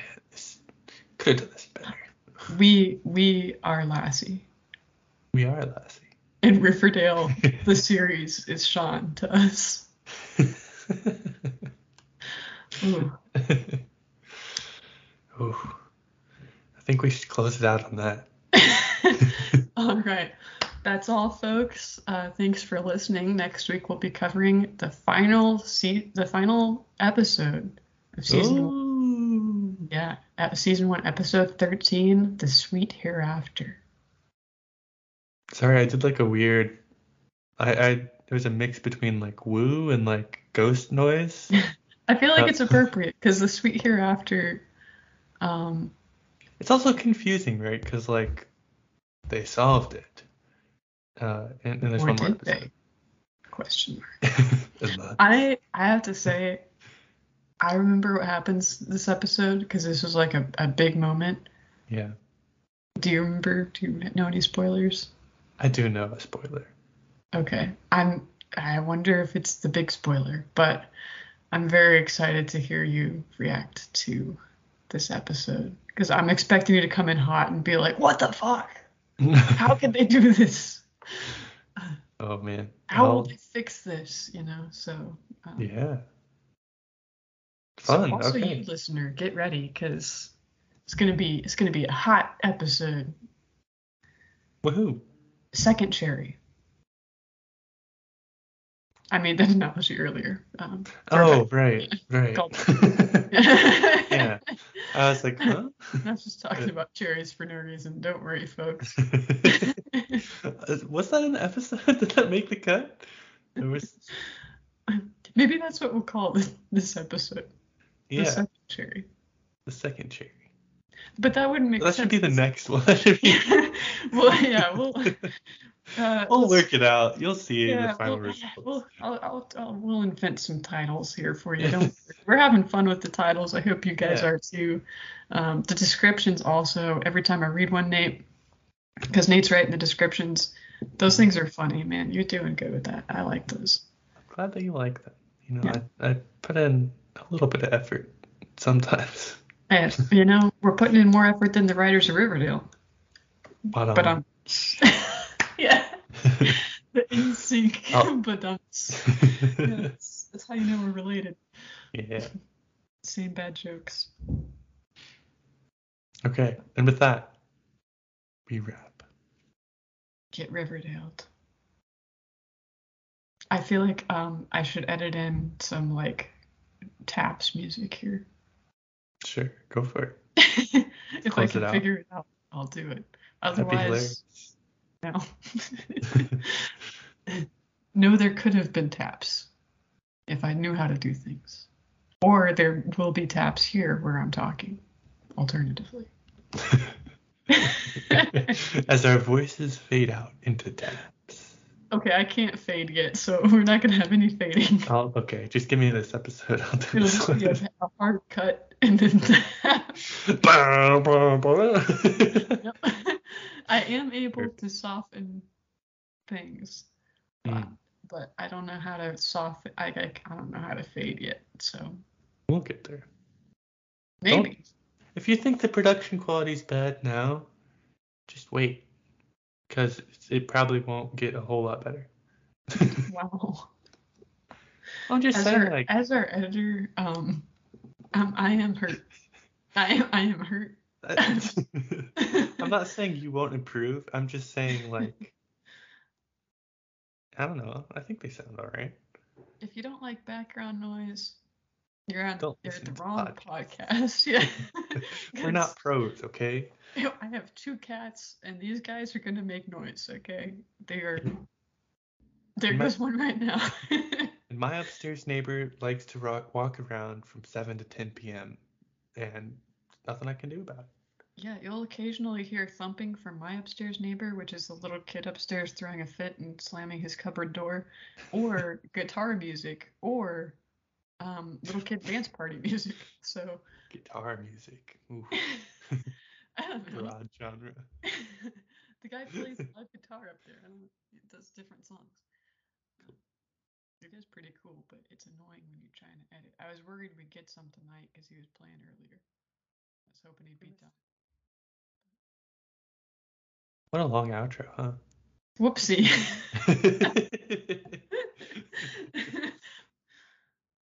could have done this better. We are Lassie. We are Lassie. And Riverdale, the series, is Sean to us. Ooh. Ooh, I think we should close it out on that. All right. That's all, folks. Thanks for listening. Next week, we'll be covering the final episode of season one. Yeah, season one, episode 13, The Sweet Hereafter. Sorry, I did like a weird... There was a mix between like woo and like ghost noise. I feel like it's appropriate because The Sweet Hereafter... it's also confusing, right? Because like they solved it, and there's one more episode. Question mark. I have to say, I remember what happens this episode because this was like a big moment. Yeah. Do you remember? Do you know any spoilers? I do know a spoiler. Okay, I wonder if it's the big spoiler, but I'm very excited to hear you react to this episode because I'm expecting you to come in hot and be like, what the fuck, how could they do this, oh man, how will they fix this, you know? So yeah, fun. So also, okay, you listener, get ready because it's gonna be a hot episode. Woohoo. Second cherry. I made that analogy earlier. Right. Yeah. I was like, huh? I was just talking about cherries for no reason. Don't worry, folks. Was that an episode? Did that make the cut? Maybe that's what we'll call this episode. Yeah. The second cherry. The second cherry. But that wouldn't make sense. That should be the next one. Well, yeah, we'll work it out. You'll see in the final results. We'll invent some titles here for you. We're having fun with the titles. I hope you guys are too. The descriptions also, every time I read one, Nate, because Nate's writing the descriptions, those things are funny, man. You're doing good with that. I like those. I'm glad that you like them. I put in a little bit of effort sometimes. And, we're putting in more effort than the writers of Riverdale. But yeah. The in sync. Oh. But that's how you know we're related. Yeah. Same bad jokes. Okay. And with that, we wrap. Get Riverdale'd. I feel like I should edit in some taps music here. Sure, go for it. If I can figure it out, I'll do it. Otherwise, no. No, there could have been taps if I knew how to do things. Or there will be taps here where I'm talking, alternatively. As our voices fade out into taps. Okay, I can't fade yet, so we're not going to have any fading. Oh, okay, just give me this episode. I'll do this one. It'll be a hard cut. And then I am able to soften things, but I don't know how to soften. I don't know how to fade yet, so we'll get there. Maybe. If you think the production quality is bad now, just wait, because it probably won't get a whole lot better. Wow. I'm just saying, as our editor, I am hurt. I am hurt. I'm not saying you won't improve. I'm just saying, I don't know. I think they sound all right. If you don't like background noise, you're at the wrong podcast. Yeah. We're not pros, okay? I have two cats, and these guys are going to make noise, okay? They are. There goes one right now. And my upstairs neighbor likes to walk around from 7 to 10 p.m. and nothing I can do about it. Yeah, you'll occasionally hear thumping from my upstairs neighbor, which is the little kid upstairs throwing a fit and slamming his cupboard door, or guitar music, or little kid dance party music. So guitar music. Ooh. I don't know. Broad genre. The guy plays a guitar up there. I don't know. He does different songs. It is pretty cool, but it's annoying when you're trying to edit. I was worried we'd get some tonight because he was playing earlier. I was hoping he'd beat that. What a long outro, huh? Whoopsie.